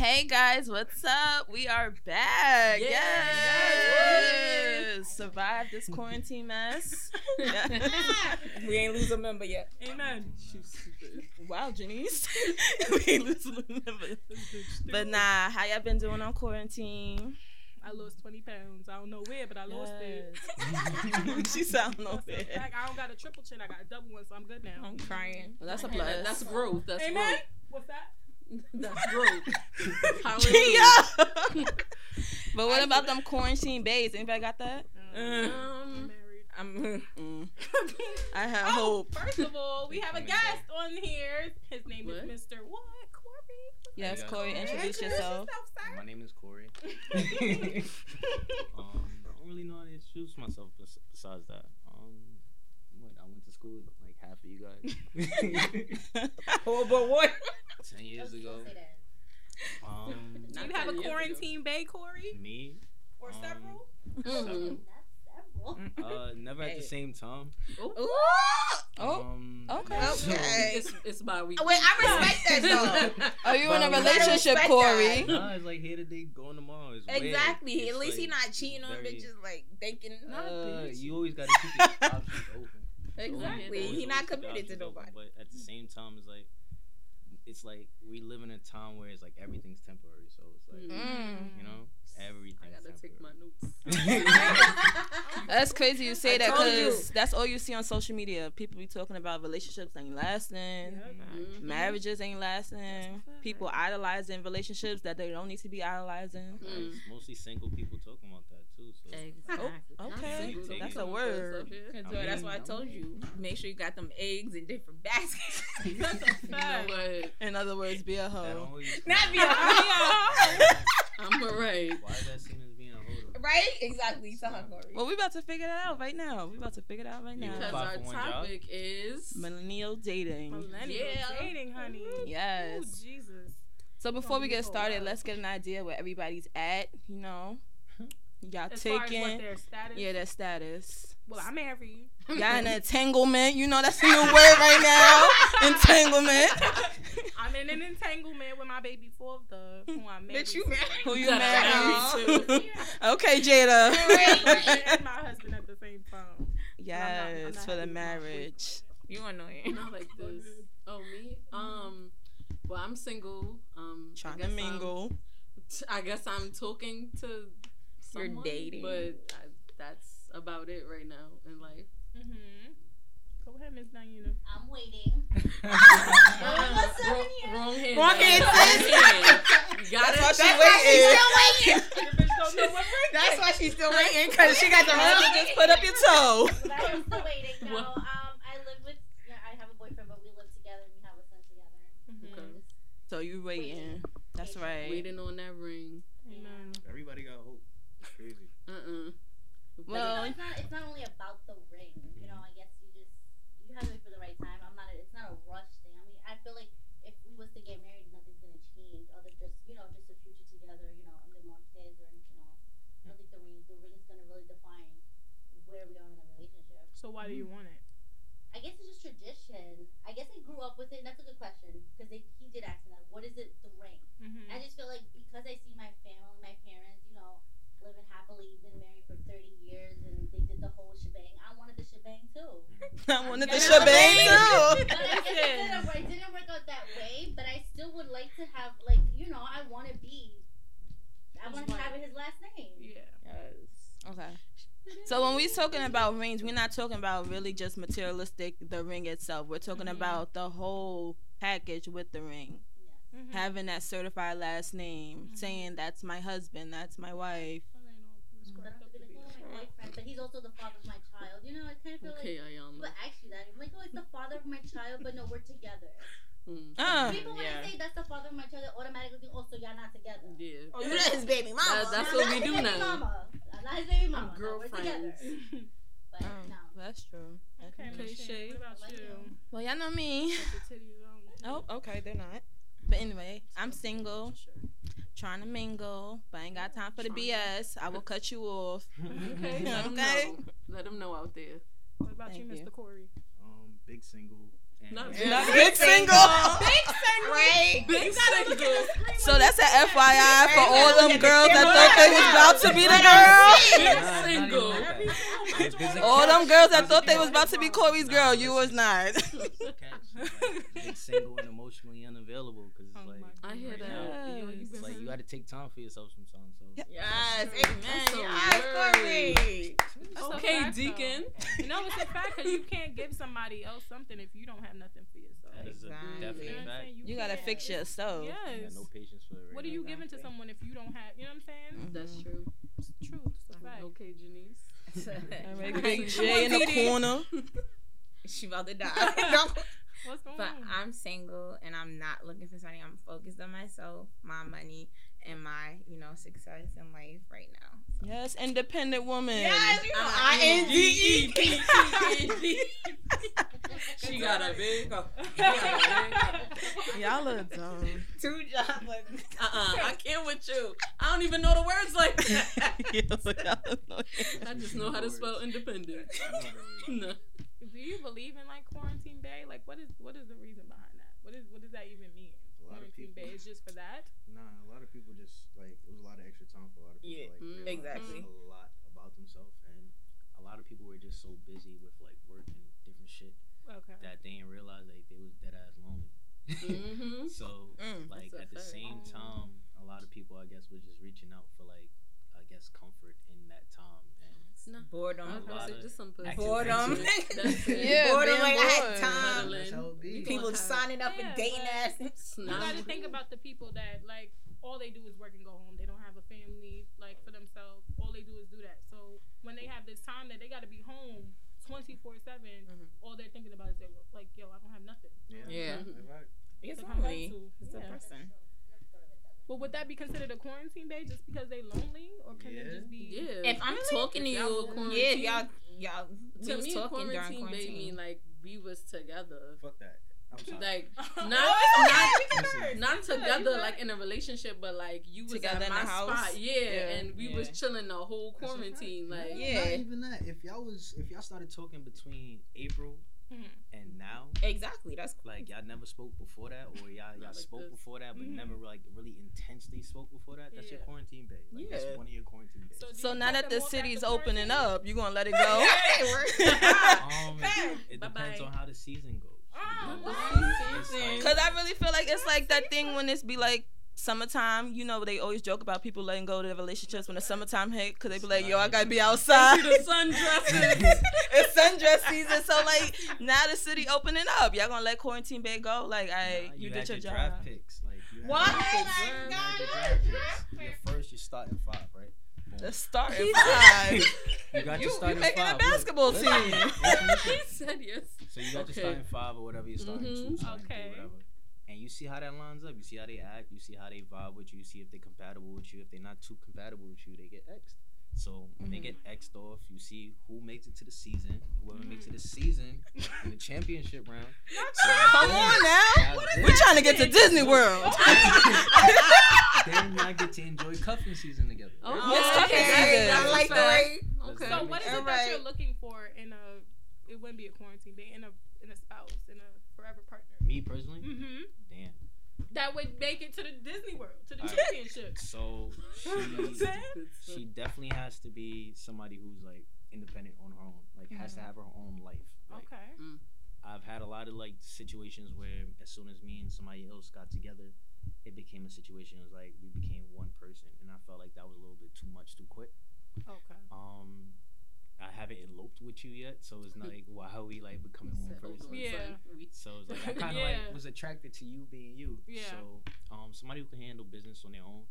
Hey guys, what's up? We are back. Yes. Survive this quarantine mess. We ain't lose a member yet. Amen. Wow, Janice. We ain't lose a member. But nah, how y'all been doing on quarantine? I lost 20 pounds. I don't know where, but I lost it. She sound no fair. I don't got a triple chin. I got a double one, so I'm good now. I'm crying. Well, that's a plus. That's growth. That's Amen. Growth. What's that? That's rude. Hallelujah. But what about them quarantine bays? Anybody got that? I'm married. I have hope. First of all, we have a guest on here. His name is Mr. What? Corey. Yes, Corey, introduce yourself. My name is Corey. I don't really know how to introduce myself besides that. I went to school like half of you guys. Oh, but what? 10 years ago. Do you have a quarantine bay, Corey? Me? Or several? Never at the same time. Okay. It's about week. Wait, I respect that though. Are you in a relationship, Corey? Nah, it's like here today, going tomorrow. It's exactly. Weird. It's at least like, he's not cheating on bitches, like thinking. You always gotta keep your options open. Exactly. He's not committed to nobody. But at the same time, it's like we live in a time where it's like everything's temporary. So it's like you know, everything's temporary. I gotta take my notes. That's crazy you say that because that's all you see on social media. People be talking about relationships ain't lasting, marriages ain't lasting. People idolizing relationships that they don't need to be idolizing. It's mostly single people talking about that too. So. Exactly. Oh, okay, so that's a word. That's why I told you make sure you got them eggs in different baskets. That's a fact. In other words, be a hoe. Not be a hoe. I'm alright. Why is that seen as being a hoe? Right? Exactly. Well, we about to figure that out right now. Because our topic is millennial dating. Millennial dating, honey. Yes. Oh, Jesus. So before we get started, let's get an idea where everybody's at. You know, y'all as taking. Far as what their status. Yeah, their status. Well, I'm married. Y'all in entanglement. You know, that's the new word right now. Entanglement. I'm in an entanglement with my baby father, who I'm married to. Who you married to. Okay, Jada. And my husband at the same time. Yes, I'm not for the marriage. You annoying. I'm not like this. Oh, me? Well, I'm single. Trying to mingle. I guess I'm talking to someone. You're dating. But that's about it right now in life. Go ahead, Miss Diana. I'm waiting. Wrong hand. That's why she's still waiting. That's why she's still waiting because she got the wrong. Just put up your toe. I'm still waiting. No, I have a boyfriend, but we live together and we have a son together. Okay. So you waiting? That's right. Waiting on that ring. Amen. Everybody got hope. It's crazy. Well, you know, it's not only about the ring, you know. I guess you have to wait for the right time. It's not a rush thing. I mean, I feel like if we was to get married, nothing's gonna change. Other just, you know, just the future together, you know, and then more kids or anything else. I don't think the ring is gonna really define where we are in a relationship. So why do you want it? I guess it's just tradition. I guess I grew up with it. And that's a good question because he did ask me that. What is it? The ring. I just feel like because I see my family, my parents, you know, living happily, been married for 30 years, and they did the whole shebang. I wanted the shebang too. But it didn't work out that way. But I still would like to have, like, you know, I want to have his last name. Yeah. Yes. Okay. So when we're talking about rings, we're not talking about really just materialistic the ring itself. We're talking about the whole package with the ring. Having that certified last name, saying that's my husband, that's my wife. But he's also the father of my child. You know, I kind of feel I'm like, oh, it's the father of my child, but no, we're together. People when they say that's the father of my child, they automatically think, oh, so y'all not together. Yeah. Oh, you're not his baby mama. That's what we do now. I'm not his baby mama. No, we're together. But no. That's true. Okay, what about you? Well, y'all know me. Oh, okay, they're not. But anyway, I'm single, trying to mingle, but I ain't got time for the BS. I will cut you off. Okay. Let them know out there. What about you, Mr. Corey? Big single, Big single. Big single. Right? Big single. So that's an FYI for all them girls that thought they was about to be the girl. Big single. All them girls that thought they was about to be Corey's girl, you was not. Big single and emotionally unavailable. Cause it's like, I hear that. It's like you got to take time for yourself sometimes. So. Yes, amen. Corey. Okay, Deacon. You know it's a fact because you can't give somebody else something if you don't have nothing for yourself. Exactly. You know what I'm saying? You gotta fix yourself. Yes. You got no patience for it. Right, what are you giving to someone if you don't have? You know what I'm saying? Mm-hmm. That's true. It's true. Right. Okay, Janice. All right, Big J in the corner. She about to die. What's going on? I'm single and I'm not looking for something. I'm focused on myself, my money, and my, you know, success in life right now. So. Yes, independent woman. Yes, you know, INDEPENDENT. She got a big up. Y'all are dumb. Two jobs. I can't with you. I don't even know the words like that. I just know how to spell independent. No. Do you believe in like quarantine bay? Like, what is the reason behind that? What does that even mean? Quarantine bay is just for that? Nah, a lot of people just like it was a lot of extra time for a lot of people. Yeah, like, exactly. A lot about themselves, and a lot of people were just so busy with like work and different shit that they didn't realize like they was dead ass lonely. Mm-hmm. So like at the same time, a lot of people I guess were just reaching out for like I guess comfort in that time. Boredom. Boredom. Yeah, boredom. Like I had time. People signing up and dating ass. You gotta think about the people that like all they do is work and go home. They don't have a family like for themselves. All they do is do that. So when they have this time that they gotta be home 24/7, all they're thinking about is they like, yo, I don't have nothing. Yeah. It's lonely. It's depressing. But would that be considered a quarantine day just because they lonely, or can it just be? Yeah. If I'm talking to you, quarantine, y'all. To me, quarantine day mean like we was together. Fuck that. I'm sorry. Like not together like in a relationship, but like you was together at my spot, and we was chilling the whole quarantine. Like not even that. If y'all started talking between April. And now, exactly. That's cool. Like y'all never spoke before that, or y'all like spoke before that, but never like really intensely spoke before that. That's your quarantine day. Like, that's one of your quarantine days. So now that the city's opening up, you gonna let it go? It depends on how the season goes. Because I really feel like it's like that thing when it's be like. Summertime, you know, they always joke about people letting go of their relationships when the summertime hit because they be like, yo, I gotta be outside. It's sundress season. So, like, now the city opening up. Y'all gonna let quarantine bay go? Like, you did your job. Draft picks. Like, you had you're starting five, right? The starting five. You got your starting five. You're making a basketball team. He said yes. So, you got your starting five or whatever you're starting two. Starting three, whatever. And you see how that lines up. You see how they act. You see how they vibe with you. You see if they're compatible with you. If they're not too compatible with you, they get X'd. So when they get X'd off, you see who makes it to the season. Whoever makes it to the season in the championship round. Come on now. We're trying to get to Disney World. Then y'all get to enjoy cuffing season together. Right? Oh, okay. I like that. Okay. So what is it that you're looking for in a, it wouldn't be a quarantine day, in a spouse, in a forever partner? Me personally? Mm-hmm. Damn. That would make it to the Disney World, to the championship. So she definitely has to be somebody who's like independent on her own, like has to have her own life. Like, I've had a lot of like situations where as soon as me and somebody else got together, it became a situation. It was like we became one person, and I felt like that was a little bit too much, too quick. Okay. I haven't eloped with you yet, so it's not like why are we like becoming one person? Yeah. So it's like I kind of like was attracted to you being you. Yeah. So somebody who can handle business on their own.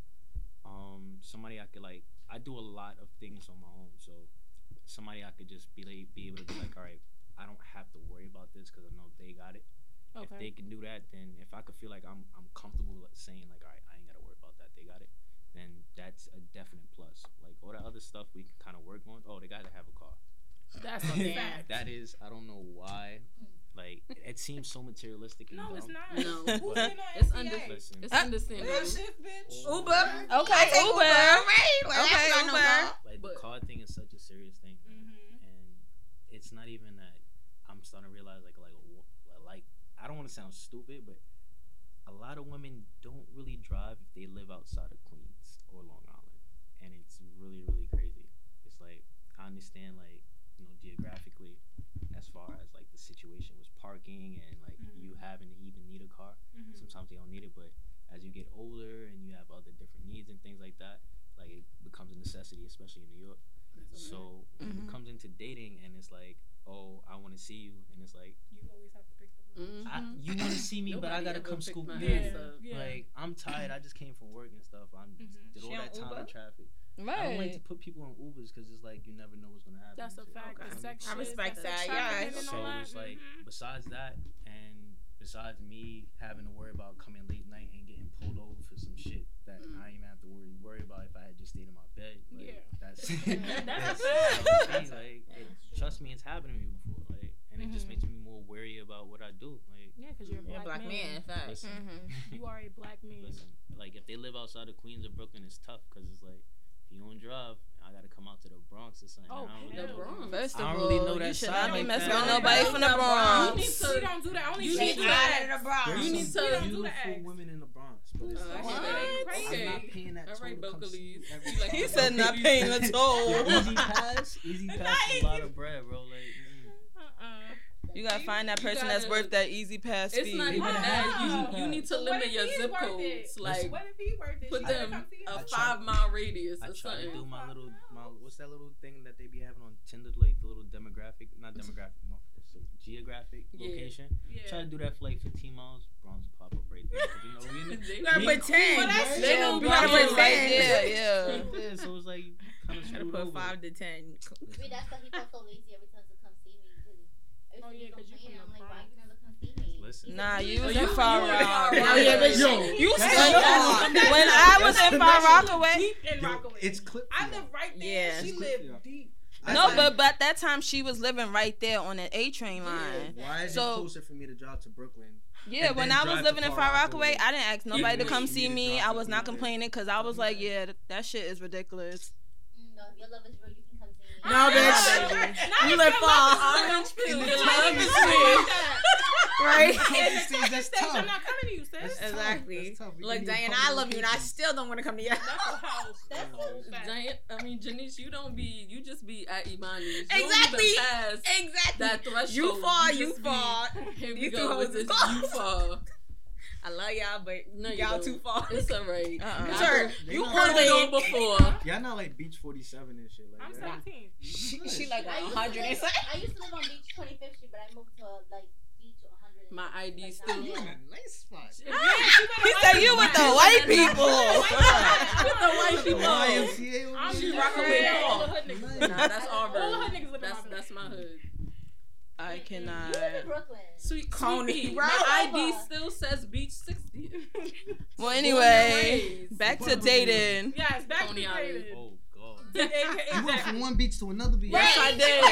Somebody I could like I do a lot of things on my own. So somebody I could just be like be able to be like, all right, I don't have to worry about this because I know they got it. Okay. If they can do that, then if I could feel like I'm comfortable saying like, all right, I ain't gotta worry about that. They got it. Then that's a definite plus. Like all the other stuff we can kind of work on. Oh, they gotta have a car. That's a fact. That is, I don't know why. Like it seems so materialistic. No, it's not. No, it's understandable. Uber. Okay, Uber. Right? Like, okay, Uber. Like the car thing is such a serious thing, and it's not even that. I'm starting to realize like I don't want to sound stupid, but a lot of women don't really drive if they live outside of Queens or Long Island, and it's really, really crazy. It's like, I understand, like, you know, geographically, as far as like the situation was parking and like you having to even need a car. Sometimes they don't need it, but as you get older and you have other different needs and things like that, like it becomes a necessity, especially in New York. So when it comes into dating and it's like, oh, I want to see you, and it's like, you always have to pick them up. You want to see me, but I gotta come scoop you. Like, I'm tired. I just came from work and stuff. I did all that time in traffic. Right. I don't like to put people in Ubers because it's like you never know what's gonna happen. That's a fact. I respect that. Yeah. So it's like, besides that, and besides me having to worry about coming late night and getting pulled over for some shit that I didn't even have to worry about if I had just stayed in my bed. Like, that's like, trust me, it's happened to me before. Like, and it just makes me more wary about what I do. Like, yeah, because you're a black man. In fact, listen, you are a black man. Listen, like, if they live outside of Queens or Brooklyn, it's tough because it's like, you don't drive, I gotta come out to the Bronx or something. Oh, really the Bronx. First of all, I don't really know that side. I don't mess with nobody from the Bronx. You don't do that. You need to out of the Bronx. You need to beautiful women in the Bronx. But I'm not paying that toll. Like, he said not paying the toll. Easy pass is a lot of bread, bro. Like, you gotta find that person that's worth that Easy Pass fee. It's not even that. You need to limit your zip codes. Like, what if he worth it? Put them a 5 mile radius or something. I try to do my little, what's that little thing that they be having on Tinder? Like the little geographic location. Yeah. Try to do that for like 15 miles. Bronx pop up right there. You know, you gotta pretend. They don't gotta pretend. Yeah. So it's like kind of screwed over. 5 to 10. Wait, that's why he felt so lazy every time. Oh yeah, cause you from the Bronx. Listen. Nah, you was in Far Rockaway. Oh yeah, but you still when I was in Far Rockaway. Deep in Rockaway. It's clipped. I live right there. Yeah. She lived deep. No, but that time she was living right there on an A train line. Why is it closer for me to drive to Brooklyn? Yeah, when I was living in Far Rockaway, I didn't ask nobody to come see me. I was not complaining because I was like, yeah, that shit is ridiculous. No, your love is real. No, bitch. You live far. Right? I'm not coming to you, sis. Exactly. Look, Diana, I love you, and I still don't want to come to your house. That's Janice, you just be at Imani's. Exactly. That threshold. You fall. Here we go with this. You fall. I love y'all, but y'all too far. It's alright. Sure, you heard it on before. Y'all not like Beach 47th and shit like that. I'm 17. She like 100. I used to live on Beach 25th Street, but I moved to like Beach 100. My ID like, still. You in a nice spot. He said you with the white people. With the white people. I'm just rocking with y'all. Nah, that's all right. That's my hood. I cannot. Sweet Coney. My ID still says Beach 60. Well, anyway, back to dating. Yes, back to dating. Oh, God. You went from one beach to another beach. Yes, I did.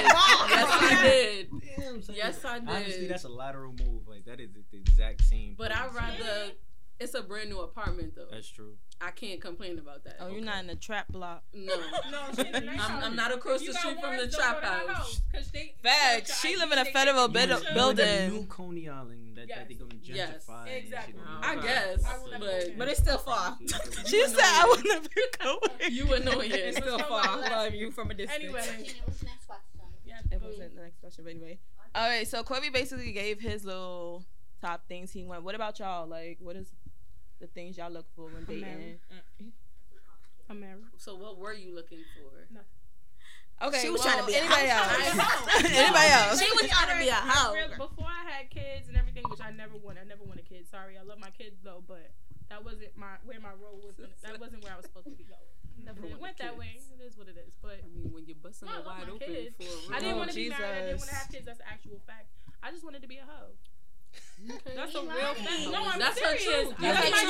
Yes, I did. Honestly, that's a lateral move. Like, that is the exact same. But I'd rather... It's a brand new apartment, though. That's true. I can't complain about that. Oh, you're not in the trap block. No. I'm not across the street from the trap house. Facts. She live in a federal building. In the new Coney Island that they going to gentrify. Yes. Exactly. I guess. But it's still far. She said I would never go with you. You annoying. It's still far. I love you from a distance. Anyway. It wasn't the next question, but anyway. All right, so Corey basically gave his little top things he went. What about y'all? Like, what is... the things y'all look for when dating. I'm married. So what were you looking for? No. Okay, she was trying to be anybody else. Anybody else? She was trying to be a house. Before I had kids and everything, which I never wanted a kid. Sorry, I love my kids though, but that wasn't where my role was. That wasn't where I was supposed to be going. It went that way. It is what it is. But I mean, when you're busting it wide open for a real, I didn't want to be married. I didn't want to have kids. That's the actual fact. I just wanted to be a hoe. That's a real thing. No, I'm serious. That's my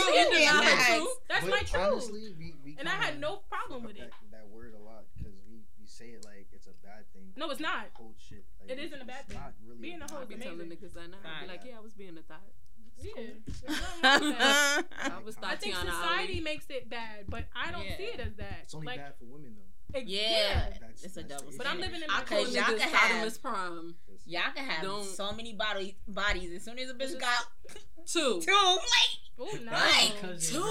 truth. Honestly, and I had no problem with it. That word a lot because we say it like it's a bad thing. No, it's not. Shit. Like, it isn't a bad thing. Really being a hoe is amazing. Telling niggas that now. Like, yeah, I was being a thot. Yeah. I think society makes it bad, but I don't see it as that. It's only bad for women, though. Yeah. It's a double standard. But I'm living in my culture. Y'all can have prom. Y'all can have so many bodies. As soon as a bitch got two. Like, two. It's like,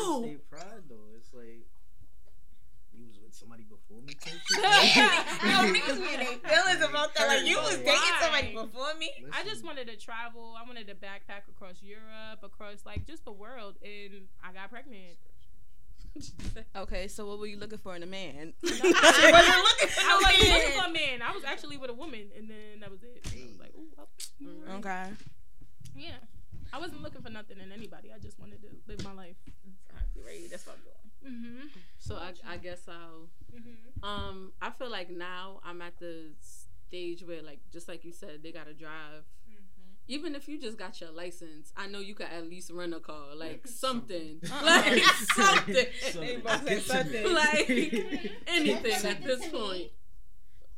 you was with somebody before me. No, niggas with their feelings about that. Like, you was dating somebody before me. Listen. I just wanted to travel. I wanted to backpack across Europe, across like just the world, and I got pregnant. Okay, so what were you looking for in a man? No, I wasn't looking for a man. I was actually with a woman, and then that was it. And I was like, ooh, right. Okay. Yeah, I wasn't looking for nothing in anybody. I just wanted to live my life. Right, that's what I'm doing. Mm-hmm. So I guess I'll I feel like now I'm at the stage where, like, just like you said, they gotta drive. Even if you just got your license, I know you could at least rent a car, like something. Like something. Like anything at this point.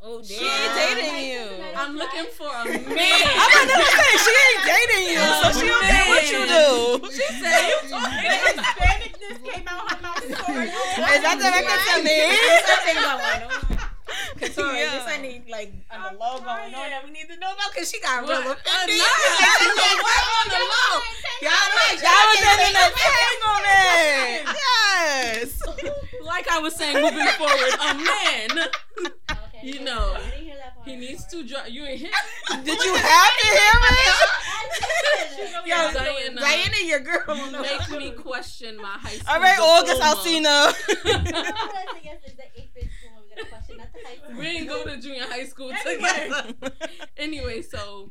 Oh, she ain't dating you. I'm looking for a man. I'm about to say she ain't dating you, so she don't care what you do. She said you talking Spanish. This came out her mouth. Is that the record for me? Sorry, yeah. This I need like on the logo and all that we need to know about because she got real offended. Y'all was in the entanglement. Yes. Like I was saying, moving forward, a man. Okay, you know, he needs to drive. You ain't him. Did you have to hear it? Yo, Diana, your girl. Make me question my high school. All right, August, I'll see now. We didn't go to junior high school together. Anyway, so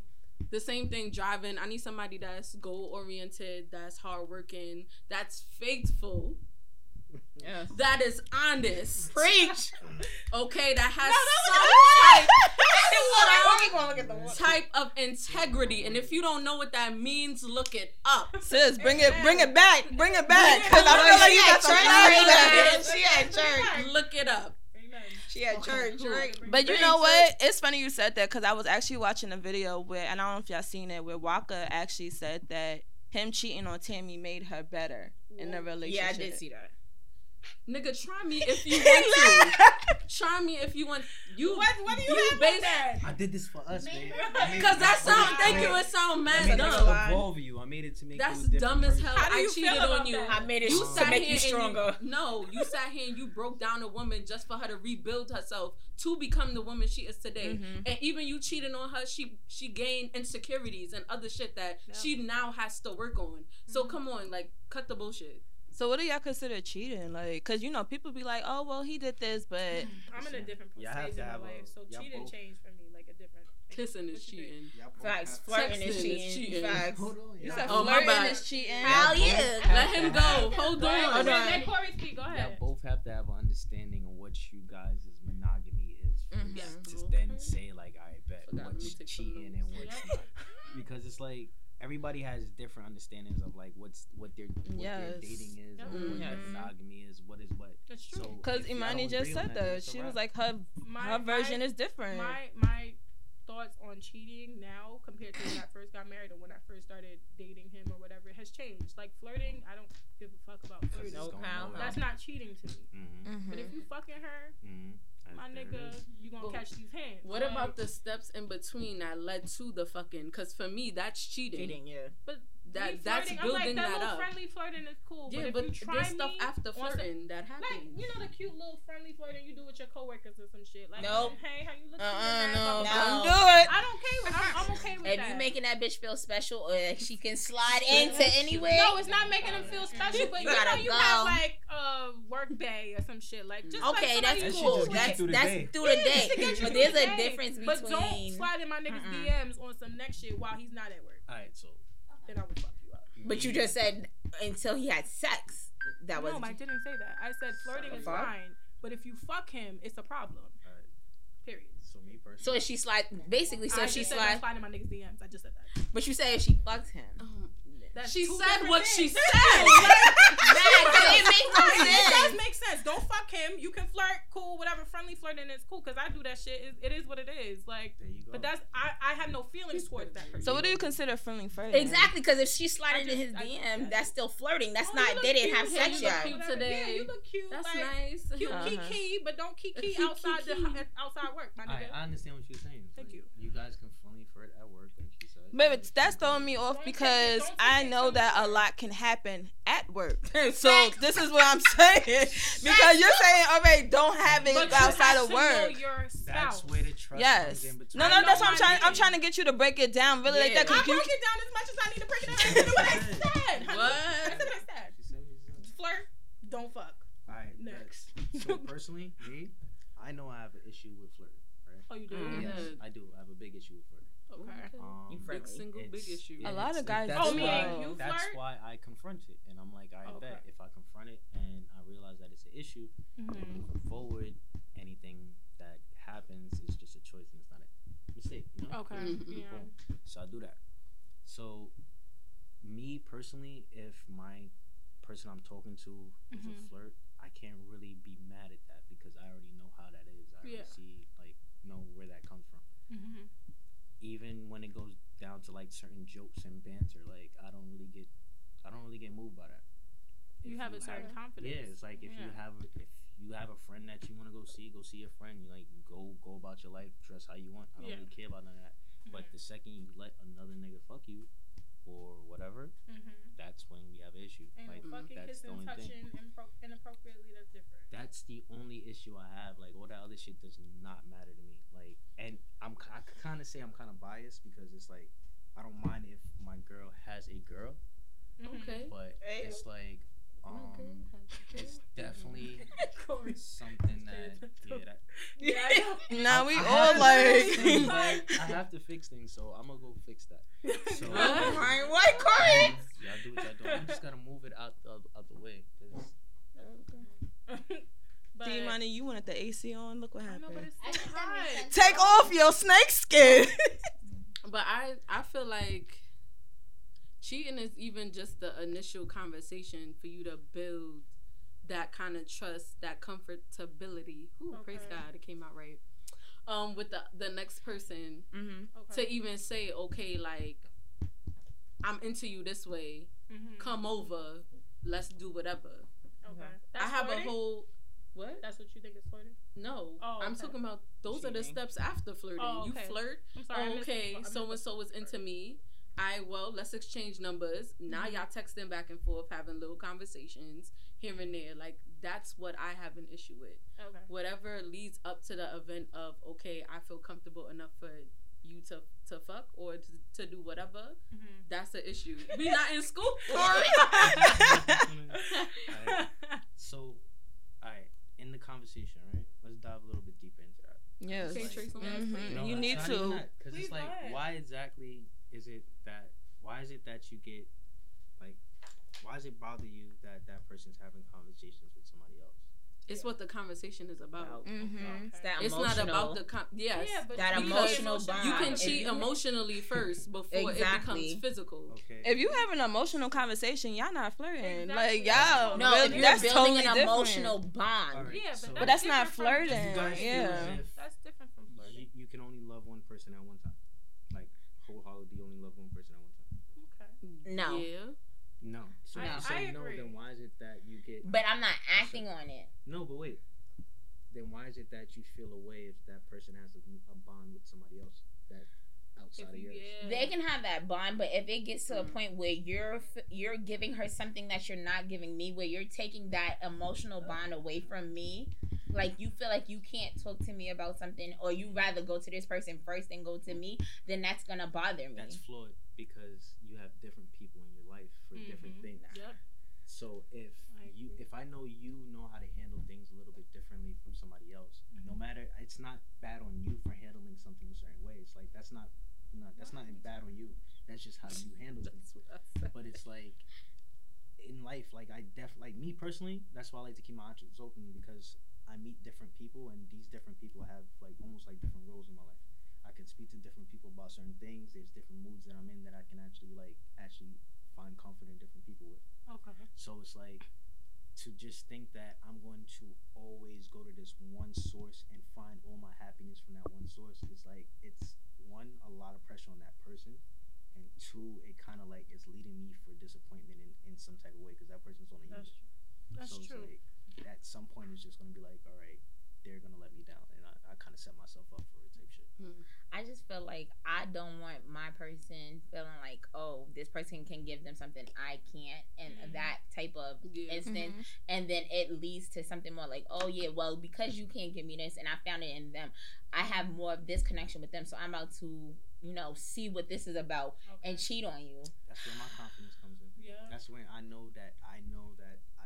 the same thing, driving. I need somebody that's goal-oriented, that's hardworking, that's faithful, that is honest. Preach. Okay, that has some type of integrity. And if you don't know what that means, look it up. Sis, bring it back. Because I feel like you got some She at church. Look it up. Yeah, church, right? But you know what? It's funny you said that because I was actually watching a video where, and I don't know if y'all seen it, where Waka actually said that him cheating on Tammy made her better in the relationship. Yeah, I did see that. Nigga, try me if you want to. Try me if you want. What do you have with that? I did this for us, baby. Because that sound, thank you, it sound mad dumb. I made it to evolve you. I made it to make That's you a different dumb as hell. How do you I cheated feel on you. That? I made it to make you stronger. You sat here and you broke down a woman just for her to rebuild herself to become the woman she is today. Mm-hmm. And even you cheating on her, she gained insecurities and other shit that she now has to work on. Mm-hmm. So come on, like, cut the bullshit. So what do y'all consider cheating? Like, cause you know people be like, oh well, he did this, but I'm in a different place in my life, so cheating changed for me, like a different. Kissing is cheating. Facts. Flirting is cheating. Facts. You said flirting is cheating. Hell yeah. Let him go. Hold on. Let Corey speak. Go ahead. Y'all both have to have an understanding of what you guys' monogamy is. To then say like, I bet what's cheating and what's not, because it's like. Everybody has different understandings of like what their dating is, or what their monogamy is, what is what. That's true. Because so Imani just said that she was like her version is different. My thoughts on cheating now compared to when I first got married or when I first started dating him or whatever has changed. Like flirting, I don't give a fuck about flirting. That's not cheating to me. Mm-hmm. Mm-hmm. But if you fucking her. Mm-hmm. My nigga, you gonna catch these hands. What about the steps in between that led to the fucking? Cause for me, that's cheating. Cheating, yeah. But that's building I'm like, that little up. Friendly flirting is cool. Yeah, but if you try stuff after flirting that happens. Like, you know the cute little friendly flirting you do with your coworkers or some shit. Like, hey, how you looking? Don't do it. I don't care with. I'm okay with if that. If you making that bitch feel special, or like she can slide into anywhere. No, it's not making them feel special. But you have like a work day or some shit. Like, just okay, that's cool. That's through the day. But there's a difference between. But don't slide in my nigga's DMs on some next shit while he's not at work. All right, so. Then I would fuck you up. But you just said until he had sex. That was. No, I didn't say that. I said flirting is fine, but if you fuck him, it's a problem. All right. Period. So me personally. So if she slides, basically, so I she slides. I'm sliding my niggas DMs. I just said that. But you say if she fucks him. She said what she said. It does make sense. Don't fuck him. You can flirt, cool. cool, whatever. Friendly flirting is cool because I do that shit. It is what it is. Like, there you go. But that's I have no feelings towards that person. So what do you consider friendly flirting? Exactly, because if she slided in his DM, that's still flirting. That's not they didn't have sex yet. You look cute today. Yeah, you look cute. That's nice. Cute kiki, but don't kiki outside work, my nigga. I understand what you're saying. Thank you. You guys can friendly flirt at work, like she said. But that's throwing me off because I know that a lot can happen at work. So this is what I'm saying. Because you're saying, all right, don't have it outside of work. That's where the trust comes in between. No, that's what I'm trying. I'm trying to get you to break it down, really, like that. I break it down as much as I need to break it down. That's what I said. That's what I said. Flirt, don't fuck. All right, next. So personally, me, I know I have an issue with flirting. Right? Oh, you do? Yes, I do. I have a big issue with flirting. Okay. You big single big issue. A lot of guys. Oh, me and you flirt. That's why I confront it, and I'm like, I bet if I confront it and I realize that it's an issue, moving forward, anything that happens is just a choice and it's not a mistake. You know? Okay. Yeah. So I do that. So, me personally, if my person I'm talking to is a flirt, I can't really be mad at that because I already know how that is. I already see, like, know where that comes from. Even when it goes down to like certain jokes and banter, like I don't really get moved by that. You have a certain confidence. Yeah, it's like if you have a friend that you want to go see your friend. You like go about your life, dress how you want. I don't really care about none of that. But the second you let another nigga fuck you or whatever, that's when we have an issue. And like fucking that's the only touching thing. Inappropriately, that's different. That's the only issue I have. Like all that other shit does not matter to me. Like. And I kind of say I'm kind of biased because it's like I don't mind if my girl has a girl, but it's like it's definitely something that I have to fix things, so I'm gonna go fix that. So why, Corey? Yeah, I do what I do. I'm just gonna move it out the way. But D-Money, you wanted the AC on. Look what happened. I know, but it's hot. Take off your snake skin. But I feel like cheating is even just the initial conversation for you to build that kind of trust, that comfortability. Ooh, praise God, it came out right. With the next person to even say, okay, like I'm into you this way. Come over. Let's do whatever. Okay. That's I have 40? A whole. What? That's what you think is flirting? No. Oh, okay. I'm talking about those cheating. Are the steps after flirting. Oh, okay. You flirt. I'm sorry, okay, so-and-so is into me. Let's exchange numbers. Now y'all texting back and forth, having little conversations here and there. Like, that's what I have an issue with. Okay. Whatever leads up to the event of, okay, I feel comfortable enough for you to fuck or to do whatever, that's the issue. We not in school. All right. In the conversation, right? Let's dive a little bit deeper into that. Yes. Like, you need to. Because it's like, why is it that you get, like, why does it bother you that that person's having conversations with somebody else? It's what the conversation is about. It's that emotional. It's not about the that emotional bond. You can cheat emotionally first before it becomes physical. Okay. If you have an emotional conversation, y'all not flirting. Exactly. Like y'all, no, if that's building totally an emotional bond. Right, yeah, but that's not flirting. That's different from flirting. You can only love one person at one time. Like wholeheartedly, only love one person at one time. Okay. No. Yeah. No. So you say no, then why is it that you get... But I'm not acting on it. No, but wait. Then why is it that you feel a way if that person has a bond with somebody else that outside of yours? Yeah. They can have that bond, but if it gets to a point where you're giving her something that you're not giving me, where you're taking that emotional bond away from me, like you feel like you can't talk to me about something or you rather go to this person first than go to me, then that's going to bother me. That's flawed because you have different people in your life for different things. Yep. So if I know you know how to handle things a little bit differently from somebody else, no matter, it's not bad on you for handling something a certain way. It's like that's not bad on you. That's just how you handle things. But it's like in life, like me personally, that's why I like to keep my options open because I meet different people and these different people have like almost like different roles in my life. I can speak to different people about certain things. There's different moods that I'm in that I can actually find comfort in different people with. Okay. So it's like to just think that I'm going to always go to this one source and find all my happiness from that one source is like, it's one, a lot of pressure on that person, and two, it kind of like it's leading me for disappointment in some type of way because that person's on a unit. That's true. It's like, at some point, it's just going to be like, all right, they're going to let me down, and I kind of set myself up for it type shit. I just feel like I don't want my person feeling like, oh, this person can give them something I can't, and that type of instance, and then it leads to something more like, oh, yeah, well, because you can't give me this, and I found it in them, I have more of this connection with them, so I'm about to, you know, see what this is about and cheat on you. That's where my confidence comes in. Yeah. That's when I know that I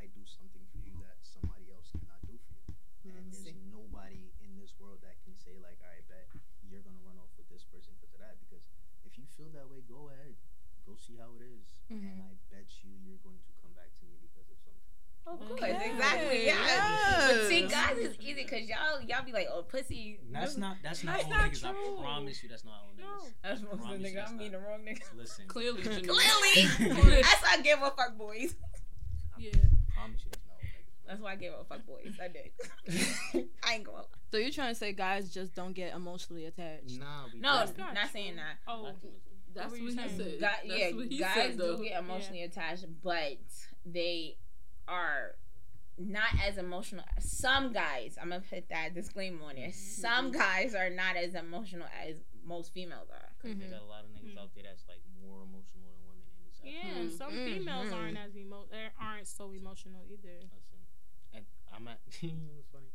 do something for you that somebody else cannot do for you. And there's nobody in this world that can say like, all right, bet you're going to run off with this person because of that. Because if you feel that way, go ahead. Go see how it is. And I bet you're going to come back to me because of something. Of course, exactly. But see, guys, it's easy because y'all be like, oh, pussy. That's not all niggas. I promise you, that's not all niggas. That's most of the niggas. I mean, the wrong niggas. Listen. Clearly. That's why I give a fuck boys. Yeah. I promise you, that's not all niggas. That's why I gave up fuck boys. I did. I ain't going. So you're trying to say guys just don't get emotionally attached? No, not saying that. Oh, that's what you said. Guys do get emotionally attached, but they are not as emotional. Some guys, I'm gonna put that disclaimer on there. Some guys are not as emotional as most females are. Because they got a lot of niggas out there that's like more emotional than women. Some females aren't as aren't so emotional either. Listen. I'm at. It's funny.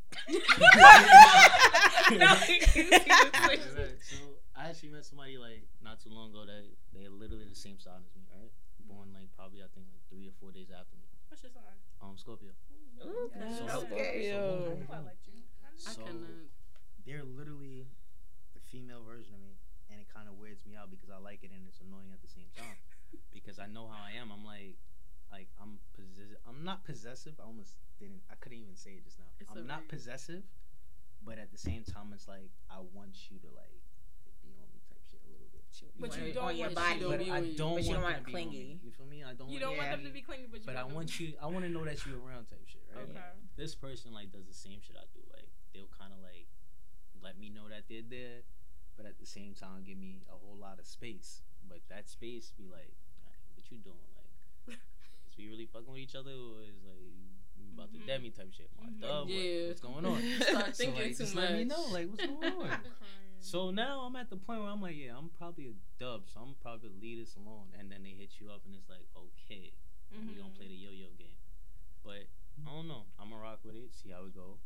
So I actually met somebody like not too long ago that they're literally the same sign as me. Right, born like probably I think like 3 or 4 days after me. What's your sign? Scorpio. Ooh, okay. Scorpio. I liked you. So they're literally the female version of me, and it kind of weirds me out because I like it and it's annoying at the same time because I know how I am. I'm like. Like I'm possessive. I'm not possessive. I couldn't even say it just now. I'm not possessive, but at the same time, it's like I want you to like be on me type shit a little bit. But you don't want your body. But you don't want to be clingy. You feel me? I don't want them to be clingy. But I want you. I want to know that you're around type shit, right? Okay. Yeah. This person like does the same shit I do. Like they'll kind of like let me know that they're there, but at the same time give me a whole lot of space. But that space be like, all right, what you doing? Like. We really fucking with each other, or is like you about to demi type shit? My dub, what's going on? Start thinking so, like, just let me know, like what's going on. So now I'm at the point where I'm like, yeah, I'm probably a dub, so I'm probably leave this alone. And then they hit you up, and it's like, okay, we gonna play the yo-yo game. But I don't know. I'm gonna rock with it, see how it go,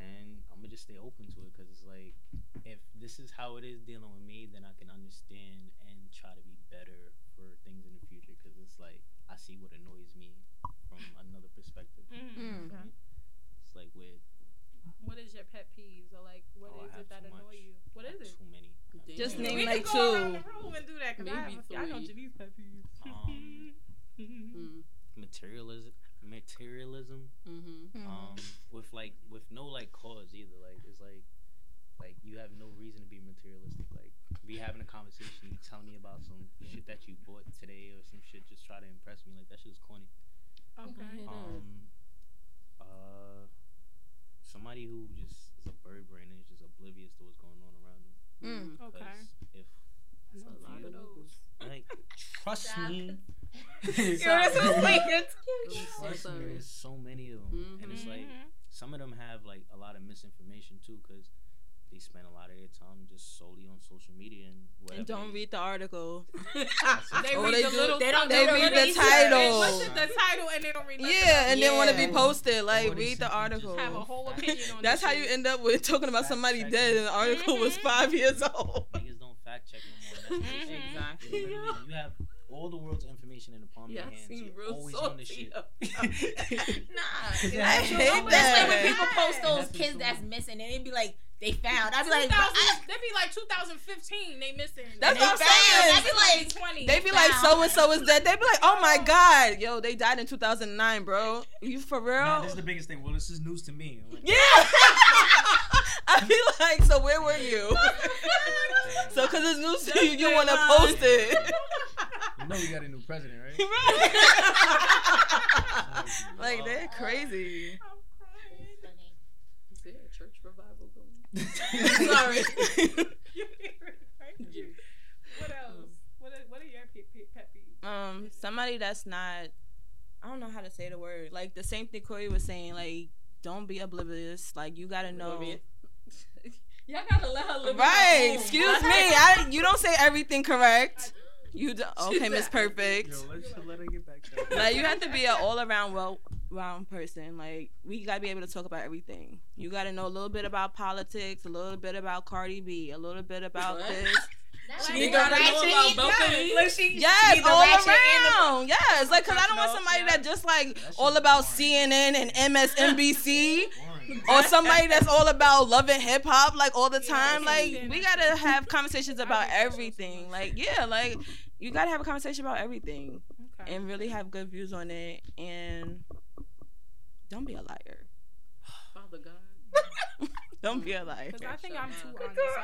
and I'm gonna just stay open to it because it's like, if this is how it is dealing with me, then I can understand and try to be better for things in the future. Because it's like. I see what annoys me from another perspective. Okay. It's like weird. What is your pet peeves, or like what is it that annoys you? What is it? Too many. Just name like two. We can go around the room and do that because I know Janice's pet peeves. Materialism. With no like cause either. Like it's like you have no reason to be materialistic. Like we having a conversation, you telling me about some shit that you bought today or some shit just try to impress me. Like that shit's corny. Okay. Somebody who just is a bird brain and is just oblivious to what's going on around them. If that's a lot of those. Like trust me. There's so many of them, and it's like some of them have like a lot of misinformation too, because they spend a lot of their time just solely on social media and whatever. And don't read the article. They read the title. They look at the title and they don't read. And they want to be posted. Like read the article. Have a whole opinion on. That's how you end up with talking about somebody dead and the article was 5 years old. Niggas don't fact check no more. Exactly. You have all the world's information in the palm of your hands. You're always on this shit. I hate that. That's like when people post those kids that's missing and they be like, they found. I'd be like, they'd be like 2015. They missing. That's what I'm saying. That'd be like 20. They'd be like, so and so is dead. They'd be like, oh my god, yo, they died in 2009, bro. You for real? Nah, this is the biggest thing. Well, this is news to me. Like, yeah. I'd be like, so where were you? So because it's news to you, you want to post it. You know we got a new president, right? Right. Like, they're crazy. I'm crying. Is there a church revival going on? Sorry. What else? What are your pet peeves? Somebody that's not, I don't know how to say the word. Like, the same thing Corey was saying, like, don't be oblivious. Like, you gotta know. Y'all gotta let her live. Right. Excuse me. You don't say everything correct. You don't. Okay, Miss Perfect. Yo, let her get back there. Like, you have to be an all-around, well-round person. Like, we gotta be able to talk about everything. You gotta know a little bit about politics, a little bit about Cardi B, a little bit about this. She gotta know about both of these. Yes, all around. Yes, like, cause I don't want somebody that just like all about CNN and MSNBC. Or somebody that's all about love and hip hop, like, all the time. Like, we gotta have conversations about everything. Like, yeah, like, you gotta have a conversation about everything, okay, and really have good views on it. And don't be a liar. Father God, don't be a liar. Because I think I'm too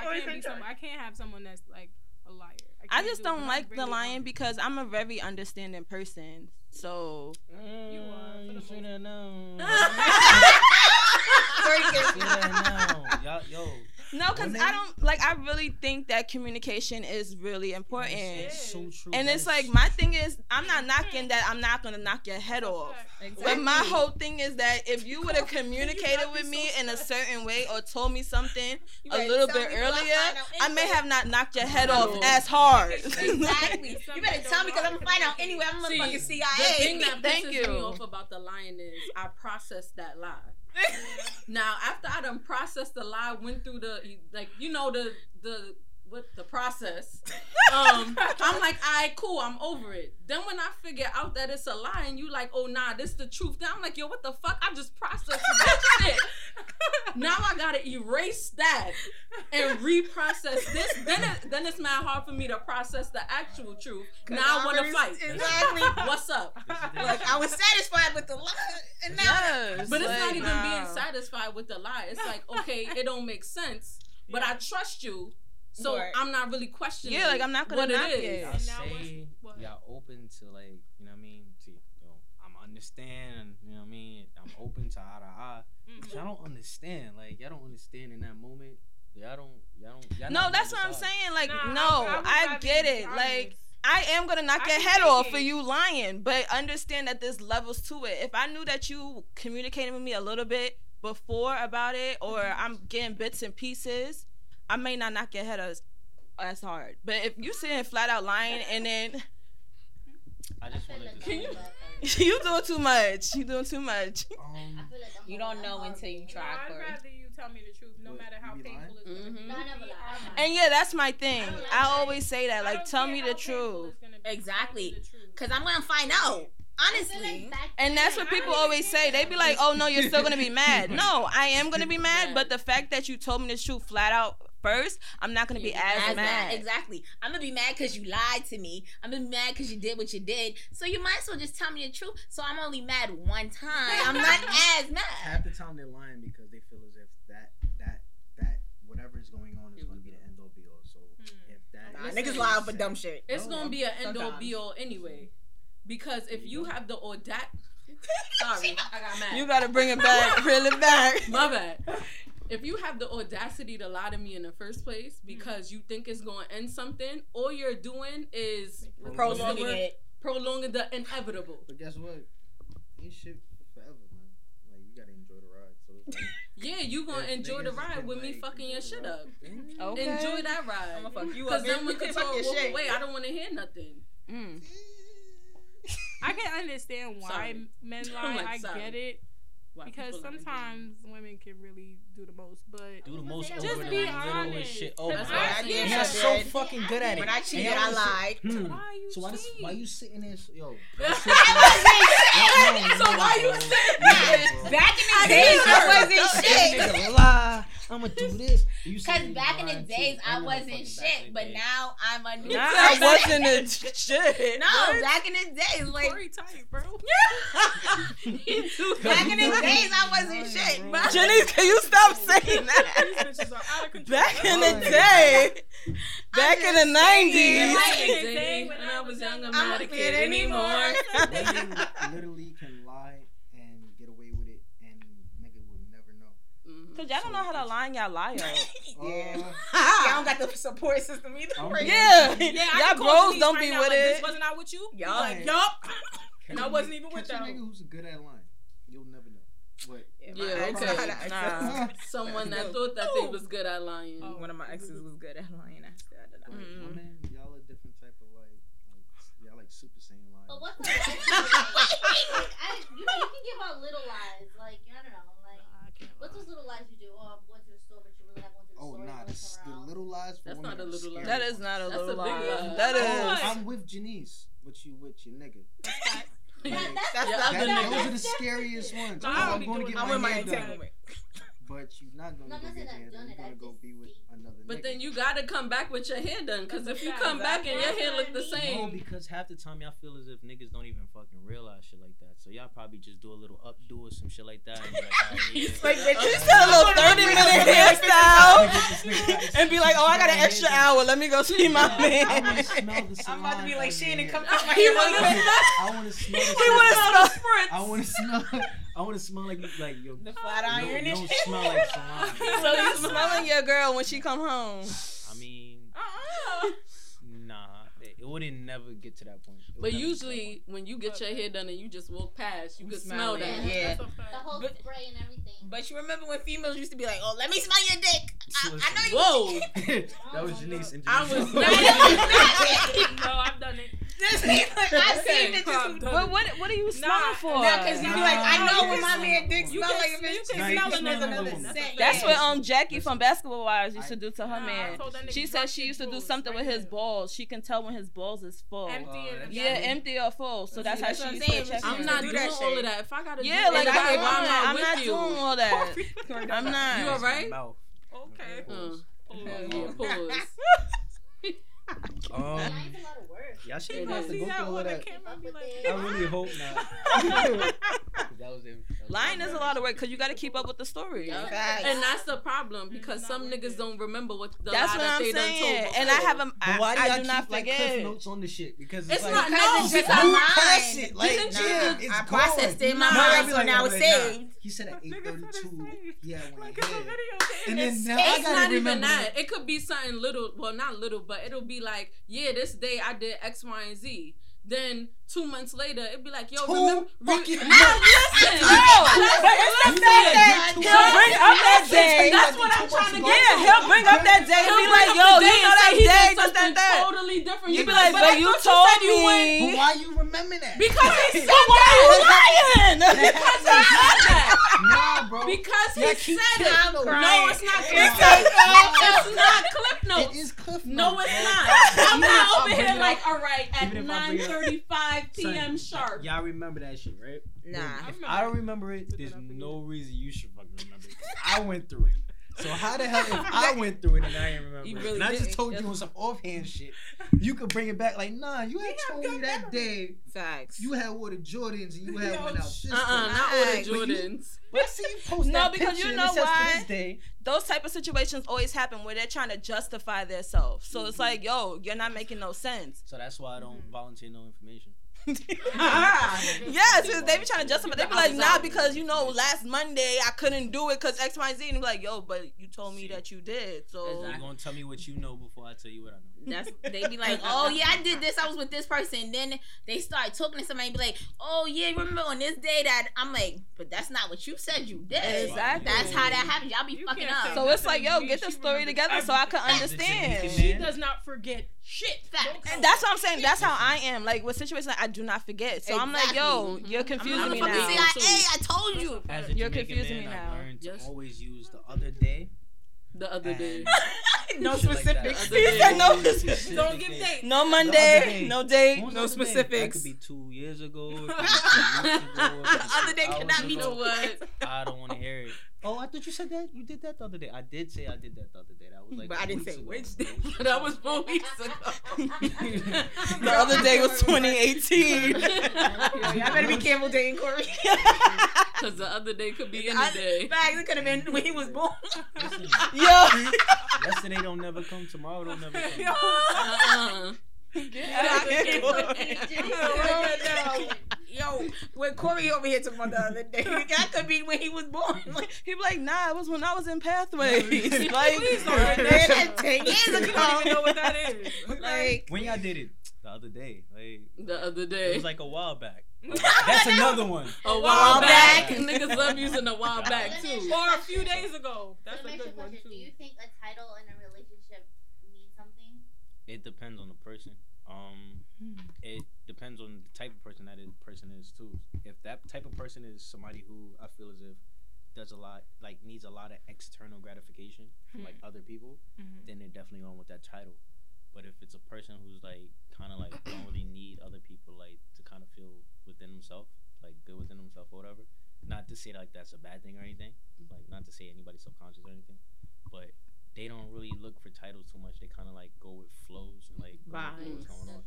honest. I can't have someone that's like a liar. I just don't like the lying because I'm a very understanding person. So you are. You should have known. No, because I don't like. I really think that communication is really important. It's so true. And it's like, my thing is, I'm not knocking that. I'm not gonna knock your head off. Exactly. But my whole thing is that if you would have communicated with me in a certain way or told me something a little bit earlier, I may have not knocked your head off as hard. Exactly. You better tell me because I'm gonna find out anyway. I'm gonna fucking CIA. The thing that pisses me off about the lying is I process that lie. Now, after I done processed the lie, went through the, like, you know, the process, I'm like, all right, cool, I'm over it. Then when I figure out that it's a lie and you like, oh, nah, this the truth, then I'm like, yo, what the fuck? I just processed that shit. Now I gotta erase that and reprocess this. Then it's mad hard for me to process the actual truth. Now I wanna fight. Exactly. What's up? Like, I was satisfied with the lie, and now, yes, but it's like, not even being satisfied with the lie. It's like, okay, it don't make sense, but I trust you. So right. I'm not really questioning. Yeah, like, I'm not gonna knock it. Y'all say y'all open to, like, you know what I mean? To, you know, I'm understand. You know what I mean? I'm open to eye to eye. Mm-hmm. Y'all don't understand. Like, y'all don't understand in that moment. Y'all don't. Y'all no, that's what I'm saying. Like, I get it. Honest. Like, I am gonna knock your head off for you lying, but understand that there's levels to it. If I knew that you communicated with me a little bit before about it, or I'm getting bits and pieces, I may not knock your head as hard. But if you sitting flat out lying and then I just want to you doing too much. You doing too much. You don't know until you try. I'd rather you tell me the truth, no matter how painful it's gonna be. And yeah, that's my thing. I always say that, like, tell me the truth. Exactly, because I'm gonna find out. Honestly. And that's what people always say. They be like, oh, no, you're still going to be mad. No, I am going to be mad, but the fact that you told me the truth flat out first, I'm not going to be as mad. Exactly. I'm going to be mad because you lied to me. I'm going to be mad because you did what you did. So you might as well just tell me the truth. So I'm only mad one time. I'm not as mad. Half the time they're lying because they feel as if that whatever is going on is going to be the end all be all. So if that... Niggas lie for dumb shit. It's going to be an end all be all anyway. Because if you have the audacity, sorry, I got mad. You gotta bring it back, reel it back. My bad. If you have the audacity to lie to me in the first place because you think it's gonna end something, all you're doing is prolonging the inevitable. But guess what? Ain't shit forever, man. Like, you gotta enjoy the ride. So it's like, yeah, you gonna enjoy the ride with me fucking your shit up. Okay. Enjoy that ride. I'm gonna fuck you up. Cause then when Couture walk away, I don't want to hear nothing. Mm. I can understand why men lie. Like, I get it. Why? Because sometimes women can really do the most, but just be honest. You're so fucking good at it. When I cheated, I lied. So why you sitting there? Yo. So why you sitting there? Back in the days, I wasn't shit. I'm gonna do this. Because back in the days, I wasn't shit, but now I'm a new person. I wasn't a shit. No, back in the days, like Corey tight, bro. Back in the days, I wasn't shit. Janice, can you stop saying that? Back in the day, back in the 90s. When I was young, I'm not a kid anymore. Literally can lie. Cause y'all don't know how to line y'all lie up. Yeah. Y'all don't got the support system either. Right? Yeah. Y'all bros don't be with it. This wasn't out with you. Y'all like, yup. And I wasn't even with y'all. Catch a nigga who's good at lying. You'll never know. What? Yeah, okay. Nah. Someone that thought that they was good at lying. Oh. One of my exes was good at lying. I said, I don't know. Man, y'all a different type of like y'all like super sane lies. But what's the you can give out little lies. Like, I don't know. What's those little lies you do? Oh, I went to the store, but you really haven't gone to the store. Oh, nah, that's the little lies for women. That's not a little lie. That is not a little lie. That is. I'm with Janice, but you with your nigga. Those are the scariest ones. I'm going to get my hair done. But you're not going to get your hair done. You're going to go be with another nigga. But then you got to come back with your hair done, because if you come back and your hair look the same. No, because half the time y'all feel as if niggas don't even fucking realize shit like that. So y'all probably just do a little updo or some shit like that. And be like, oh, yeah. Like, bitch, you said a little 30-minute hairstyle and be like, oh, I got an extra hour. Let me go see my man. I'm about to be like, Shannon, come touch my hair. I want to smell the spritz. I want to smell like your the flat iron. No, smell like salon. So you smelling your girl when she come home? I mean, nah, it wouldn't never get to that point. But usually, when you get your hair done and you just walk past, you can smell that. Yeah, the whole spray and everything. But you remember when females used to be like, "Oh, let me smell your dick." I know you. Whoa, that was Janice. I was not. No, I've done it. I've seen it. But what are you smelling for? No, because you be like, I know when my man dick smells like a bitch. You can smell it. There's another scent. That's what Jackie from Basketball Wives used to do to her man. She said she used to do something with his balls. She can tell when his balls is full. Empty or full. So that's how she used to check. I'm not doing all of that. If I gotta do that, like I'm not doing all that. I'm not. You all right? Okay. Pause. Y'all should have to go through all that. I really hope not. Lying is a lot of work because you got to keep up with the story, and that's the problem because some niggas don't remember what the that's lie what that I'm they saying. Done told. And I have I do not forget. Cliff notes on the shit because it's like, not it's just lying. Like, I processed it in my mind, so now it's saved. He said at 8:32. Yeah, like it's a video. And then now I gotta remember. It could be something little. Well, not little, but it'll be like, yeah, this day I did X, Y, and Z. Then 2 months later, it'd be like, yo, remember? Listen, bring up that day. That's what I'm trying to get. Yeah, he'll bring up that day and be like, yo, you know that day, just that. Totally different. You'd be like, but you told me. But why you remember that? Because he said why are you lying? Because he said that. Nah, bro. Because he said it. No, it's not clip notes. It's not clip notes. It is clip notes. No, it's not. I'm not over here like, all right, at 9:35 p.m. sharp. Y'all remember that shit, right? Nah. If I don't remember it, there's no reason you should fucking remember it. I went through it. So how the hell if I went through it and I didn't remember it? Really and I just told you on some offhand shit. You could bring it back like, nah, you had told me that day. Facts. You had wore the Jordans and you had went out. Not wore the Jordans. But I see you post that picture. No, because you know why? Those type of situations always happen where they're trying to justify themselves. So it's like, yo, you're not making no sense. So that's why I don't volunteer no information. Yes, they be trying to justify. They be like, nah, because you know, last Monday I couldn't do it because X, Y, Z. And be like, yo, but you told me that you did. So you gonna tell me what you know before I tell you what I know? They be like, oh yeah, I did this. I was with this person. Then they start talking to somebody and be like, oh yeah, remember on this day that I'm like, but that's not what you said you did. Exactly. That's how that happened. Y'all be fucking up. So it's like, yo, get the story together so I can understand. She does not forget shit. Facts. And that's what I'm saying. That's how I am. Like with situations like I do not forget. So I'm like, yo, you're confusing me now. I told you. As a you're confusing me now. I learned to always use the other day. The other day. No specifics. Like he said no specifics. Don't give dates. No Monday. No date. No specifics. That could be 2 years ago. 2 months ago. The other day cannot be the word. I don't want to hear it. Oh, I thought you said that. You did that the other day. I did say I did that the other day. That was like, but I didn't say which day. That was 4 weeks ago. The other day was 2018. Y'all better be careful dating Corey. Because the other day could be any day. Facts. It could have been when he was born. Yo. Yesterday don't never come. Tomorrow don't never come. Get out of here. yo, when Corey over here took my the other day, that could be when he was born. Like, he be like, nah, it was when I was in Pathways. Like, please don't right, that 10 years ago. You don't even know what that is. Like, when y'all did it? The other day. Like, the other day. It was like a while back. That's another one. A while back. Niggas love using a while back, too. Or a few days ago. That's a good one, too. Do you think a title in a relationship means something? It depends on the person. It depends on the type of person that person is, too. If that type of person is somebody who I feel as if does a lot, like needs a lot of external gratification from like other people, then they're definitely on with that title. But if it's a person who's like kind of like don't really need other people like to kind of feel within himself, like good within himself or whatever, not to say like that's a bad thing or anything, like not to say anybody's subconscious or anything, but they don't really look for titles too much. They kind of like go with flows and like what's going on.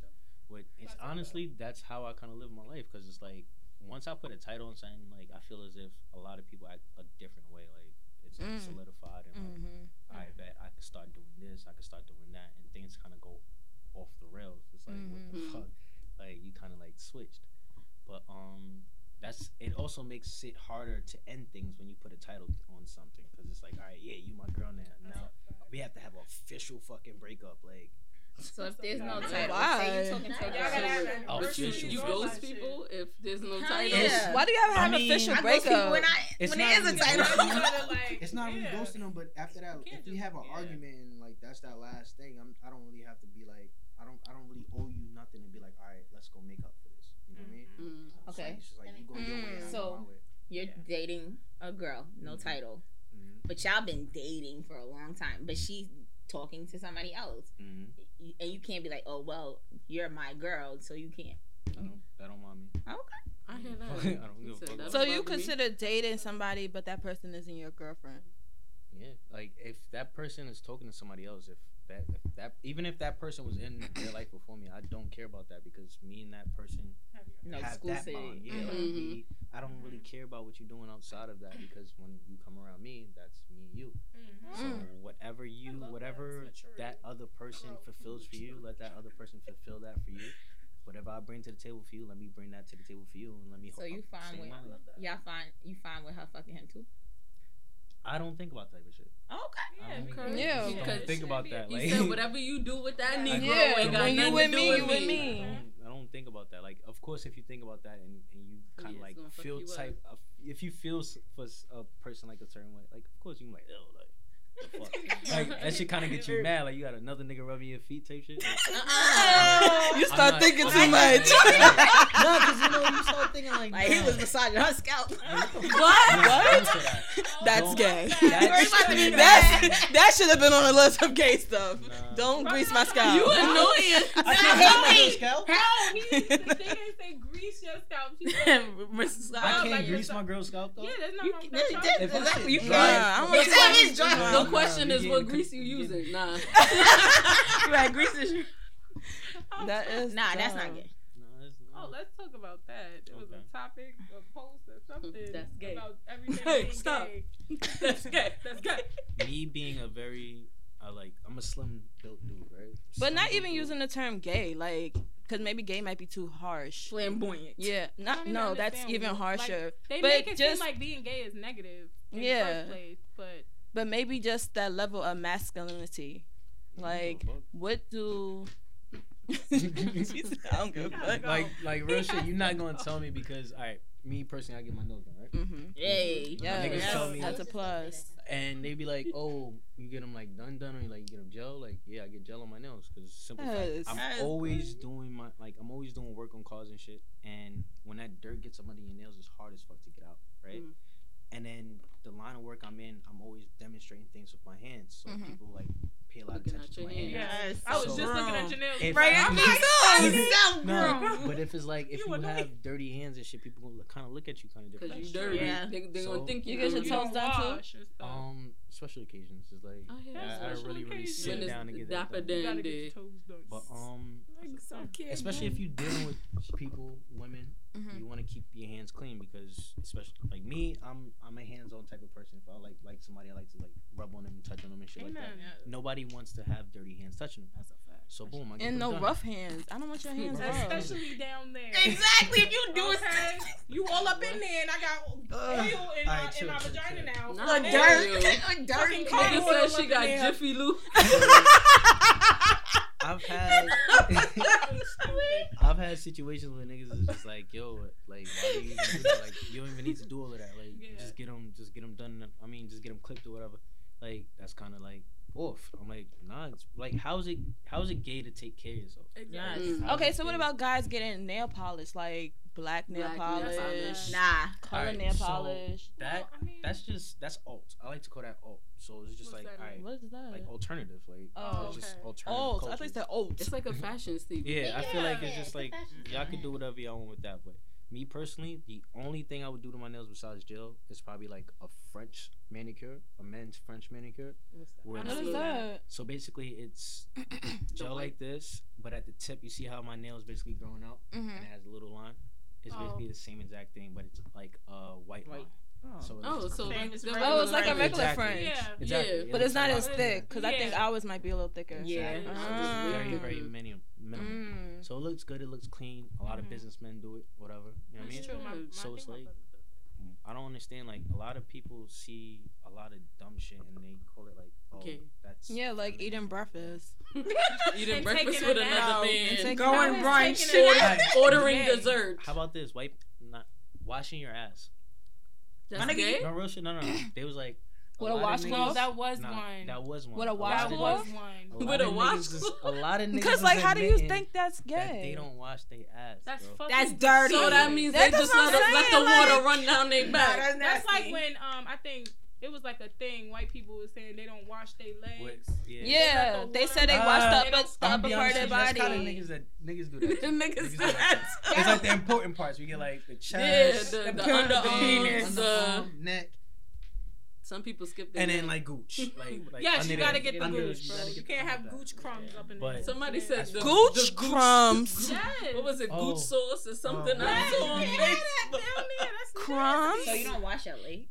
But it's honestly, that's how I kind of live my life, because it's like once I put a title on something, like I feel as if a lot of people act a different way, like it's like solidified and like I bet I could start doing this, I could start doing that, and things kind of go off the rails. It's like what the fuck, like you kind of like switched. But that's it. Also makes it harder to end things when you put a title on something, because it's like, all right, yeah, you my girl now we have to have an official fucking breakup, like. So if there's no title, say you're talking to you ghost people if there's no title. Yeah. Why do you ever have an official breakup? When it is a title, it's not really ghosting them. But after that, if you have an argument and like that's that last thing, I don't really have to be like, I don't really owe you nothing and be like, all right, let's go make up for this. You know what I mean? Okay. It's just like you go your way. So you're dating a girl, no title, but y'all been dating for a long time, but she's talking to somebody else, and you can't be like, oh well, you're my girl, so you can't. That don't want me. Okay, I hear that. I don't give a fuck. So you consider dating somebody, but that person isn't your girlfriend. Yeah, like if that person is talking to somebody else, if that even if that person was in their life before me, I don't care about that, because me and that person have that bond. Yeah, like me, I don't really care about what you're doing outside of that, because when you come around me, that's me and you. So whatever that other person fulfills for you, let that other person fulfill that for you. Whatever I bring to the table for you, let me bring that to the table for you, and let me. So you fine with you fine with her fucking him too? I don't think about that type of shit. Okay. Yeah. Because don't think about that. Like, you said whatever you do with that nigga, when you with me, you with me. I don't think about that. Like, of course, if you think about that and you kind of like feel type, if you feel for a person like a certain way, like of course you might like that shit kind of get you mad. Like you got another nigga rubbing your feet type shit. Like, you start thinking too much. No, because you know you start thinking like he was massaging her scalp. What? That's gay. That should have been on the list of gay stuff. Nah. Don't grease my scalp. You annoying. I can't scalp. How? They didn't say grease your scalp. I can't grease my girl's scalp though. Yeah, that's not my problem. Exactly. You can't. The question is what grease you using. Nah. Right, grease is you. That is that's not gay. Oh, let's talk about that. It was a topic, a post, or something. That's gay. About everything being stop. Gay. That's gay. That's gay. Me being a very, I'm a slim built dude, right? But slim not even built. Using the term gay, like, because maybe gay might be too harsh. Flamboyant. Yeah. No, that's even harsher. Like, they make it seem like being gay is negative in the first place, but maybe just that level of masculinity. Like, what do... Jesus, I don't give a fuck. Like real shit. You're not gonna tell me because, all right, me personally, I get my nose done, right? Yay! Yeah, niggas tell me that's a plus. And they be like, "Oh, you get them like done, or like you get them gel?" Like, yeah, I get gel on my nails because simple fact, I'm always doing work on cars and shit. And when that dirt gets up under your nails, it's hard as fuck to get out, right? And then the line of work I'm in, I'm always demonstrating things with my hands, so people like. Pay a lot of attention to my hands. Yes. So, I was just looking at your nails. Right? I'm like, no. But if it's like, if you have dirty hands and shit, people gonna kind of look at you kind of different. Because you're dirty. Yeah. They're gonna think you get your toes done too. Special occasions is like, I really sit down and get that done. You gotta get your toes done. But especially if you're dealing with people, women, you want to keep your hands clean because, especially like me, I'm a hands-on type of person. If I like somebody, I like to like rub on them, and touch on them and shit like that. Nobody wants to have dirty hands touching them. That's a fact. So boom, I get and no done. Rough hands. I don't want your hands rough, especially down there. Exactly. If you do okay. it, you all up in there, and I got oil in my vagina now. Look, dirt. Nigga said she got Jiffy Lube. I've had situations where niggas is just like, yo, like, why do you even do that? Like, you don't even need to do all of that. Like, yeah. just get them done. I mean, just get them clipped or whatever. Like, that's kind of like off. I'm like, nah. It's, like, how's it gay to take care of yourself? Exactly. Mm-hmm. Okay, so what about guys getting nail polish, like black nail polish? Nah, color right, nail polish. That's alt. I like to call that alt. So it's just what's like, all right, what is that? Like alternative, like it's just alternative. Alt. I think that alt. It's like a fashion statement. Yeah, I feel like it's just like y'all can do whatever y'all want with that. But me personally, the only thing I would do to my nails besides gel is probably like a French manicure, a men's French manicure. What's that? So basically, it's gel like this, but at the tip, you see how my nails basically growing out, and it has a little line. It's basically the same exact thing, but it's like a white line. So it's like a regular French. Exactly. But it's not as thick because I think ours might be a little thicker. Yeah, very, very minimal. So it looks good. It looks clean. A lot of businessmen do it. Whatever. You know what I mean? True. So it's like I don't understand. Like a lot of people see a lot of dumb shit and they call it like, that's like eating breakfast. Eating breakfast with another man. Going brunch. Ordering dessert. How about this? Washing your ass. That's gay? No, real shit. No. They was like, what a washcloth? That was one. What a washcloth? With a washcloth? A lot of niggas. Because, like, how do you think that's gay? That they don't wash their ass. That's dirty. So that means they just let the water run down their back. That's like when, I think. It was like a thing. White people were saying they don't wash their legs. Yeah. They said they washed up the upper part of their body. That's kind of niggas that niggas do that. Niggas do that. It's like the important parts. We get like the chest, the underarms, the neck. Some people skip their and neck. Then like gooch. Like yes, you gotta get the gooch, bro. You can't have gooch crumbs up in there. Somebody said the gooch crumbs. Yes. What was it? Gooch sauce or something? I saw on Facebook. Crumbs. So you don't wash your legs?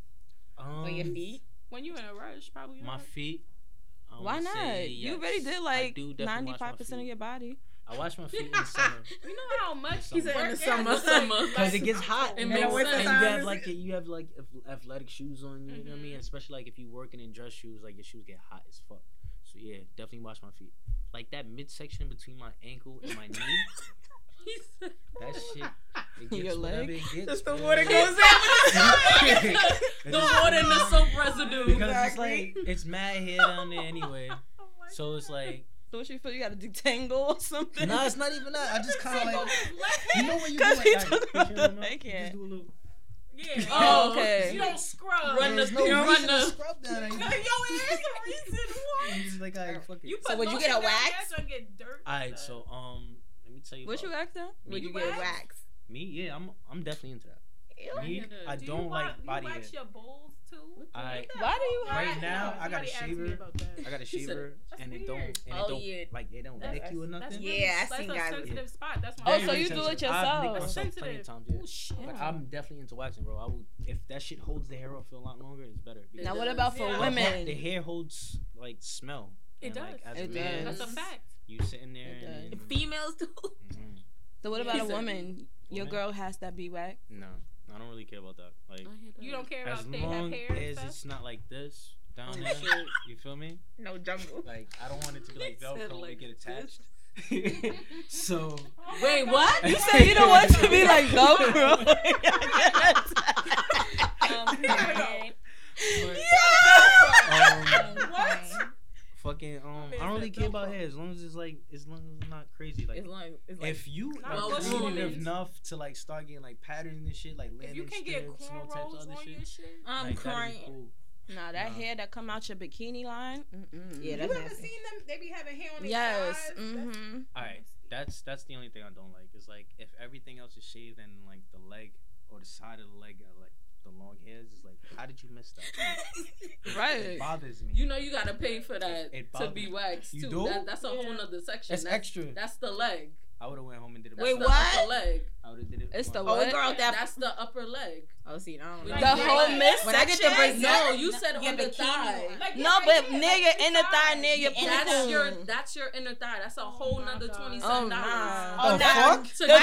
Or your feet? When you in a rush, probably. My feet. Why not? Yes. You already did like 95% of your body. I wash my feet in the summer. You know how much he's in the summer. Because it gets hot. And you have like athletic shoes on you. You know what I mean? Especially like if you working in dress shoes, like your shoes get hot as fuck. So yeah, definitely wash my feet. Like that midsection between my ankle and my knee. That shit. It gets your leg. It gets, just the water goes out. The water and the soap residue. Because it's mad hair down there anyway. So it's like. Don't you feel you gotta detangle or something? No, it's not even that. I just kind of like. You know when you do like that? Because he took my just do a little. Yeah. Oh, okay. You don't scrub. Run the scrub down. Yo, it is a reason why. It's like I fuck it. So would you get a wax? Alright, so let me tell you. What you wax though? Would you get wax? Me, yeah, I'm definitely into that. Me, I don't like body hair. You wax your balls too? Why do you have? Right now, I got a shaver. And it don't. Like it don't lick you or nothing. Yeah, I seen guys. That's a sensitive spot. That's my. So you do it yourself? Sensitive. Oh shit. I'm definitely into waxing, bro. I would if that shit holds the hair up for a lot longer, it's better. Now, what about for women? The hair holds like smell. It does. It does. That's a fact. You sitting there. Females do. So what about a woman? Your girl has to be whack? No, I don't really care about that. Like, you don't care about they have hair and stuff? As long as it's not like this down there, you feel me? No jungle. Like, I don't want it to be like Velcro like get attached. So. Oh wait, what? You said you don't want it to be like Velcro? Fucking I don't really care about hair as long as it's like it's not crazy. Like, it's like if you are clean enough to like start getting like patterns and shit, like landing strips, no types of other shit. I'm like, crying. Cool. Nah, that hair that come out your bikini line. Mm-mm. Yeah, you ever seen them? They be having hair on their eyes. Mm-hmm. All right, that's the only thing I don't like. Is like if everything else is shaved and like the leg or the side of the leg are like. The long hairs is like, how did you miss that? Right, it bothers me. You know, you gotta pay for that to be waxed too. That's a whole nother section. That's extra. That's the leg. I would have went home and did it. Wait, what? Leg. I would have did it. It's the what? Oh, girl, that's the upper leg. Oh, see, I don't know. The whole midsection. When I get the bracelet, no, you said on the thigh. Like, no, but near your inner thigh, near your pussy. That's your inner thigh. That's a whole nother $27. Oh, fuck. The girl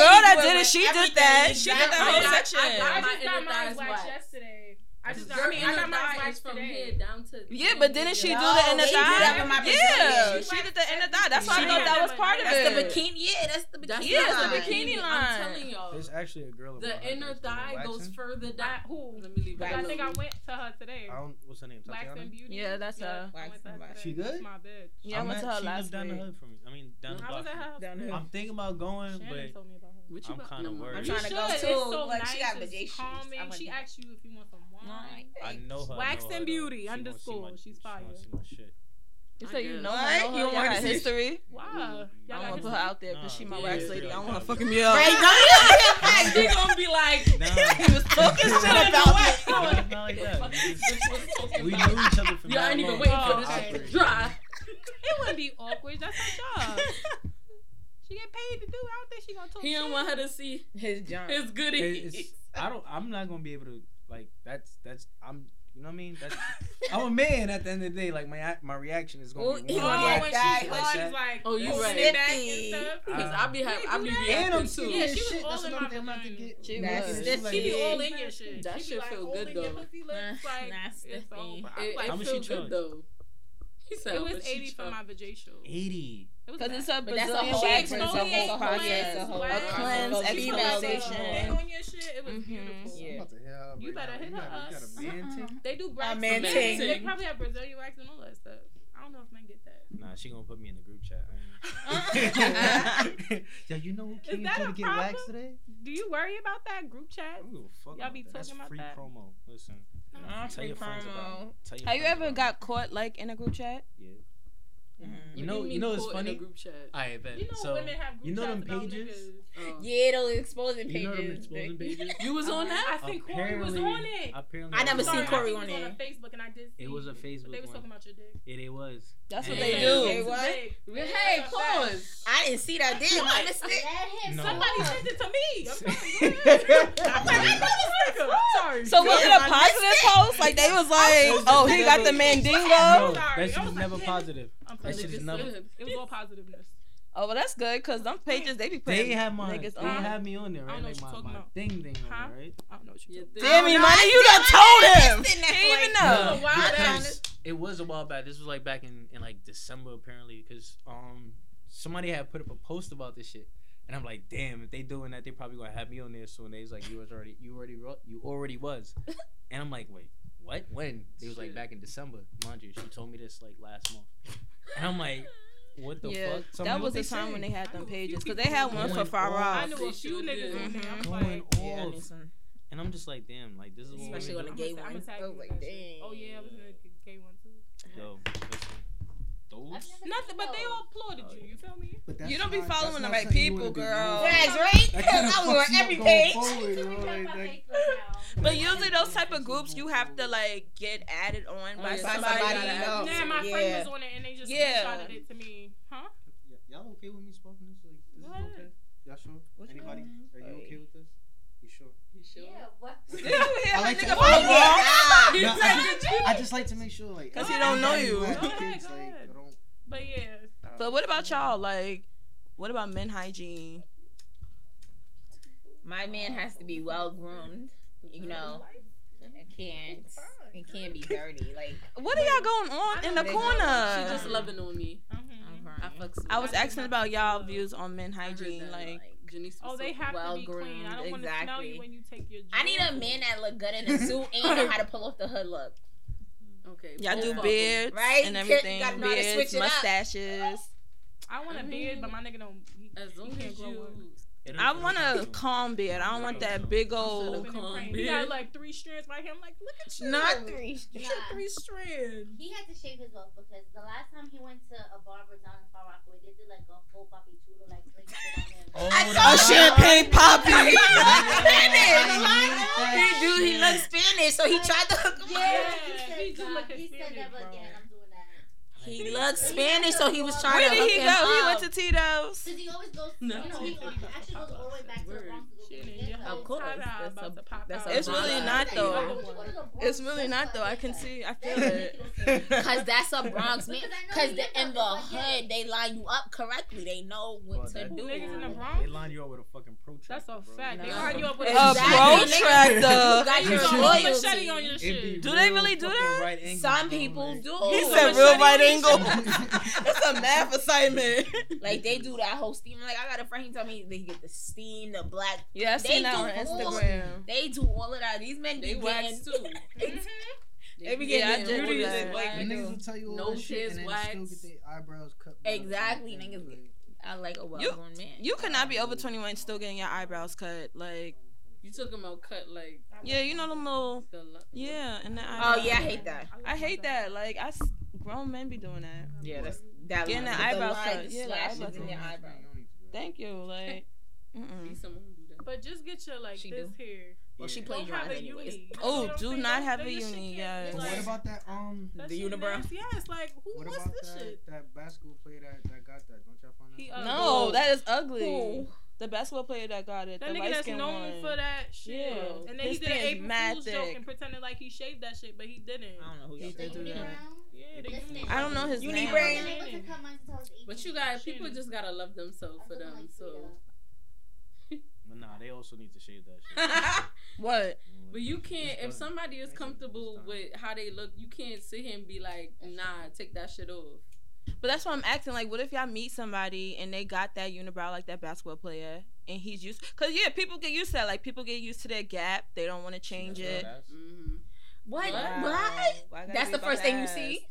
that did it, she did that. She did that whole section. I got my inner thighs waxed yesterday. I just got my thighs from here down to... Yeah, but didn't she do the inner thigh? Yeah, she did the inner thigh. That's why I thought that was part of it. That's the bikini. Yeah, that's the bikini. Yeah, the bikini line. I'm telling y'all. There's actually a girl. The inner thigh goes further down. Who? Let me leave it. I think I went to her today. What's her name? Wax and Beauty. Yeah, that's her. She good? That's my bitch. Yeah, I went to her last night. She lives down the hood from me. I mean, down the block. Down the hood. I'm thinking about going, but... I'm kind of worried. I'm trying to go too. So like nice. She got vacation. She asked you if you want some wine. I know her. Wax and Beauty _. She's fire. You said you know her. You don't want her history. Wow. I don't want to put her out there because she my wax lady. I don't want her fucking me up. Right? She gonna be like, he was talking shit about me. We knew each other for that long. You aren't even waiting for this to dry. It wouldn't be awkward. That's my job. She get paid to do. I don't think she gonna talk. He don't want her to see his junk. His goodies. I'm not gonna be able to like. That's. I'm. You know what I mean? That's, I'm a man at the end of the day. Like my reaction is gonna be. Like, oh, you right. Because I be happy too. Yeah, she was all in my mind. She be all in your shit. That shit feel good though. It feel good though. It was 80 for my vacation. 80. Because it's a Brazilian wax, it's a whole project, a whole cleanse, exfoliation. On your shit, it was beautiful. Yeah. You better hit her up. They do brax. They probably have Brazilian wax and all that stuff. I don't know if men get that. Nah, she gonna put me in the group chat. Yo, you know who came to get waxed today? Do you worry about that group chat? Y'all be talking about that. That's free promo. Listen, tell your friends about it. Have you ever got caught like in a group chat? Yeah. Mm-hmm. You know it's funny. Group chat. I bet. You know so, women have group you know them pages. Oh. Yeah, those exposing pages. You know them exposing pages. You was on that. I think Corey was on it. Apparently, I never seen Corey on it. It was on a Facebook, and I did. It was a Facebook. But they was talking about your dick. It was. That's what they do. They what? Hey, pause. I didn't see that. Didn't understand. Somebody sent it to me. I'm like, I know this nigga. Sorry. So was it a positive post? Like they was like, oh, he got the mandingo. That shit was never positive. It was all positiveness. Oh, well, that's good because them pages they be putting. They have me on there, right? I don't know what you're talking about. Thing on there, right? I don't know what you're talking about. Damn, Imani, you done told him. He didn't even know. It was a while back. This was like back in like December apparently because somebody had put up a post about this shit. And I'm like, damn, if they doing that, they probably gonna have me on there soon. They was like, you already was. And I'm like, wait, what? When? They was like back in December. Mind you, she told me this like last month. And I'm like, what the fuck? That was the time when they had them pages. Because they had one for Far Rockaway. I know a few niggas in there. I'm like, and I'm just like, damn, like, this is what especially on the gay one. I was like, dang. Oh, yeah, I was in a gay one, too. Yo, nothing, but they all applauded you feel me? You don't be following the right people, girl. That's right? Because I was on every page. But usually those type of groups, you have to, like, get added on by somebody else. Yeah, my friend was on it, and they just shouted it to me. Huh? Y'all okay with me smoking this? Like, is it okay? Y'all sure? Anybody? Are you okay with this? You sure? Yeah, what? I like to I just like to make sure, like, because he don't know you. But yeah. But what about y'all? Like, what about men hygiene? My man has to be well groomed. You know, it can't be dirty. Like, what are y'all going on in the corner? She just loving on me. I was asking about y'all views on men hygiene, like. They have to be clean. I don't want to smell you when you take your drink. I need a man that look good in a suit and know how to pull off the hood look. Okay. Y'all do beards, right? And everything. You beards, mustaches. I want a beard, but my nigga don't. As long as you. I want a calm beard. I don't want that big old calm beard. He got like 3 strands right here. I'm like, look at you. Not 3. You got 3 strands. He had to shave his off because the last time he went to a barber down in Far Rockaway, they did like a whole poppy chulo like drink shit on him. A champagne poppy. He looks Spanish. He looks Spanish, so he tried to hook him up. Yeah, he said never again. I'm doing that. He looked Spanish, so he was trying to. Where did he go? He went to Tito's. Does he always go? No, he actually goes all the way back to the Bronx. Of course, it's really not though. It's really not though. I can see. I feel it. Cause that's a Bronx man. Cause in the hood, they line you up correctly. They know what to do. Niggas in the Bronx, they line you up with a fucking protractor. That's a fact. They line you up with a protractor. Got your machete on your shit. Do they really do that? Some people do. He said real right angle. That's a math assignment. Like they do that whole steam. Like I got a friend. He told me they get the steam, the black. Yeah, I've seen that on Instagram. They do all of that. These men do wax too. Mm-hmm. They be getting niggas will tell you all this shit and then still get their eyebrows cut. Exactly, niggas. I like a well-born man. You could not be over 21 and still getting your eyebrows cut. Like you took them out cut like. Yeah, you know them little. Yeah, and then oh yeah, I hate that. I hate that. Like I grown men be doing that. Yeah, that's that. Getting their eyebrows cut. Yeah, slashes in your eyebrow. Thank you. Like. But just get your like she this do. Here. Well, she played your uni. Oh, do not have a uni, guys. What about that? The unibrow. Yeah, it's like who was this that, shit? That basketball player that got that. Don't y'all find that? No, that is ugly. Ooh. The basketball player that got it. That the nigga that's known for that shit. Yeah. And then he did an April Fool's joke and pretended like he shaved that shit, but he didn't. I don't know who he did do that. Yeah, I don't know his name. But you guys, people just gotta love themselves for them. So. Nah, they also need to shave that shit. What? But you can't, if somebody is comfortable with how they look, you can't sit here and be like, nah, take that shit off. But that's why I'm acting like, what if y'all meet somebody and they got that unibrow like that basketball player and he's used, cause yeah, people get used to that. Like people get used to their gap. They don't want to change it. Mm-hmm. What? Wow. What? That's the first thing you see?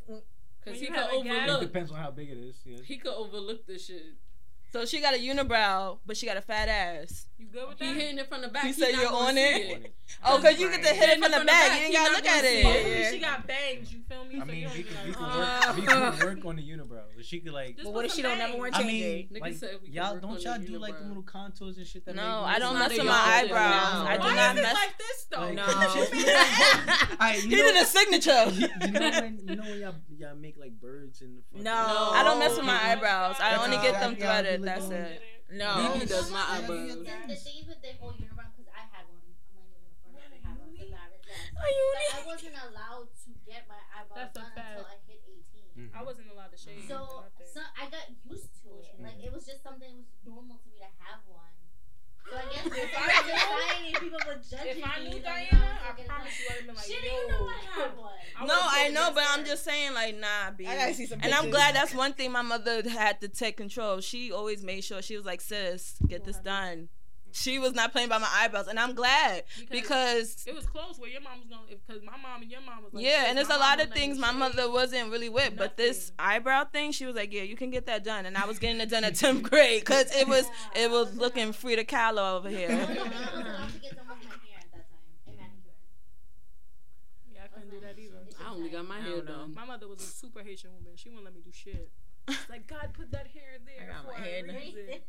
Cause he could overlook. It depends on how big it is. Yeah. He could overlook the shit. So she got a unibrow, but she got a fat ass. You good with that? He hitting it from the back. He said you're on it. Oh, cause you get to hit it from the back. You ain't gotta look at it. Yeah. She got bangs. You feel me? I mean, so we could work on the unibrow. But she could like. But what if she don't ever want to change it? Like, y'all don't y'all do like the little contours and shit that? No, I don't mess with my eyebrows. I do not mess like this though. No. He did a signature. You know when y'all make like birds in the. No, I don't mess with my eyebrows. I only get them threaded. That's it. No, he does my eyebrows. The thing is with the whole unibrow, because I had one. I'm not even gonna front. I had one. I wasn't allowed to get my eyebrows done until I hit 18. Mm-hmm. I wasn't allowed to shave. So I got used to it. Like it was just something that was normal to me to have one. So I guess if I was dying, people would judge me. If I knew Diana, I promise you I would have been like, she didn't know I had one. No, I know, but I'm just saying, like, nah, B. I gotta see some pictures. I'm glad that's one thing my mother had to take control. She always made sure she was like, sis, get this done. She was not playing by my eyebrows, and I'm glad because it was close where your mom was going. Because my mom and your mom was like, yeah, and there's a lot of things my mother wasn't really with, nothing. But this eyebrow thing, she was like, yeah, you can get that done, and I was getting it done at 10th grade because it was looking Frida Kahlo over here. I was allowed to get done with my hair at that time, and manicure. Yeah, I couldn't do that either. I only got my hair done. My mother was a super Haitian woman. She wouldn't let me do shit. It's like God put that hair there. I got my hair done.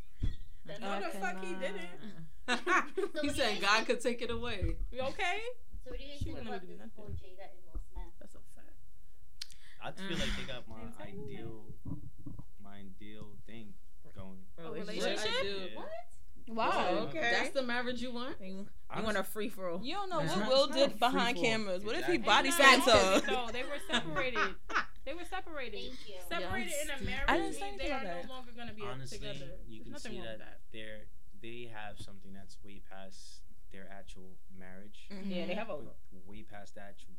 No, the fuck he didn't. He said God could take it away. You okay? So what do you think about this whole Jada and Will Smith? That's a fact. I feel like they got my ideal thing going. Relationship? Yeah. What? Wow. Okay. That's the marriage you want? You want a free for all. You don't know what Will did behind cameras. What if he body sat up? No, they were separated. They were separated. Thank you. Separated in a marriage. I didn't say they are no longer going to be together. You can see that they have something that's way past their actual marriage. Mm-hmm. Yeah, they have a way past the actual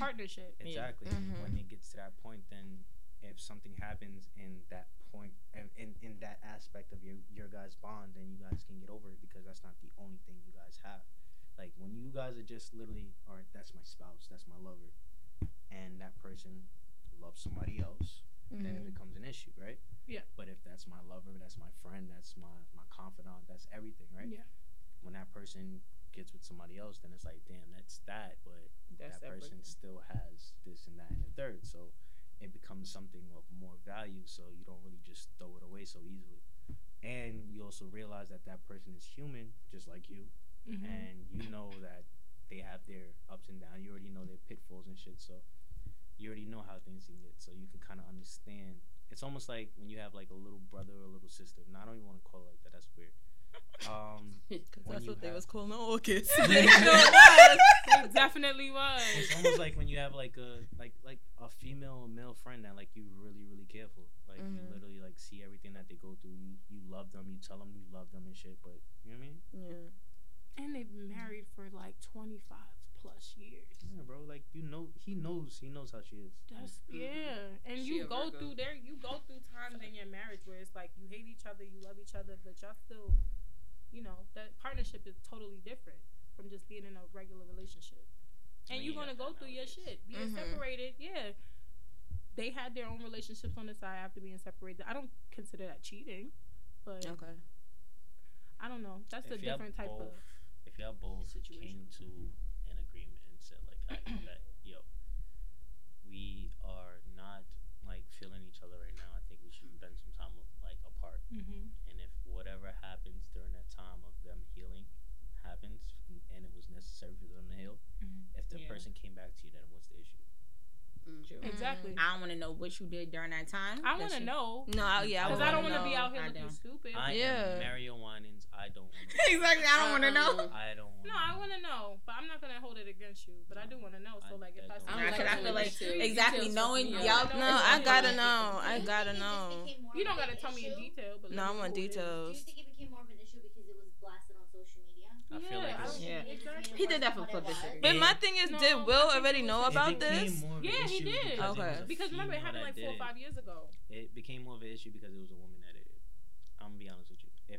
partnership. Exactly. Yeah. Mm-hmm. When it gets to that point, then if something happens in that point, in that aspect of your guys' bond, then you guys can get over it because that's not the only thing you guys have. Like when you guys are just literally, all right, that's my spouse, that's my lover, and that person loves somebody else, then it becomes an issue, right? Yeah. But if that's my lover, that's my friend, that's my confidant, that's everything, right? Yeah. When that person gets with somebody else, then it's like, damn, that's that, but that person still has this and that and a third, so it becomes something of more value, so you don't really just throw it away so easily. And you also realize that that person is human, just like you, and you know that they have their ups and downs. You already know their pitfalls and shit, so you already know how things can get, so you can kind of understand. It's almost like when you have like a little brother or a little sister. No, I don't even want to call it like that. That's weird. That's what they was calling on August. It definitely was. It's almost like when you have like a female or male friend that like you really care for. Like mm-hmm. you literally like see everything that they go through. You love them. You tell them you love them and shit. But you know what I mean? Yeah. And they've been married for like 25 plus years. Yeah, bro. Like you know, he knows how she is. That's yeah. And you go through times in your marriage where it's like you hate each other, you love each other, but y'all still. You know, that partnership is totally different from just being in a regular relationship. And you're going to go through your shit. Being mm-hmm. separated, yeah. They had their own relationships on the side after being separated. I don't consider that cheating, but okay. I don't know. That's a different type of situation. If y'all both came to an agreement and said, like, we are not, like, feeling each other right now. I think we should spend some time, like, apart. Mm-hmm. And if whatever happens during that time of them healing happens and it was necessary for them to heal, mm-hmm. if the person came back to you, then what's the issue? Mm-hmm. Exactly. I don't want to know what you did during that time. I want to know. No, because I don't want to be out here looking stupid. I am Mario Winans. I don't want to know. Exactly. I don't want to know. I don't want to know. No, I want to know, but I'm not going to hold it against you, but I do want to know. So, like, if I feel like exactly knowing y'all. No, I got to know. I got to know. You don't got to tell me in detail. But no, I want details. Do you think it became more of an issue because it was blasted on social media? I feel like exactly. He did that for publicity. But my thing is, did Will already know about this? Yeah, he did. Okay. Because remember, it happened like 4 or 5 years ago. It became more of an issue because it was a woman that did it. I'm gonna be honest with you. You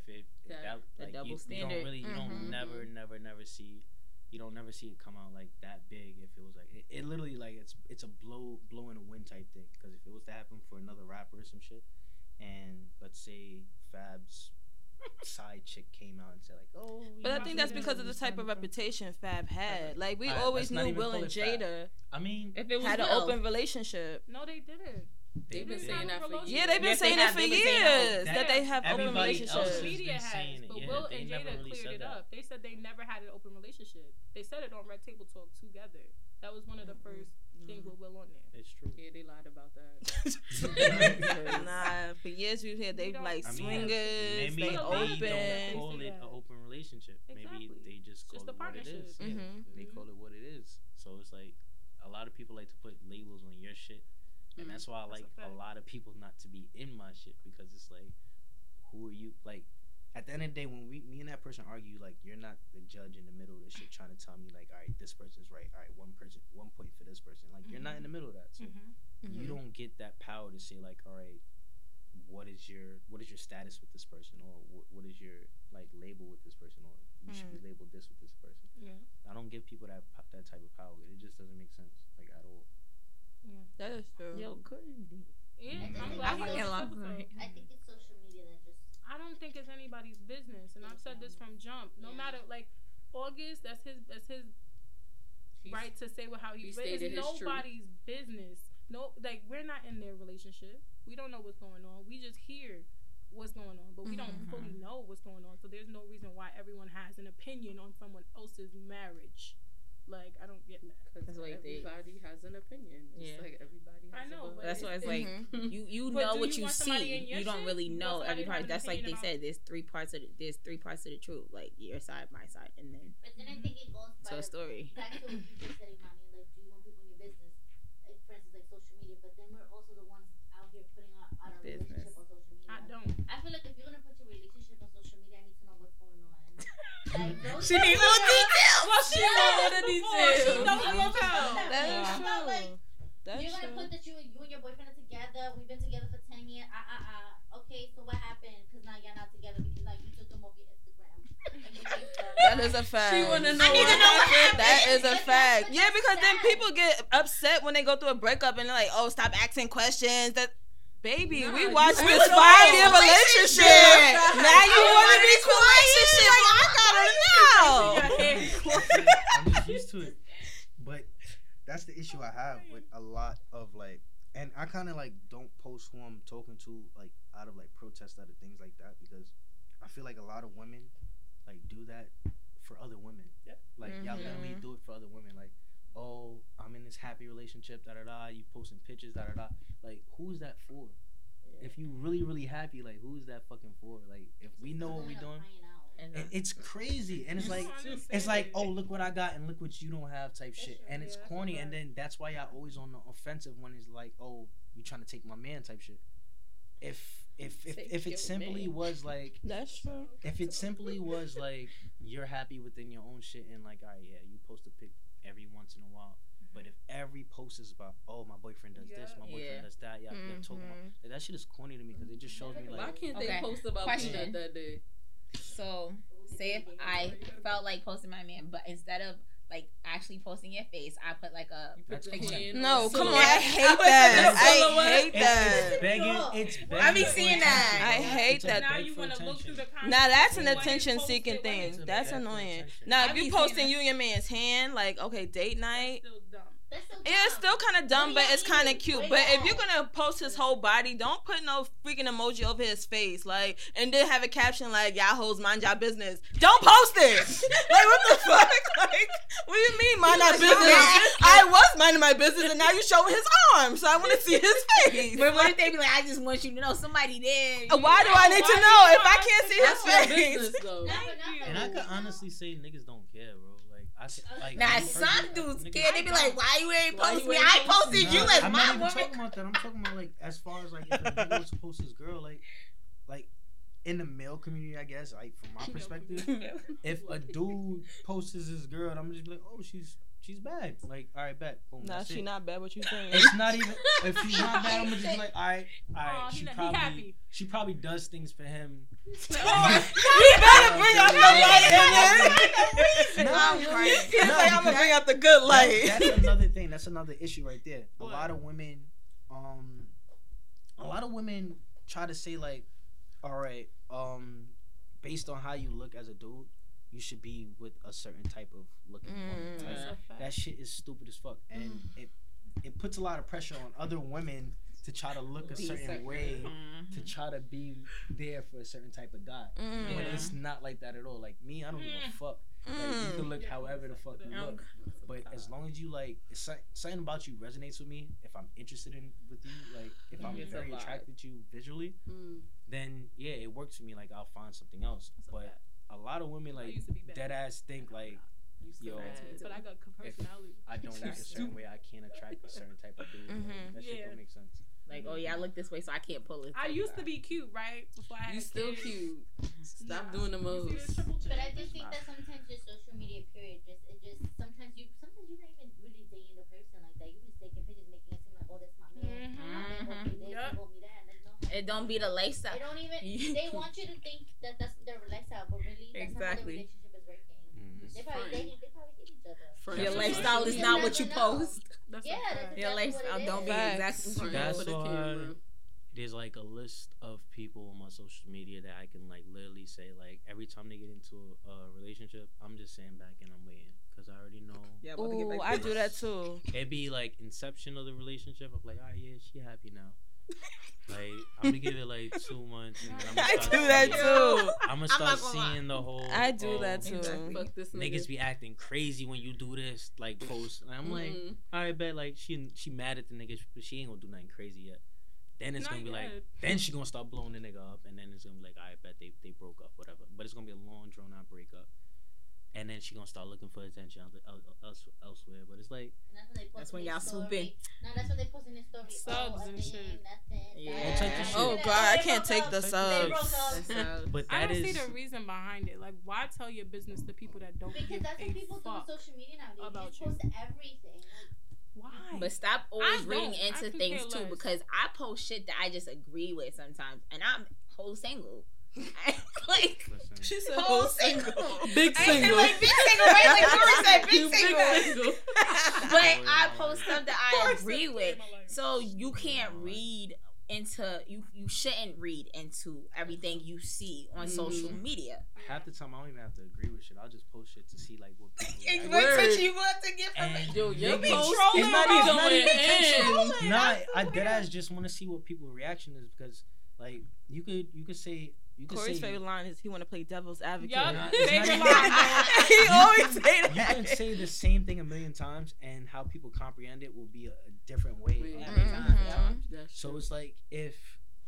don't never see it come out like that big. If it was like it literally like it's a blow in the wind type thing. Because if it was to happen for another rapper or some shit, and let's say Fab's side chick came out and said like, oh, but I think that's because of the type of reputation Fab had. Like we always knew Will and Jada. I mean, if it was had an open relationship. No, they didn't. They've been saying that for years. Yeah, they've been saying that for years that they have open relationships. Media has, but Will and Jada cleared it up. They said they never had an open relationship. They said it on Red Table Talk together. That was one of the first things with Will on there. It's true. Yeah, they lied about that. Nah, for years we've had they like swingers. Maybe they don't call it an open relationship. Maybe they just call it what it is. They call it what it is. So it's like a lot of people like to put labels on your shit, and that's why I like a lot of people not to be in my shit, because it's like, who are you? Like at the end of the day, when me and that person argue, like, you're not the judge in the middle of this shit trying to tell me, like, all right, this person's right. All right, one point for this person. Like, you're not in the middle of that. So you don't get that power to say, like, all right, what is your status with this person? Or what is your, like, label with this person? Or you should be labeled this with this person. Yeah. I don't give people that type of power. It just doesn't make sense, like, at all. Yeah. That is true. Yo, crazy. Yeah, I'm glad you love me. I think it's social media that just... I don't think it's anybody's business, and I've said this from jump. No matter, like, August, that's his right to say how he feels. It's nobody's business. No, like, we're not in their relationship. We don't know what's going on. We just hear what's going on, but we don't fully know what's going on, so there's no reason why everyone has an opinion on someone else's marriage. Like, I don't get that. Because like everybody has an opinion. It's like everybody has an opinion. That's why it's like, you know what you see. You don't really know every part. That's like they said, there's three parts of the truth. Like, your side, my side, and then. But then I think it goes to a story. Back to what you just said, Imani. Like, do you want people in your business? Like, for instance, like social media. But then we're also the ones out here putting out our relationship on social media. I don't. I feel like if you're going to put your relationship on social media, I need to know what's going on. She needs more details. Well, she knows the details. She knows about that. That is true. Like, you're gonna put that you and your boyfriend are together. We've been together for 10 years. Okay, so what happened? Because now you're not together because now you took them off your Instagram. That is a fact. She wanna know. I need to know what happened. That is a fact. Yeah, because then people get upset when they go through a breakup and they're like, "Oh, stop asking questions." That. Baby, no, we watched this 5-year relationship. Now you want to be relationship? Like, I gotta know. I'm just used to it, but that's the issue I have with a lot of like, and I kind of like don't post who I'm talking to like out of like protest, out of things like that, because I feel like a lot of women like do that for other women. Yeah. Like y'all let me do it for other women. Like, oh, I'm in this happy relationship, da-da-da, you posting pictures, da-da-da. Like, who's that for? Yeah. If you really, really happy, like, who's that fucking for? Like, if we know what we're doing, it's crazy. And it's like, oh, look what I got and look what you don't have type shit. And it's corny. And then that's why y'all always on the offensive when it's like, oh, you trying to take my man type shit. If it simply was like, that's true. If it simply was like, you're happy within your own shit and like, all right, yeah, you post a pic every once in a while. But if every post is about, oh, my boyfriend does this, my boyfriend does that, yeah, I told him, that shit is corny to me because it just shows me like, why can't they post about me that day? So say if I felt like posting my man, but instead of like actually posting your face, I put like a picture. No, come on, I hate that. I hate that. It's begging. I be seeing that. I hate that. Now you want to look through the comments. Now that's an attention-seeking thing. That's annoying. Now if you posting you and your man's hand, like okay, date night. Yeah, it's still kind of dumb, but it's kind of cute. But if you're gonna post his whole body, don't put no freaking emoji over his face, like, and then have a caption like "Y'all hoes mind y'all business." Don't post it. Like, what the fuck? Like, what do you mean mind our business? I was minding my business, and now you showing his arm, so I want to see his face. But what if they be like, "I just want you to know somebody there." Why do I need to know if I can't see his face? And I could honestly say niggas don't care, bro. Like, now some dudes care. They be like, "Why you ain't posting me? I posted you as my woman." I'm not even talking about that. I'm talking about like as far as like if a nigga was to post his girl, like in the male community, I guess. Like from my perspective, if a dude posts his girl, I'm just like, "Oh, she's bad." Like, all right, bet. Boom, nah, she not bad. What you saying? It's not even. If she's not bad, I'm just like, all right. She probably does things for him. Bring out the good light. That's another thing. That's another issue right there. A lot of women try to say like, all right, based on how you look as a dude, you should be with a certain type of looking woman. That shit is stupid as fuck, and it puts a lot of pressure on other women to try to look a certain way, to try to be there for a certain type of guy. But it's not like that at all. Like me, I don't give a fuck. Like, you can look however the fuck you look, but as long as you like, something about you resonates with me. If I'm interested in with you, like if I'm very attracted to you visually, then yeah, it works for me. Like I'll find something else, but. A lot of women like dead ass think like, yo, but I got personality. I don't look a certain way, I can't attract a certain type of dude. Like, that shit don't make sense. Like, oh yeah, I look this way, so I can't pull it. I used to be cute, right? Before I had kids. You still cute. Stop doing the moves. But I just think that sometimes your social media period sometimes you're not even really dating the person like that. You just taking pictures, making it seem like, oh, that's my man. It don't be the lifestyle. They don't even. They want you to think that that's their lifestyle, but really, that's not how the relationship is working. They probably hate each other. Your lifestyle is not what you post. Your lifestyle don't be exactly what it is. There's like a list of people on my social media that I can like literally say like every time they get into a relationship, I'm just sitting back and I'm waiting because I already know. Yeah, ooh, I do that too. It'd be like inception of the relationship. I'm like, oh yeah, she happy now. Like I'm gonna give it like 2 months. And then I'm gonna start seeing the whole. I do that too. Fuck this nigga. Niggas be acting crazy when you do this, like post. And I'm like, all right, bet. Like she mad at the nigga, but she ain't gonna do nothing crazy yet. Then it's gonna be like, then she gonna start blowing the nigga up, and then it's gonna be like, all right, bet they broke up, whatever. But it's gonna be a long drawn out breakup. And then she gonna start looking for attention elsewhere. But it's like that's when y'all swoop in. No, that's when they posting their story. Subs and shit. Yeah. Oh god, I can't take the subs. But I don't see the reason behind it. Like, why tell your business to people that don't? Because that's what people do on social media nowadays. You post everything. Why? But stop always readting into things too. Because I post shit that I just agree with sometimes, and I'm whole single. Like she said whole single. Big single. Like big single, right? Like Corey said big single. But I post stuff that I agree with. So you can't read into you shouldn't read into everything you see on social media. Half the time I don't even have to agree with shit. I'll just post shit to see like what people what you want to get from it. Yo, you be trolling. It's not even trolling. I dead ass just want to see what people's reaction is because like you could say Corey's favorite line is he want to play devil's advocate. Yep. Favorite line. He always say that. You can say the same thing a million times, and how people comprehend it will be a different way. Yeah. So it's like if